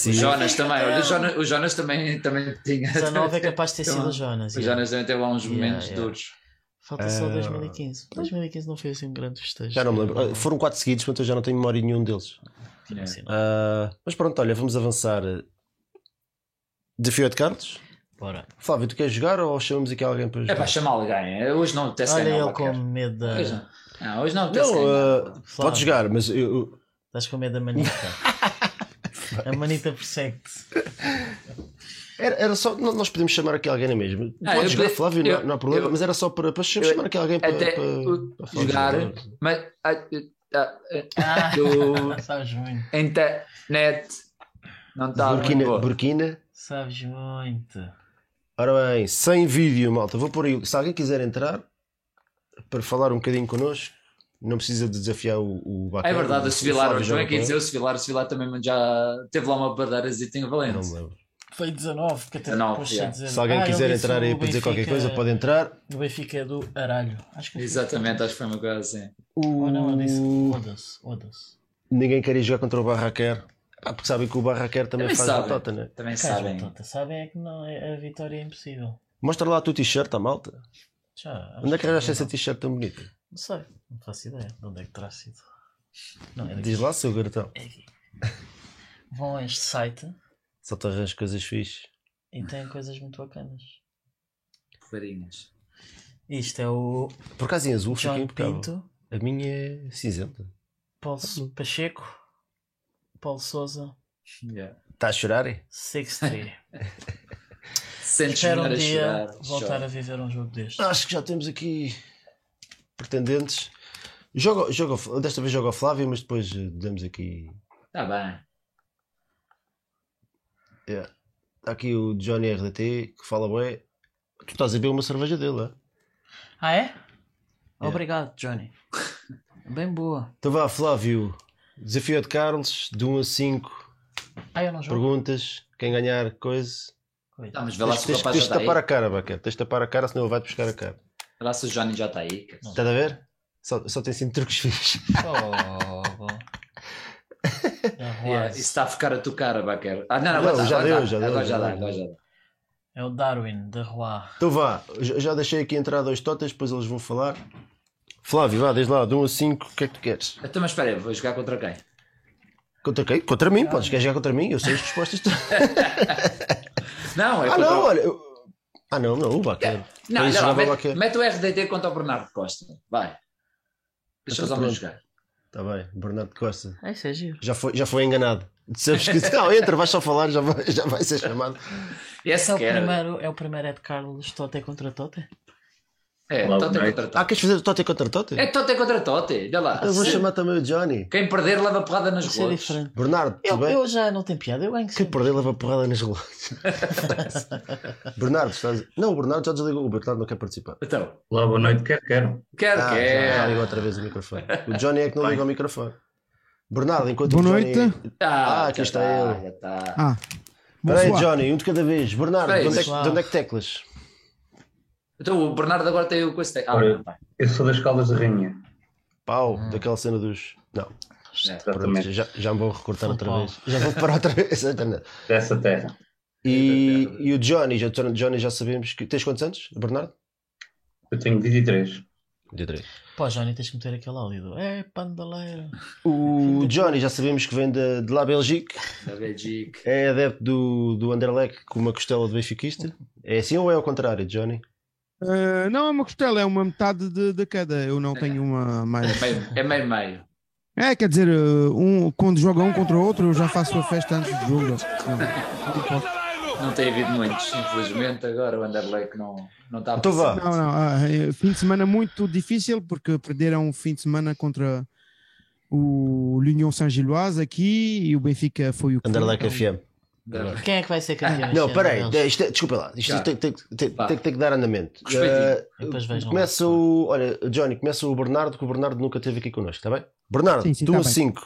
O Jonas também. Olha, o Jonas também tinha... dezanove é capaz de ter sido o Jonas. O Jonas também teve lá uns momentos duros. Falta só dois mil e quinze. dois mil e quinze não foi assim um grande festejo. Já não me lembro. Foram quatro seguidos, portanto eu já não tenho memória de nenhum deles. Não, assim, não. Uh, mas pronto, olha, vamos avançar. Desafio Ed Carlos? Bora. Flávio, tu queres jogar ou chamamos aqui alguém para jogar? É para chamar alguém. Hoje não te Olha ele com medo da. Hoje não, não, hoje não, não uh, Pode jogar, mas eu. Estás com medo da manita. A manita persegue-te. Era, era só, nós podemos chamar aqui alguém mesmo. Ah, Podes jogar, Flávio, eu, não, não há problema, eu, mas era só para, para chamar eu, aqui alguém para, até para, para, para jogar. Jogar. Mas, ah, ah, ah, tu sabes muito. Internet não está. Burkina, Burkina. Sabes muito. Ora bem, sem vídeo, malta. Vou por aí. Se alguém quiser entrar para falar um bocadinho connosco. Não precisa de desafiar o, o Baquer. É verdade, o Sevilar, o João é que ia dizer o Sevilar, o Sevilar também já teve lá uma badarazinha em Valência. Não me lembro. Foi dezanove, porque até depois de yeah. Se alguém ah, quiser entrar aí para dizer qualquer coisa, pode entrar. O Benfica é do Aralho. Acho que exatamente, foi. Acho que foi uma coisa assim. O... Ou não, eu disse Odysseas, Odysseas. Ninguém queria jogar contra o Baquer. Ah, porque sabem que o Baquer também, também faz sabem. Batota, né? Também sabem. Batota. Sabem é que não, a vitória é impossível. Mostra lá a tua t-shirt, a malta. Já, onde é que arraste essa t-shirt tão bonita? Não sei, não faço ideia de onde é que terá sido. Não, é diz lá, seu garotão. É aqui. Vão a este site. Só te arranjo coisas fixes. E tem coisas muito bacanas. Farinhas. Isto é o... Por acaso em azul fica impecável. A minha é cinzenta. Paulo Pacheco. Paulo Sousa. Está yeah. a chorar? seis três. Espero um dia a voltar Chora. A viver um jogo deste. Acho que já temos aqui... pretendentes. Jogo, jogo, desta vez joga o Flávio, mas depois damos aqui. Está bem. Está yeah. aqui o Johnny R D T que fala bem. Tu estás a beber uma cerveja dele, é? Ah, é? Yeah. Obrigado, Johnny. Bem boa. Então vá, Flávio. Desafio de Carlos, de um a cinco. Ah, eu não jogo. Perguntas. Quem ganhar, coisa. coisa. Não, mas vê lá se o rapaz já está aí. Tens de tapar a cara, Baquer. Tens de tapar a cara, senão ele vai-te buscar a cara. Olha se o Johnny já está aí. Estás a ver? Só, só tem sido truques fixos. Oh, yeah, isso está a ficar a tua cara, Baquer. Ah, não, não, não, não já, deu, já deu. Agora já, já, já, já, já, já dá. É o Darwin, da Rua. Então vá, já deixei aqui entrar dois totas, depois eles vão falar. Flávio, vá, desde lá, de um a cinco, o que é que tu queres? Então, mas espera aí, vou jogar contra quem? Contra quem? Contra mim, podes. Queres jogar contra mim? Eu sei as respostas. Não, é ah, contra... não, olha... Eu... Ah não, não, o Baquer. Não, não, mete, mete o R D T contra o Bernardo Costa. Vai. Deixa os homens jogar. Está bem, Bernardo Costa. É, isso é giro. Já foi, já foi enganado. Sabes que não, entra, vais só falar, já vai, já vai ser chamado. Esse é o primeiro, é o primeiro Ed Carlos Tote contra Tote? É, Tote contra Tote. Ah, queres fazer Tote contra Tote? É Tote contra Tote, olha lá. Eu vou chamar também o Johnny. Quem perder leva porrada nas ruas. Bernardo, tu eu, bem? Eu já não tenho piada, eu ganho que Quem sempre. Perder leva porrada nas ruas. Bernardo, estás... Não, o Bernardo já desligou. O Bernardo não quer participar. Então. Olá, boa noite, quero, quero. Quero, ah, quero. Já ligou outra vez o microfone. O Johnny é que não liga o microfone. Bernardo, enquanto boa o Johnny... Boa noite. Ah, aqui está ele. Está. Ah, espera aí, Johnny, um de cada vez. Bernardo, de onde, é que, de onde é que teclas? Então o Bernardo agora tem o coisa. Ah, olha, eu sou das Caldas da Rainha. Pau, hum. daquela cena dos... Não. Exatamente. Já, já me vou recortar São outra Paulo. Vez. Já vou parar outra vez. Dessa terra. E, terra. E o Johnny, já, Johnny, já sabemos que... Tens quantos anos, Bernardo? Eu tenho vinte e três. vinte e três. Pô, Johnny, tens que meter aquele áudio do... É, pandaleiro. O Johnny, já sabemos que vem de, de lá Bélgica. Da Bélgica. É adepto do, do Anderlecht com uma costela de benfiquista. É assim ou é ao contrário, Johnny? Uh, não é uma costela, é uma metade de, de cada. Eu não é. Tenho uma mais. É meio-meio. É, quer dizer, um, quando joga um contra o outro, eu já faço a festa antes do jogo. Não, não tem havido muitos, infelizmente. Agora o Anderlecht não, não está a então vá. Não, não, ah, fim de semana muito difícil, porque perderam um fim de semana contra o L'Union Saint-Gilloise aqui e o Benfica foi o que. Anderlecht F M. Quem é que vai ser campeão? Não, peraí, desculpa lá, isto tem, tem, tem, tem, tem que dar andamento. Uh, começa o. Olha, Johnny, começa o Bernardo, que o Bernardo nunca esteve aqui connosco, está bem? Bernardo, sim, sim, tu tá cinco.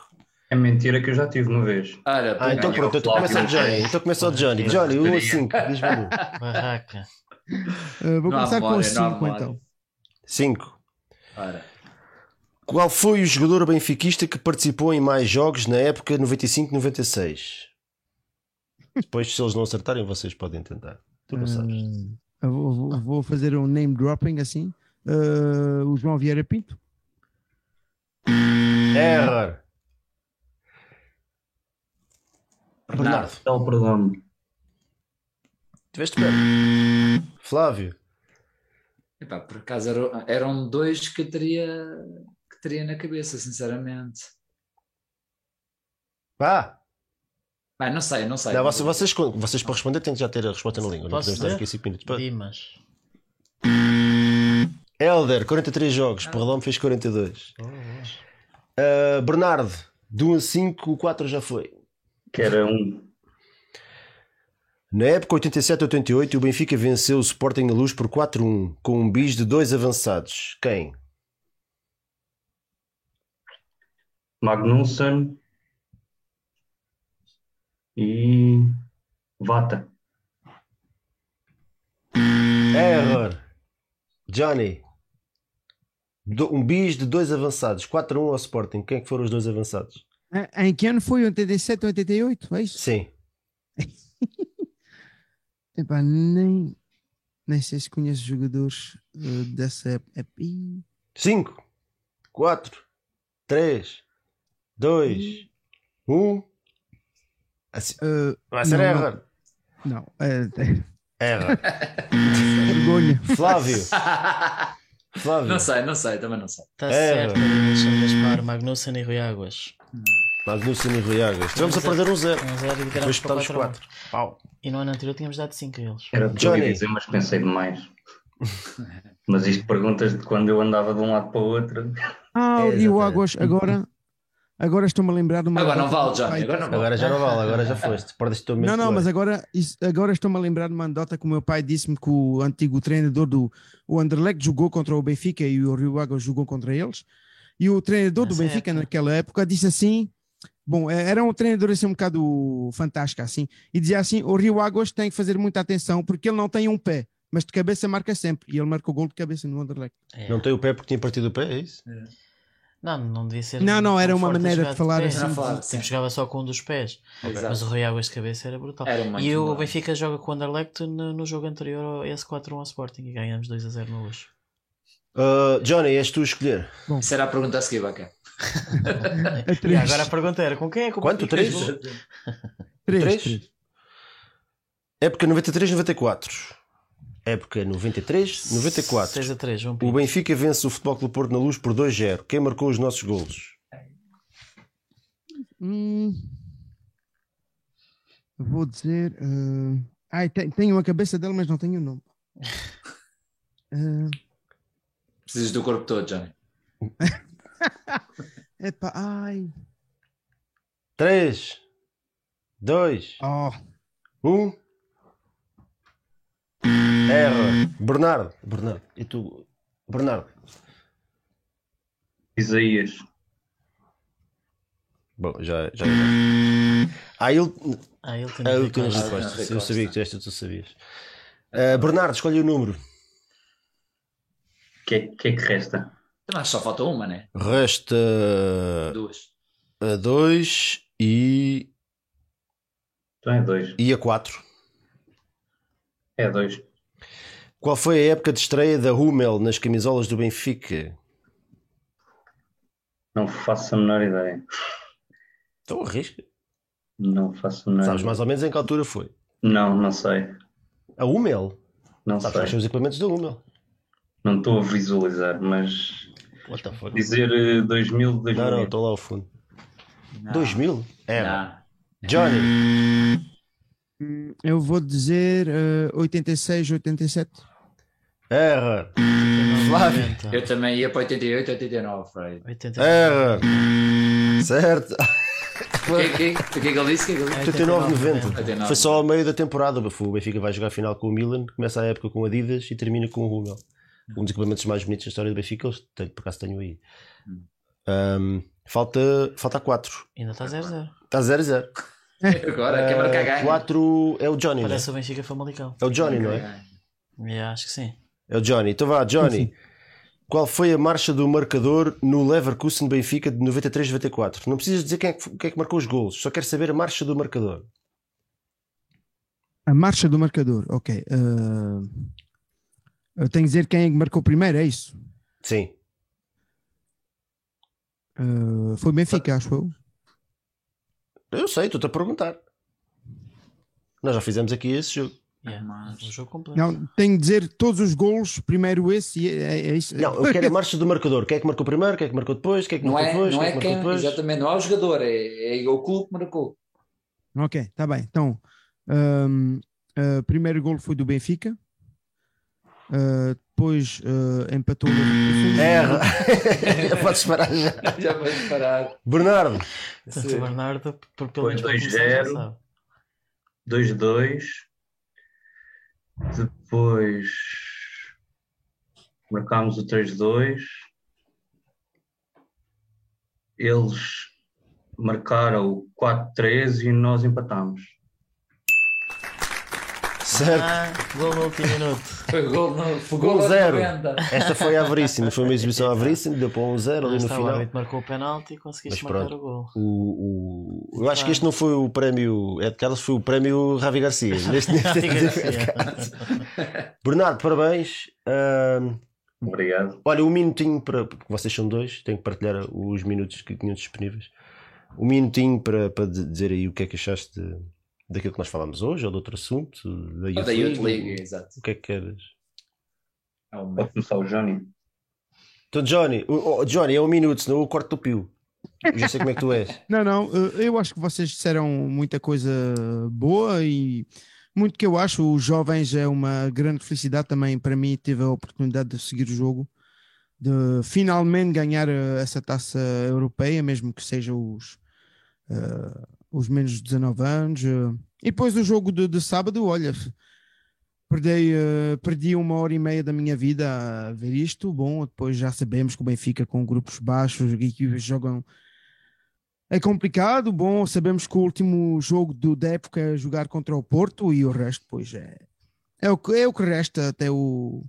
É mentira que eu já tive uma vez. Olha, ah, então pronto, então começa o Johnny. Então começa o Johnny. Johnny, um a cinco, diz-me. Barraca. Uh, vou não começar com o cinco então. cinco. Qual foi o jogador benfiquista que participou em mais jogos na época noventa e cinco noventa e seis? Depois, se eles não acertarem, vocês podem tentar. Tu não sabes. Uh, eu vou, eu vou fazer um name dropping assim. Uh, o João Vieira Pinto. Error. Bernardo. É o perdão. Tiveste perto. Flávio. Epá, por acaso eram, eram dois que teria, que teria na cabeça, sinceramente. Vá. Ah, não sei, não sei. Não, vocês, vocês, vocês para responder têm que já ter a resposta na língua. Posso não podemos estar aqui cinco minutos. Dimas. Helder, quarenta e três jogos. Ah. Porredom fez quarenta e dois. Oh, oh. Uh, Bernardo, de um a cinco, o quatro já foi. Que era um. Na época oitenta e sete oitenta e oito, o Benfica venceu o Sporting na Luz por quatro a um, com um bis de dois avançados. Quem? Magnussen. E Vata. Error. Johnny. Do, um bis de dois avançados. quatro a um ao Sporting. Quem é que foram os dois avançados? Em que ano foi? oitenta e sete, oitenta e oito? É isso? Sim. Epá, nem, nem sei se conheço jogadores uh, dessa época. cinco, quatro, três, dois, um. Assim, uh, vai ser não, error. Não, não é, é. Error. Vergonha. Flávio. Flávio. Não sei, não sei, também não sei. Está certo, deixa-me desparar. Magnussen e Rui Águas. Magnussen e Rui Águas. Tivemos a perder um zero. Um zero e depois estamos quatro. Pau. E no ano anterior tínhamos dado cinco a eles. Era o que eu ia dizer, mas pensei demais. Mas isto perguntas de quando eu andava de um lado para o outro. Ah, é, o Diogo Águas agora. Agora estou-me a lembrar de uma. Agora não vale, Johnny. Agora, não vale. Agora já não vale, agora já foste. Perdeste o mesmo. Não, não, mas agora, agora estou-me a lembrar de uma anedota que o meu pai disse-me que o antigo treinador do o Anderlecht jogou contra o Benfica e o Rio Águas jogou contra eles. E o treinador Nessa do Benfica época. naquela época disse assim: bom, era um treinador assim um bocado fantástico, assim, e dizia assim: o Rio Águas tem que fazer muita atenção porque ele não tem um pé, mas de cabeça marca sempre. E ele marcou o gol de cabeça no Anderlecht. É. Não tem o pé porque tinha partido o pé, é isso? É. Não, não devia ser. Não, não, era uma maneira de, de falar de assim. Sempre assim, jogava só com um dos pés. Exato. Mas o Rui Águas de cabeça era brutal. Era e legal. O Benfica joga com o Anderlecht no, no jogo anterior a esse quatro a um ao Sporting e ganhamos dois a zero no Luz. Uh, Johnny, és tu a escolher. Bom. Será a pergunta a seguir, Baquer. E agora a pergunta era: com quem é que o Quanto? três? três? Época noventa e três noventa e quatro. Época noventa e três noventa e quatro. seis a três, um o Benfica vence o Futebol Clube Porto na Luz por dois a zero. Quem marcou os nossos golos? Hum, vou dizer. Uh, ai, te, tenho a cabeça dele, mas não tenho o nome. Uh, Precisas do corpo todo, Johnny. Epá, ai. três, dois, um. Erra. Bernardo. Bernardo. E tu? Bernardo. Isaías. Bom, já. já... Ah, ele. Ah, ele tem ah, ele tem as respostas. Eu sabia que esta tu sabias. Uh, Bernardo, escolhe o número. O que, que é que resta? Mas só falta uma, né? Resta. Duas. A dois e. Então é dois. E a quatro. É dois. Qual foi a época de estreia da Hummel nas camisolas do Benfica? Não faço a menor ideia. Então arrisca. Não faço a menor Sabes ideia. Mais ou menos em que altura foi? Não, não sei. A Hummel? Não Sabes sei. Quais são os equipamentos da Hummel? Não estou a visualizar, mas... Dizer dois mil, dois mil... Não, não, estou lá ao fundo. Não. dois mil? É. Não. Johnny... Eu vou dizer uh, oitenta e seis, oitenta e sete. Erra. Flávio. Eu também ia para oitenta e oito, oitenta e nove. Erra. Certo. O que, que, que é que ele disse? oitenta e nove noventa. Foi só ao meio da temporada. O Benfica vai jogar a final com o Milan, começa a época com o Adidas e termina com o Rummel. Um dos equipamentos mais bonitos da história do Benfica, eu por acaso tenho aí. Um, falta, falta quatro. Ainda está zero zero. Está zero zero. Agora, quem marca ganha. quatro é o Johnny. Parece, né? O Benfica Famalicão. É o Johnny, não é? Yeah, acho que sim. É o Johnny. Então vá, Johnny. Enfim. Qual foi a marcha do marcador no Leverkusen Benfica de noventa e três noventa e quatro? Não precisas dizer quem é, que, quem é que marcou os golos, só quero saber a marcha do marcador. A marcha do marcador, ok. Uh, eu tenho que dizer quem é que marcou primeiro, é isso? Sim. Uh, foi Benfica, tá. Acho eu. Eu sei, estou-te a perguntar. Nós já fizemos aqui esse jogo. É, mas o jogo completo. Não, tenho de dizer todos os golos, primeiro esse e é, é isso. Não, eu quero a marcha do marcador. Quem é que marcou primeiro, quem é que marcou depois, quem é que marcou depois? Não é quem, exatamente, não é o jogador, é, é o clube que marcou. Ok, está bem. Então, um, uh, primeiro golo foi do Benfica, uh, depois uh, empatou. Erra! Já podes parar já. Já podes parar. Bernardo. Portanto, Bernardo, por, pelo menos dois zero, dois dois. Depois marcámos o três dois. Eles marcaram o quatro três e nós empatámos. Certo. Ah, gol no último minuto. Foi gol, no, foi gol, gol zero. noventa. Esta foi averíssima. Foi uma exibição averíssima. Deu para um zero ali no final. O árbitro marcou o penalti e conseguiste marcar o gol. O, o, eu acho que este não foi o prémio Ed Carlos, foi o prémio Javi Garcia. Neste, neste Bernardo, parabéns. Uh, Obrigado. Olha, um minutinho para. Porque vocês são dois, tenho que partilhar os minutos que tinham disponíveis. Um minutinho para, para dizer aí o que é que achaste. De, daquilo que nós falámos hoje, ou de outro assunto da Youth, da Youth League, exato. O que é que queres? É um... Pode começar o Johnny. Então Johnny, oh, Johnny, é um minuto, senão eu corto o pio. Eu já sei como é que tu és. Não, não, eu acho que vocês disseram muita coisa boa e muito que eu acho. Os jovens é uma grande felicidade também para mim, tive a oportunidade de seguir o jogo, de finalmente ganhar essa taça europeia, mesmo que seja os... Uh, os menos de dezanove anos, e depois o jogo de, de sábado, olha, perdi, uh, perdi uma hora e meia da minha vida a ver isto. Bom, depois já sabemos que o Benfica com grupos baixos, equipes jogam, é complicado. Bom, sabemos que o último jogo do, da época é jogar contra o Porto, e o resto, pois, é, é, o, é o que resta até o...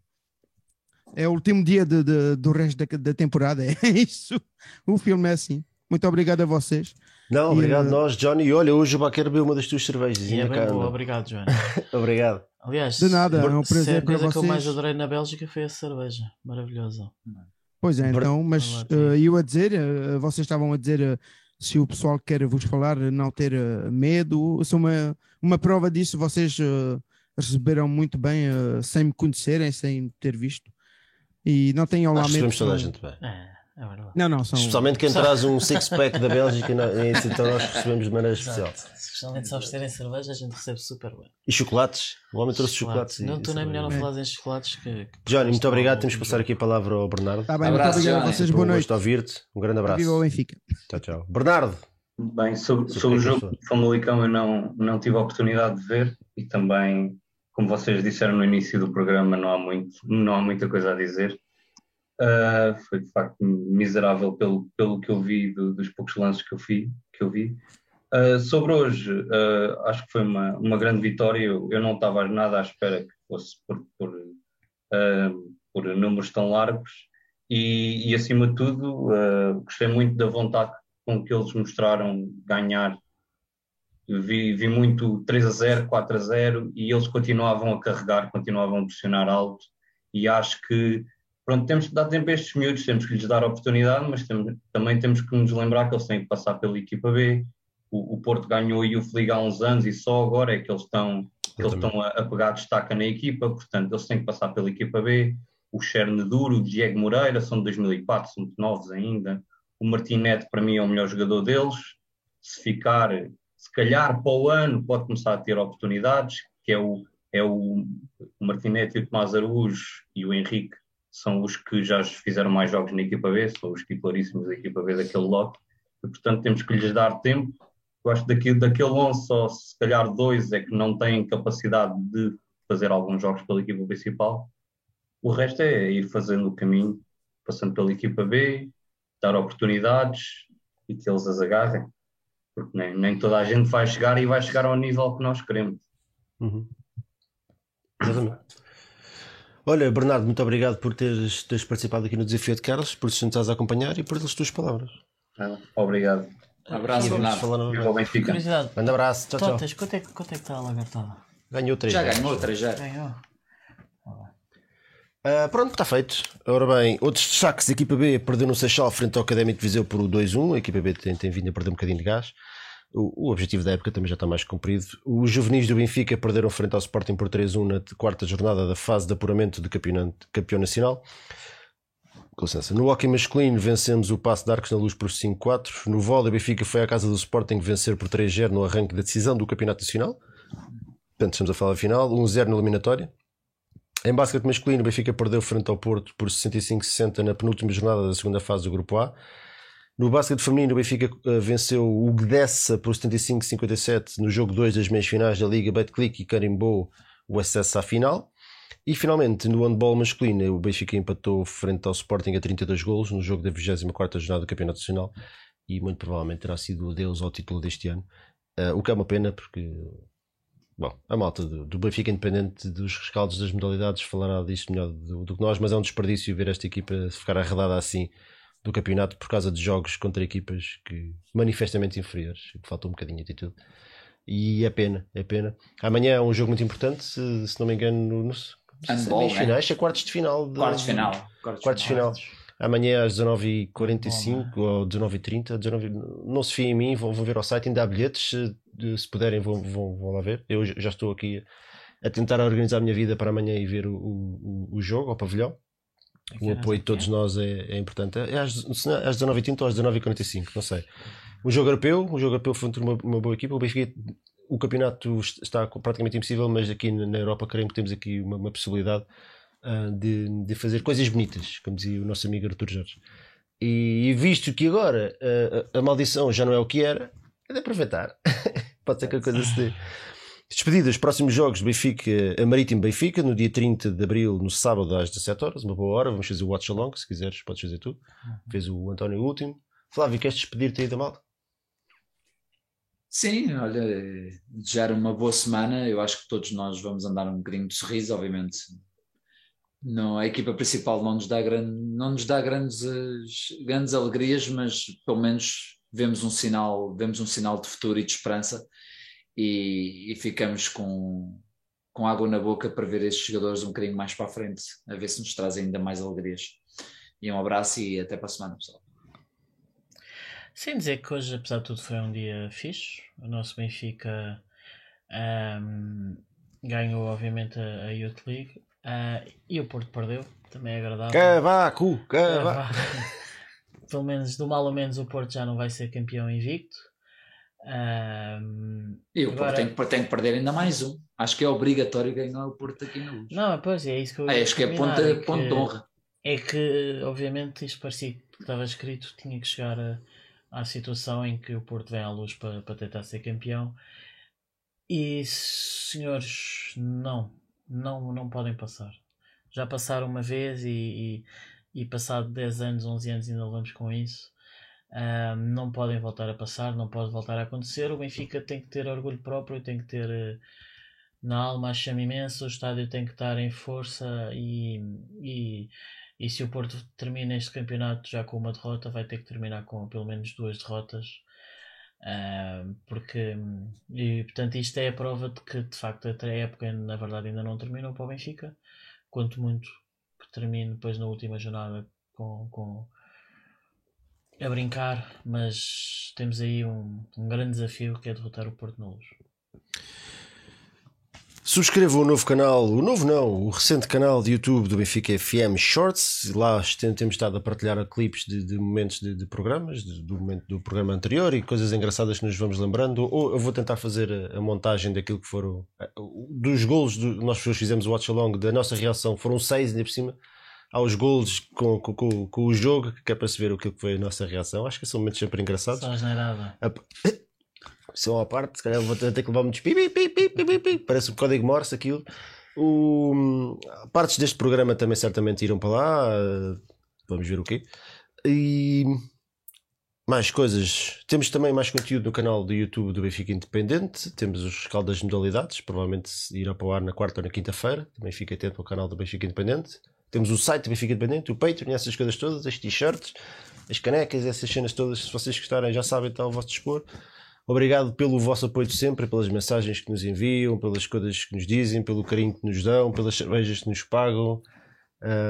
é o último dia de, de, do resto da, da temporada, é isso, o filme é assim. Muito obrigado a vocês. Não, obrigado a nós, Johnny. Olha, hoje o Baquer bebeu uma das tuas cervejas. É bem boa, obrigado, Johnny. Obrigado. Aliás, de nada, é um prazer para vocês. A coisa que eu mais adorei na Bélgica foi a cerveja, maravilhosa. Pois é, então, mas uh, eu a dizer, uh, vocês estavam a dizer, uh, se o pessoal quer vos falar, não ter uh, medo. Isso é uma, uma prova disso, vocês uh, receberam muito bem, uh, sem me conhecerem, sem me ter visto. E não tenham lá medo. Recebemos toda a gente bem. É. É não, não, são... Especialmente quem só... traz um six-pack da Bélgica, então nós recebemos de maneira especial. Especialmente se eles terem cerveja, a gente recebe super bem. E chocolates? O homem trouxe chocolates. chocolates. Não, tu não é melhor não falar em chocolates que. que Johnny, muito obrigado. Temos que passar aqui a palavra ao Bernardo. Tá bem, abraço, muito obrigado a vocês. Boa noite. Um gosto de ouvir-te. Um grande abraço. Viva o Benfica. Tchau, tchau. Bernardo. Bem, sobre, sobre o jogo do Famalicão, eu não, não tive a oportunidade de ver e também, como vocês disseram no início do programa, não há, muito, não há muita coisa a dizer. Uh, foi de facto miserável pelo, pelo que eu vi, do, dos poucos lances que eu, fi, que eu vi. Uh, sobre hoje, uh, acho que foi uma, uma grande vitória. Eu, eu não estava nada à espera que fosse por, por, uh, por números tão largos e, e acima de tudo, uh, gostei muito da vontade com que eles mostraram ganhar. Vi, vi muito três a zero, quatro a zero e eles continuavam a carregar, continuavam a pressionar alto e acho que pronto, temos que dar tempo a estes miúdos, temos que lhes dar oportunidade, mas temos, também temos que nos lembrar que eles têm que passar pela equipa B. O, o Porto ganhou a Youth League há uns anos e só agora é que eles estão, eles estão a, a pegar destaque na equipa, portanto, eles têm que passar pela equipa B. O Ndour, o Diego Moreira, são de dois mil e quatro, são de novos ainda. O Martinete, para mim, é o melhor jogador deles. Se ficar, se calhar, para o ano, pode começar a ter oportunidades, que é o, é o Martinete e o Tomás Araújo e o Henrique. São os que já fizeram mais jogos na equipa B, são os titularíssimos da equipa B daquele lote. e, portanto, temos que lhes dar tempo. Eu acho que daqui, daquele onze, só se calhar dois é que não têm capacidade de fazer alguns jogos pela equipa principal. O resto é ir fazendo o caminho, passando pela equipa B, dar oportunidades e que eles as agarrem. Porque nem, nem toda a gente vai chegar e vai chegar ao nível que nós queremos. Uhum. Exatamente. Olha, Bernardo, muito obrigado por teres, teres participado aqui no Desafio Ed Carlos, por te juntares a acompanhar e por as tuas palavras. Ah, obrigado. Um abraço, Bernardo. Viva o Benfica. Um abraço, tchau, Totas, tchau. Quanto é, quanto é que está a lagartada? Ganhou três. Já ganhou três, já. Ganhou. Uh, pronto, está feito. Ora bem, outros destaques: a equipa B perdeu no Seixal frente ao Académico de Viseu por dois a um. A equipa B tem, tem vindo a perder um bocadinho de gás. O, o objetivo da época também já está mais cumprido. Os juvenis do Benfica perderam frente ao Sporting por três a um na quarta jornada da fase de apuramento do campeão nacional. Com licença. No hóquei masculino vencemos o Passo de Arcos na Luz por cinco a quatro. No vôlei, o Benfica foi à casa do Sporting vencer por três a zero no arranque da decisão do campeonato nacional. Portanto, estamos a falar da final. um a zero na eliminatória. Em basquete masculino, o Benfica perdeu frente ao Porto por sessenta e cinco a sessenta na penúltima jornada da segunda fase do Grupo A. No basquete feminino, o Benfica venceu o Odysseas por setenta e cinco a cinquenta e sete no jogo dois das meias-finais da Liga Betclic e carimbou o acesso à final. E finalmente, no handball masculino, o Benfica empatou frente ao Sporting a trinta e dois golos no jogo da vigésima quarta jornada do Campeonato Nacional e muito provavelmente terá sido o adeus ao título deste ano, uh, o que é uma pena porque... Bom, a malta do, do Benfica, independente dos rescaldos das modalidades, falará disto melhor do, do que nós, mas é um desperdício ver esta equipa ficar arredada assim do campeonato por causa de jogos contra equipas que manifestamente inferiores, que faltou um bocadinho de atitude. E é pena, é pena. Amanhã é um jogo muito importante, se, se não me engano, nos meias-finais, é quartos de final. De... Quartos de final. Quartos, quartos de final. final. Amanhã às dezanove e quarenta e cinco ou dezanove e trinta, dezanove... não se fiem em mim, vão, vão ver ao site, ainda há bilhetes, se, se puderem vão, vão, vão lá ver. Eu já estou aqui a tentar organizar a minha vida para amanhã e ver o, o, o jogo, ao pavilhão. O apoio de todos nós é, é importante. É às, às dezanove e trinta ou às dezanove e quarenta e cinco, não sei. O jogo europeu, o jogo europeu foi uma, uma boa equipa, o Benfica... O campeonato está praticamente impossível, mas aqui na Europa creio que temos aqui uma, uma possibilidade uh, de, de fazer coisas bonitas, como dizia o nosso amigo Artur Jorge. E, e visto que agora uh, a, a maldição já não é o que era, é de aproveitar. Pode ser que a coisa se dê. Despedidas, próximos jogos, Benfica, a Marítimo Benfica, no dia trinta de abril, no sábado, às dezassete horas, uma boa hora. Vamos fazer o watch along, se quiseres, podes fazer tu. Fez o António o último. Flávio, queres despedir-te aí da malta? Sim, olha, desejar uma boa semana. Eu acho que todos nós vamos andar um bocadinho de sorriso, obviamente. Não, a equipa principal não nos dá, grande, não nos dá grandes, grandes alegrias, mas pelo menos vemos um sinal, vemos um sinal de futuro e de esperança e, e ficamos com, com água na boca para ver estes jogadores um bocadinho mais para a frente, a ver se nos trazem ainda mais alegrias. E um abraço e até para a semana, pessoal. Sem dizer que hoje, apesar de tudo, foi um dia fixe. O nosso Benfica um, ganhou, obviamente, a, a Youth League. Uh, e o Porto perdeu. Também é agradável. Cavaco! Cavaco! Pelo menos, do mal ou menos, o Porto já não vai ser campeão invicto. Um, e o agora... Porto tem que, tem que perder ainda mais um. Acho que é obrigatório ganhar o Porto aqui na Luz. Não, pois é isso que eu... Ah, acho que é ponto é de honra. É que, obviamente, isto parecia que estava escrito, tinha que chegar a... à situação em que o Porto vem à Luz para, para tentar ser campeão e, senhores, não, não, não podem passar. Já passaram uma vez e, e, e passado dez anos, onze anos ainda levamos com isso. Um, não podem voltar a passar, não pode voltar a acontecer. O Benfica tem que ter orgulho próprio, tem que ter na alma a chama imensa, o estádio tem que estar em força e... e E se o Porto termina este campeonato já com uma derrota, vai ter que terminar com pelo menos duas derrotas. Uh, porque, e, portanto, isto é a prova de que, de facto, a época, na verdade, ainda não terminou para o Benfica. Quanto muito que termine depois na última jornada com, com... a brincar. Mas temos aí um, um grande desafio que é derrotar o Porto na Luz. Subscreva o novo canal, o novo não, o recente canal de YouTube do Benfica F M Shorts. Lá temos estado a partilhar clipes de, de momentos de, de programas, de, do momento do programa anterior e coisas engraçadas que nos vamos lembrando. Ou eu vou tentar fazer a, a montagem daquilo que foram... Dos golos, do, nós fizemos o watch along, da nossa reação, foram seis ainda por cima. aos golos com, com, com, com o jogo, que é para se ver o que foi a nossa reação. Acho que são momentos sempre engraçados. Só asneirada. São à parte, se calhar vou ter que levar muitos pi, pi, pi, pi, pi, pi. Parece um código Morse aquilo. O... Partes deste programa também certamente irão para lá. Vamos ver o quê. E mais coisas. Temos também mais conteúdo no canal do YouTube do Benfica Independente. Temos o rescaldo das modalidades. Provavelmente irá para o ar na quarta ou na quinta-feira. Também fica atento ao canal do Benfica Independente. Temos o site do Benfica Independente, o Patreon, essas coisas todas, as t-shirts, as canecas, essas cenas todas. Se vocês gostarem, já sabem, está ao vosso dispor. Obrigado pelo vosso apoio de sempre, pelas mensagens que nos enviam, pelas coisas que nos dizem, pelo carinho que nos dão, pelas cervejas que nos pagam.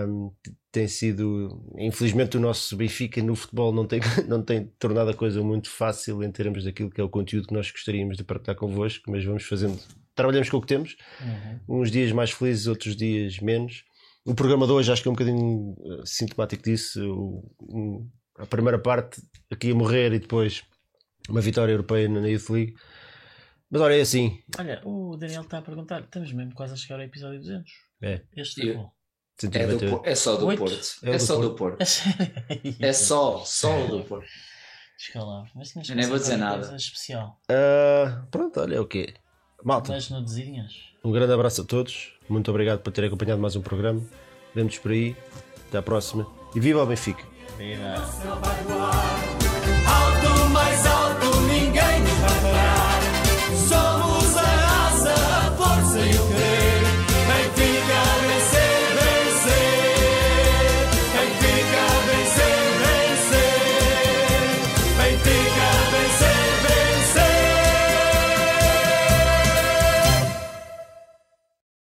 Um, tem sido, infelizmente, o nosso Benfica no futebol não tem, não tem tornado a coisa muito fácil em termos daquilo que é o conteúdo que nós gostaríamos de partilhar convosco, mas vamos fazendo, trabalhamos com o que temos, uhum. Uns dias mais felizes, outros dias menos. O programa de hoje acho que é um bocadinho sintomático disso. O, a primeira parte aqui a morrer e depois... uma vitória europeia na Youth League. Mas olha, é assim. Olha, o Daniel está a perguntar. Estamos mesmo quase a chegar ao episódio duzentos. É. Este é bom. É, do, é só do oito? Porto. É, é do só Porto. do Porto. É só, só do Porto. Descalabro. Mas tinhas que fazer uma coisa especial. Uh, pronto, olha, é o quê? Malta. Mas no desidinhas. Um grande abraço a todos. Muito obrigado por terem acompanhado mais um programa. Vemo-nos por aí. Até à próxima. E viva o Benfica. Viva.